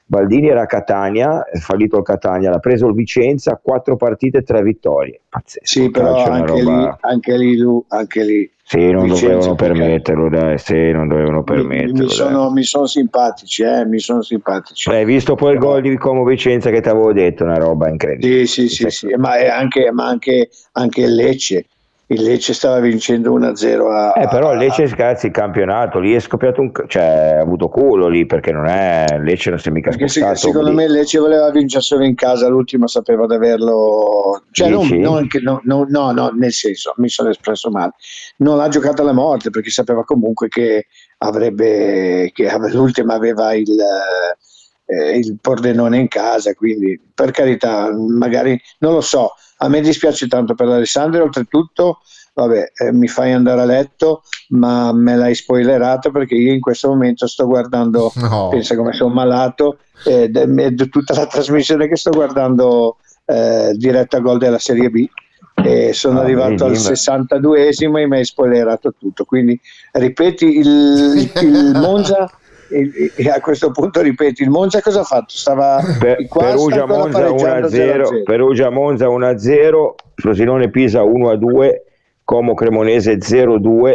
Baldini era a Catania, è fallito il Catania, l'ha preso il Vicenza, 4 partite, 3 vittorie, pazzesco. Sì, però anche lì sì, non Vicenza, dovevano permetterlo, dai, sì, non dovevano permetterlo. Mi sono simpatici, Hai visto poi il gol di Como Vicenza che ti avevo detto, una roba incredibile. Sì. Ma anche il Lecce. Il Lecce stava vincendo 1-0 però il Lecce, ragazzi, il campionato lì è scoppiato ha avuto culo lì, perché non è Lecce, non si è mica spostato. Secondo me il Lecce voleva vincere solo in casa, l'ultima sapeva di averlo, nel senso, mi sono espresso male, non l'ha giocata alla morte, perché sapeva comunque che l'ultima aveva il Pordenone in casa, quindi per carità, magari non lo so. A me dispiace tanto per Alessandro, oltretutto mi fai andare a letto, ma me l'hai spoilerato, perché io in questo momento sto guardando, pensa come sono malato, tutta la trasmissione che sto guardando diretta gol della Serie B, e sono arrivato al 62esimo e mi hai spoilerato tutto, quindi ripeti il Monza. E a questo punto ripeti, il Monza cosa ha fatto? Perugia-Monza 1-0, Perugia-Monza 1-0, Frosinone-Pisa 1-2, Como-Cremonese 0-2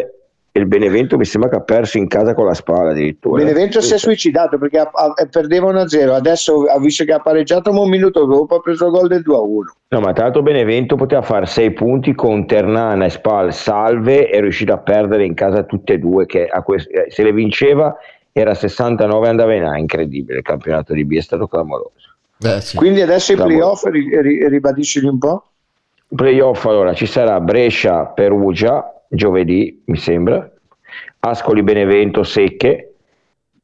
e il Benevento mi sembra che ha perso in casa con la Spal addirittura. Benevento si è suicidato perché perdeva 1-0, adesso ha visto che ha pareggiato, ma un minuto dopo ha preso il gol del 2-1. No, ma tanto Benevento poteva fare 6 punti con Ternana e Spal salve, è riuscito a perdere in casa tutte e due, che se le vinceva era 69, andava in A, incredibile, il campionato di B è stato clamoroso. Sì. Quindi adesso clamoroso. I playoff, ribadiscili un po'? Playoff, allora ci sarà Brescia-Perugia giovedì mi sembra, Ascoli-Benevento secche,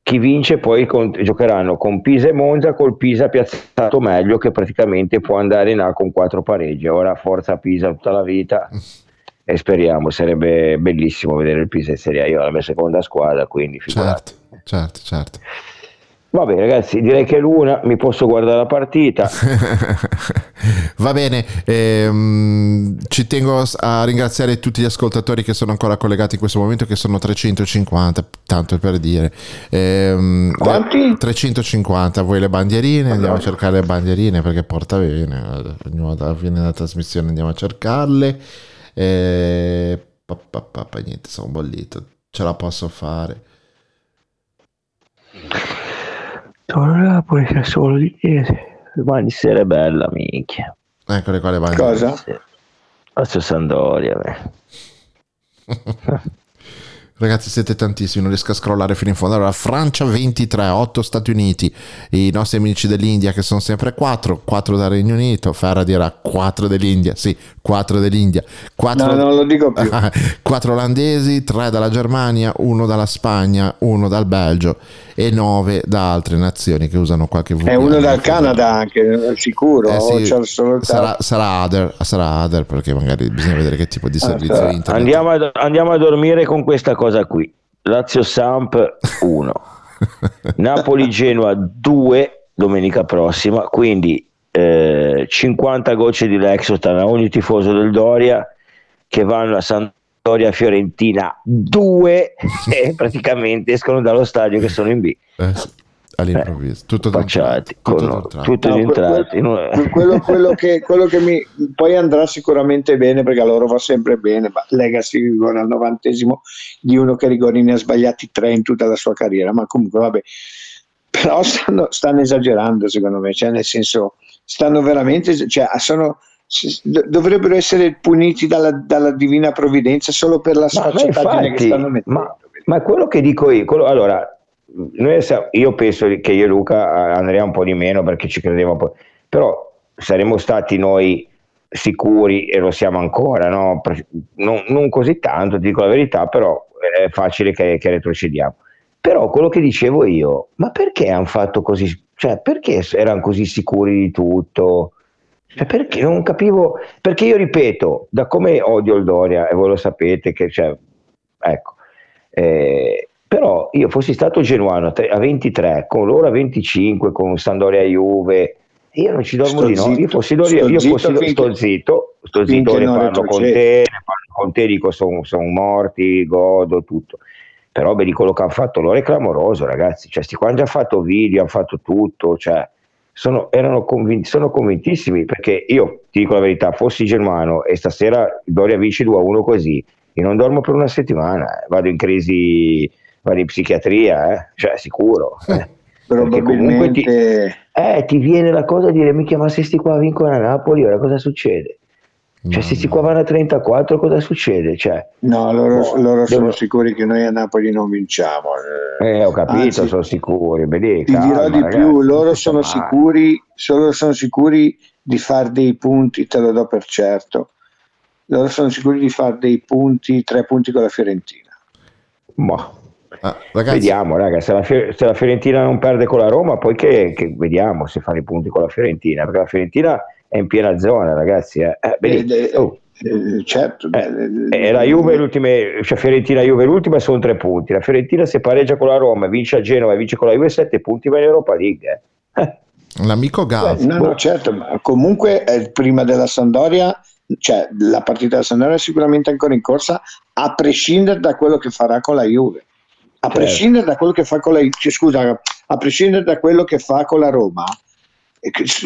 chi vince poi giocheranno con Pisa e Monza, col Pisa piazzato meglio che praticamente può andare in A con 4 pareggi. Ora forza Pisa tutta la vita e speriamo, sarebbe bellissimo vedere il Pisa in Serie A, io ho la mia seconda squadra quindi figurati. Certo. Va bene ragazzi, direi che l'una mi posso guardare la partita. Va bene, ci tengo a ringraziare tutti gli ascoltatori che sono ancora collegati in questo momento, che sono 350, tanto per dire. Quanti? 350, voi le bandierine, andiamo a cercare le bandierine perché porta bene, alla fine della trasmissione andiamo a cercarle. Niente, sono bollito, ce la posso fare. Torna poi c'è solo di domani sera è bella, minchia. Eccole qua le bandiere. Cosa? Adesso Sampdoria. Ragazzi siete tantissimi, non riesco a scrollare fino in fondo. Allora Francia 23, 8 Stati Uniti, i nostri amici dell'India che sono sempre 4 dal Regno Unito, Ferra dirà 4 dell'India, sì 4 dell'India, 4, no non lo dico più, 4 olandesi, 3 dalla Germania, 1 dalla Spagna, 1 dal Belgio e 9 da altre nazioni che usano qualche VPN. È uno dal Canada anche sicuro, sarà Ader perché magari bisogna vedere che tipo di servizio internet. Andiamo a dormire con questa cosa qui: Lazio Samp 1 Napoli Genoa 2 domenica prossima, quindi 50 gocce di Lexotan a ogni tifoso del Doria che vanno a Sampdoria Fiorentina 2 e praticamente escono dallo stadio che sono in B all'improvviso, tutto facciati quello che mi poi andrà sicuramente bene perché a loro va sempre bene, ma Legacy rigore al 90esimo di uno che rigori ne ha sbagliati 3 in tutta la sua carriera, ma comunque vabbè, però stanno esagerando secondo me, cioè nel senso stanno veramente, cioè dovrebbero essere puniti dalla divina provvidenza solo per la sfaccettatura che stanno mettendo. Ma quello che dico io, allora io penso che io e Luca andremo un po' di meno perché ci credevo un po', però saremmo stati noi sicuri e lo siamo ancora, no? Non così tanto, ti dico la verità, però è facile che retrocediamo. Però quello che dicevo io, ma perché hanno fatto così, cioè perché erano così sicuri di tutto? Cioè perché non capivo, perché io ripeto, da come odio il Doria e voi lo sapete che cioè, ecco però io fossi stato genuano a 23, con loro a 25, con Sampdoria Juve, io non ci dormo di no, io fossi sto zitto, ne parlo con te, dico sono morti, godo, tutto. Però vedi quello che hanno fatto loro è clamoroso ragazzi, cioè sti qua hanno già fatto video, hanno fatto tutto, cioè sono convintissimi, perché io ti dico la verità, fossi genuano e stasera Doria vince 2-1 così, io non dormo per una settimana, vado in crisi, vado in psichiatria, cioè sicuro. Probabilmente ti viene la cosa di dire mica, ma se sti qua vincono a Napoli ora cosa succede? Cioè se sti qua vanno a 34 cosa succede? Cioè, no, loro sono sicuri che noi a Napoli non vinciamo. Ho capito, anzi, sono sicuri. Beh, dirò di ragazzi, più, loro sono sicuri di fare dei punti, te lo do per certo. Loro sono sicuri di fare dei punti, 3 punti con la Fiorentina. Ma ragazzi, vediamo raga, se la Fiorentina non perde con la Roma poi che vediamo se fa i punti con la Fiorentina, perché la Fiorentina è in piena zona, ragazzi. Certo, la Juve l'ultima, cioè Fiorentina Juve l'ultima, sono 3 punti. La Fiorentina, se pareggia con la Roma, vince a Genova e vince con la Juve 7 punti, va in Europa League. L'amico Gallo. No, certo, ma comunque prima della Sampdoria, cioè la partita della Sampdoria è sicuramente ancora in corsa, a prescindere da quello che farà con la Juve, a prescindere da quello che fa con la scusa, a prescindere da quello che fa con la Roma,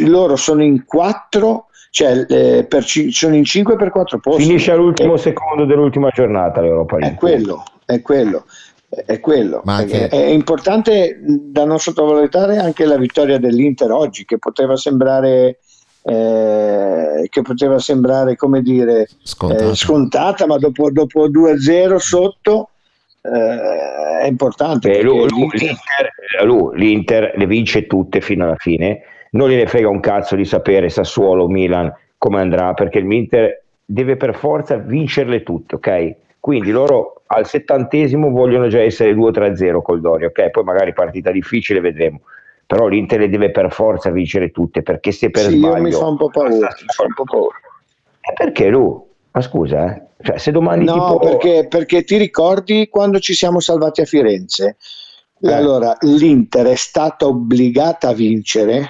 loro sono in 4. Cioè, sono in 5 per 4 posti. Finisce all'ultimo secondo dell'ultima giornata l'Europa League. È quello. Ma anche... è importante da non sottovalutare anche la vittoria dell'Inter oggi, che poteva sembrare come dire scontata, ma dopo 2-0 sotto è importante. L'Inter le vince tutte fino alla fine. Non gliene frega un cazzo di sapere Sassuolo, Milan, come andrà, perché l'Inter deve per forza vincerle tutte, ok? Quindi loro al 70° vogliono già essere 2-3-0 col Doria, ok? Poi magari partita difficile, vedremo. Però l'Inter le deve per forza vincere tutte, perché se per sbaglio... Sì, mi fa un po' paura. Perché lui? Ma scusa, cioè, se domani... No, perché ti ricordi quando ci siamo salvati a Firenze? Allora, l'Inter è stata obbligata a vincere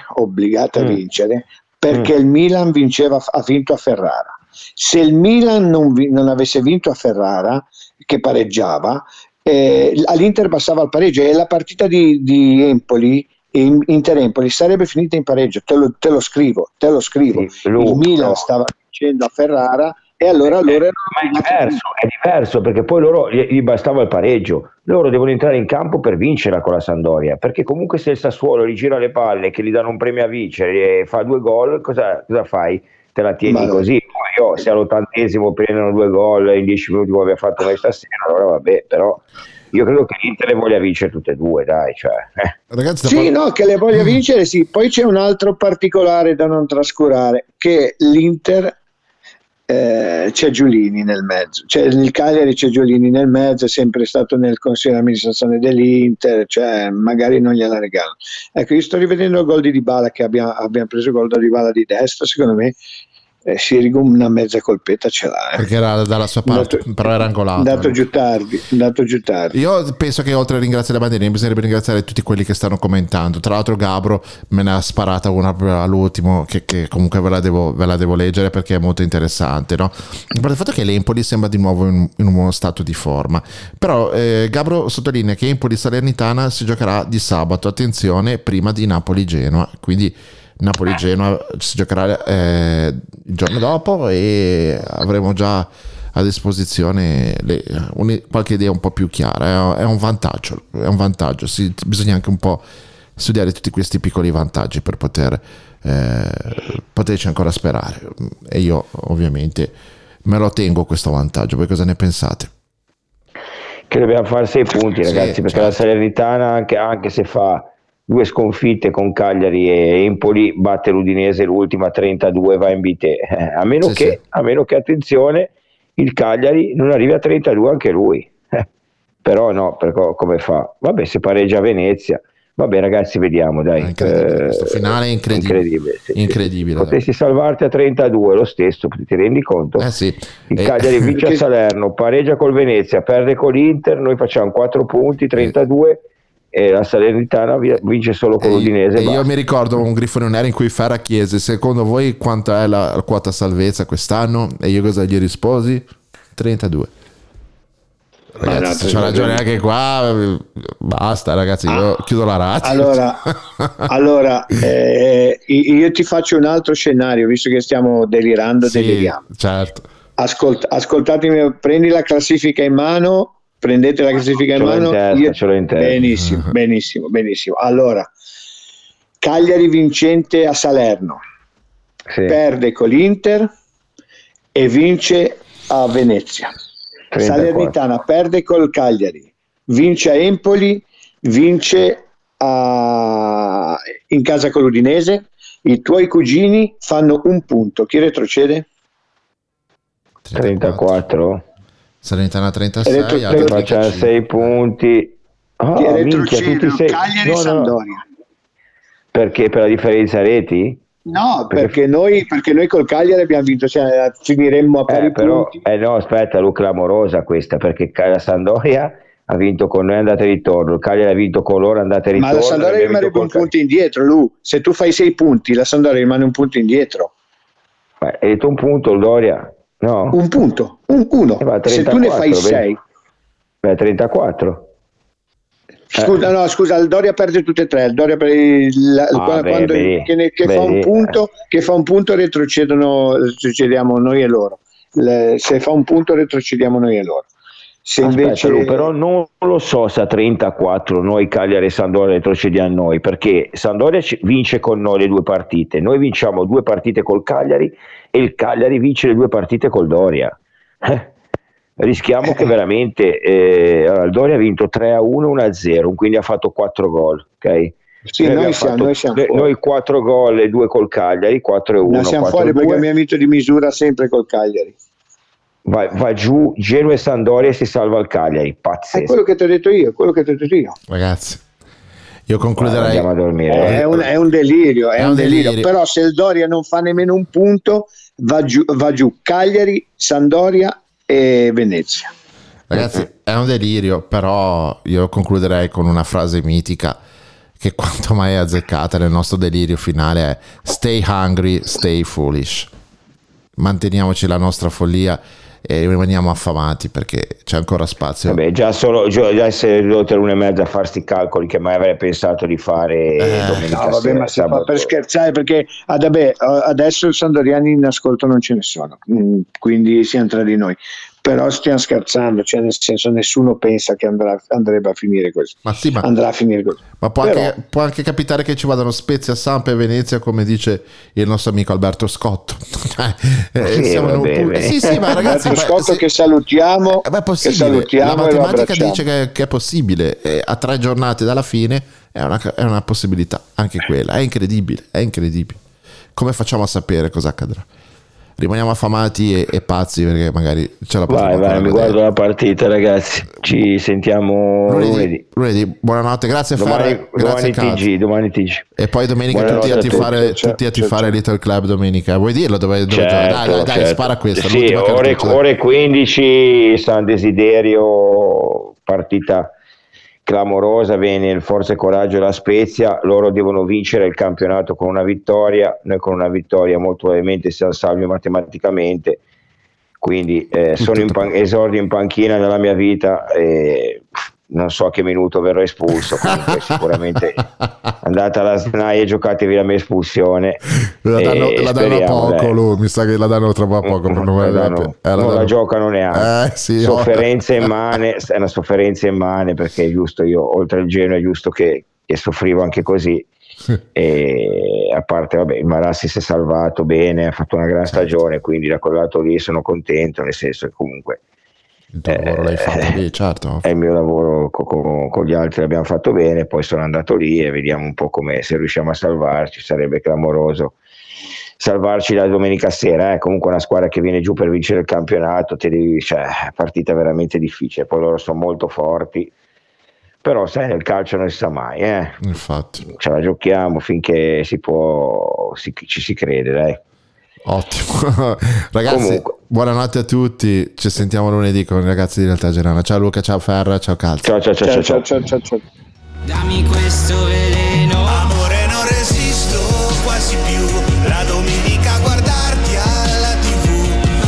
perché il Milan ha vinto a Ferrara. Se il Milan non avesse vinto a Ferrara, che pareggiava, all'Inter bastava il pareggio, e la partita di Empoli, Inter-Empoli, sarebbe finita in pareggio. Te lo scrivo. Sì, il Milan stava vincendo a Ferrara. E allora è diverso, perché poi loro gli bastava il pareggio, loro devono entrare in campo per vincerla con la Sampdoria, perché comunque se il Sassuolo gli gira le palle, che gli danno un premio a vincere e fa 2 gol, cosa fai? Te la tieni così? Poi se all'80° prendono 2 gol in 10 minuti come abbiamo fatto noi stasera, allora vabbè, però io credo che l'Inter le voglia vincere tutte e due, dai, cioè. Ragazzi, che le voglia vincere, sì. Poi c'è un altro particolare da non trascurare, che l'Inter... c'è Giulini nel mezzo, cioè il Cagliari, c'è Giulini nel mezzo, è sempre stato nel consiglio di amministrazione dell'Inter, cioè magari non gliela regalano. Ecco, io sto rivedendo il gol di Dybala, che abbiamo preso il gol da Dybala di destra, secondo me Sirigu una mezza colpetta ce l'ha, perché era dalla sua parte, però era angolato, andato giù tardi. Io penso che oltre a ringraziare la bandiera bisognerebbe ringraziare tutti quelli che stanno commentando. Tra l'altro Gabro me ne ha sparata una all'ultimo che comunque ve la devo leggere, perché è molto interessante, no? Il fatto che l'Empoli sembra di nuovo in uno stato di forma, però Gabro sottolinea che Empoli-Salernitana si giocherà di sabato, attenzione, prima di Napoli-Genoa, quindi Napoli-Genoa si giocherà il giorno dopo, e avremo già a disposizione qualche idea un po' più chiara. È un vantaggio. Bisogna anche un po' studiare tutti questi piccoli vantaggi per poterci ancora sperare, e io ovviamente me lo tengo questo vantaggio. Voi cosa ne pensate? Che dobbiamo fare 6 punti, ragazzi, sì, perché certo. La Salernitana anche se fa 2 sconfitte con Cagliari e Empoli, batte l'Udinese l'ultima 32, va in vite, a meno che attenzione, il Cagliari non arrivi a 32 anche lui, però no, perché come fa? Vabbè, se pareggia a Venezia, vabbè ragazzi, vediamo, dai. Questo finale è incredibile. Potresti salvarti a 32 lo stesso, ti rendi conto? Sì. Il Cagliari vince a Salerno, pareggia col Venezia, perde con l'Inter, noi facciamo 4 punti, 32, e la Salernitana vince solo con l'Udinese. Io mi ricordo un Grifonionero in cui Ferra chiese: secondo voi quanta è la quota salvezza quest'anno? E io cosa gli risposi? 32. Ragazzi, c'ho ragione anche qua, basta ragazzi, io chiudo la razza. Allora, io ti faccio un altro scenario, visto che stiamo delirando, sì, deliriamo. Certo. Ascoltatemi, prendi la classifica in mano. Prendete la classifica in mano, benissimo. Allora, Cagliari vincente a Salerno, sì. Perde con l'Inter e vince a Venezia. 34. Salernitana perde col Cagliari, vince a Empoli, vince in casa con l'Udinese. I tuoi cugini fanno 1 punto. Chi retrocede? 34. Salernitana 36, facciamo 6 punti. Minchia, tutti 6. Cagliari, Sampdoria. Perché per la differenza reti? No, perché noi col Cagliari abbiamo vinto, cioè finiremmo a pari punti. No, aspetta, Luca, clamorosa questa, perché la Sampdoria ha vinto con noi andata e ritorno, il Cagliari ha vinto con loro andata e ritorno. Ma la Sampdoria rimane un punto indietro, Lu. Se tu fai 6 punti, la Sampdoria rimane un punto indietro. Hai detto un punto, il Doria? No. Un punto, uno. Se tu ne fai 6. Beh, 34. Scusa, no, scusa, il Doria perde tutte e tre. Il Doria perde che fa un punto retrocediamo noi e loro. Se fa un punto retrocediamo noi e loro. Se invece... Aspetta, però non lo so se a 34 noi Cagliari e Sampdoria retrocediamo noi, perché Sampdoria vince con noi le 2 partite, noi vinciamo 2 partite col Cagliari e il Cagliari vince le 2 partite col Doria. Rischiamo che veramente il Doria ha vinto 3-1, 1-0, quindi ha fatto 4 gol, ok? Sì, noi 4 gol e 2 col Cagliari, 4-1. No, siamo 4-2. Fuori perché abbiamo vinto di misura sempre col Cagliari. Va giù Genoa e Sampdoria e si salva il Cagliari, pazzesco. È quello che ti ho detto io. Ragazzi, io concluderei. Andiamo a dormire. È un delirio, però se il Doria non fa nemmeno un punto, va giù Cagliari, Sampdoria e Venezia. Ragazzi, è un delirio, però io concluderei con una frase mitica che quanto mai è azzeccata nel nostro delirio finale, è stay hungry, stay foolish. Manteniamoci la nostra follia e rimaniamo affamati, perché c'è ancora spazio. Vabbè, già essere ridotto all'1:30 a fare sti calcoli che mai avrei pensato di fare domenica. No, vabbè, sera, ma si fa per scherzare, perché adesso i sandoriani in ascolto non ce ne sono, quindi siamo tra di noi, però stiamo scherzando, cioè nel senso nessuno pensa che andrebbe a finire così. Ma sì, andrà a finire così. Ma può anche capitare che ci vadano Spezia, Samp e Venezia, come dice il nostro amico Alberto Scotto. Sì, ma ragazzi, Alberto Scotto che salutiamo, la matematica dice che è possibile, a 3 giornate dalla fine è una possibilità anche quella, è incredibile. Come facciamo a sapere cosa accadrà? Rimaniamo affamati e pazzi, perché magari ce la potremo fare. Vai, mi guardo la partita, ragazzi. Ci sentiamo lunedì. Buonanotte, grazie Ferre. Domani TG. E poi domenica tutti a tifare Little Club domenica. Vuoi dirlo? Dai, spara questa. Sì, ore 15 San Desiderio, partita clamorosa, viene il Forza e Coraggio e la Spezia, loro devono vincere il campionato con una vittoria, noi con una vittoria molto probabilmente siamo salvi matematicamente, quindi sono esordio in panchina nella mia vita e non so a che minuto verrò espulso, comunque sicuramente andate alla SNAI e giocatevi la mia espulsione. La danno a poco, lui, mi sa che la danno tra poco. Non la giocano neanche. Sofferenza immane, è una sofferenza immane, perché è giusto, io oltre al Genoa è giusto che soffrivo anche così. E a parte, vabbè, il Marassi si è salvato bene, ha fatto una gran stagione, quindi da quel lato lì sono contento, nel senso che comunque il tuo lavoro l'hai fatto lì, certo. È il mio lavoro con gli altri, l'abbiamo fatto bene, poi sono andato lì e vediamo un po' come, se riusciamo a salvarci, sarebbe clamoroso salvarci la domenica sera, comunque una squadra che viene giù per vincere il campionato, partita veramente difficile, poi loro sono molto forti, però sai, nel calcio non si sa mai, infatti ce la giochiamo finché si può, ci si crede, dai. Ottimo. Ragazzi, comunque, buonanotte a tutti, ci sentiamo lunedì con i ragazzi di Realtà Genoana. Ciao Luca, ciao Ferra, ciao Calzetta. Ciao. Dammi questo veleno, amore, non resisto quasi più, la domenica a guardarti alla TV,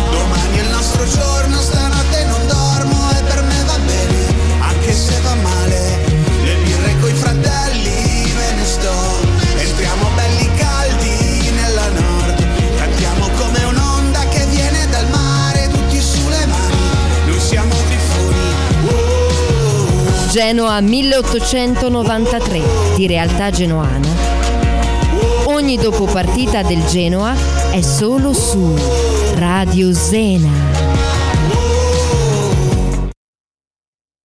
domani è il nostro giorno, stanotte non dormo e per me va bene, anche se va male, le birre coi fratelli me ne sto, entriamo belli caldi nella notte. Siamo come un'onda che viene dal mare, tutti sulle mani, noi siamo grifoni. Oh. Genoa 1893, di Realtà Genoana. Ogni dopopartita del Genoa è solo su Radio Zena.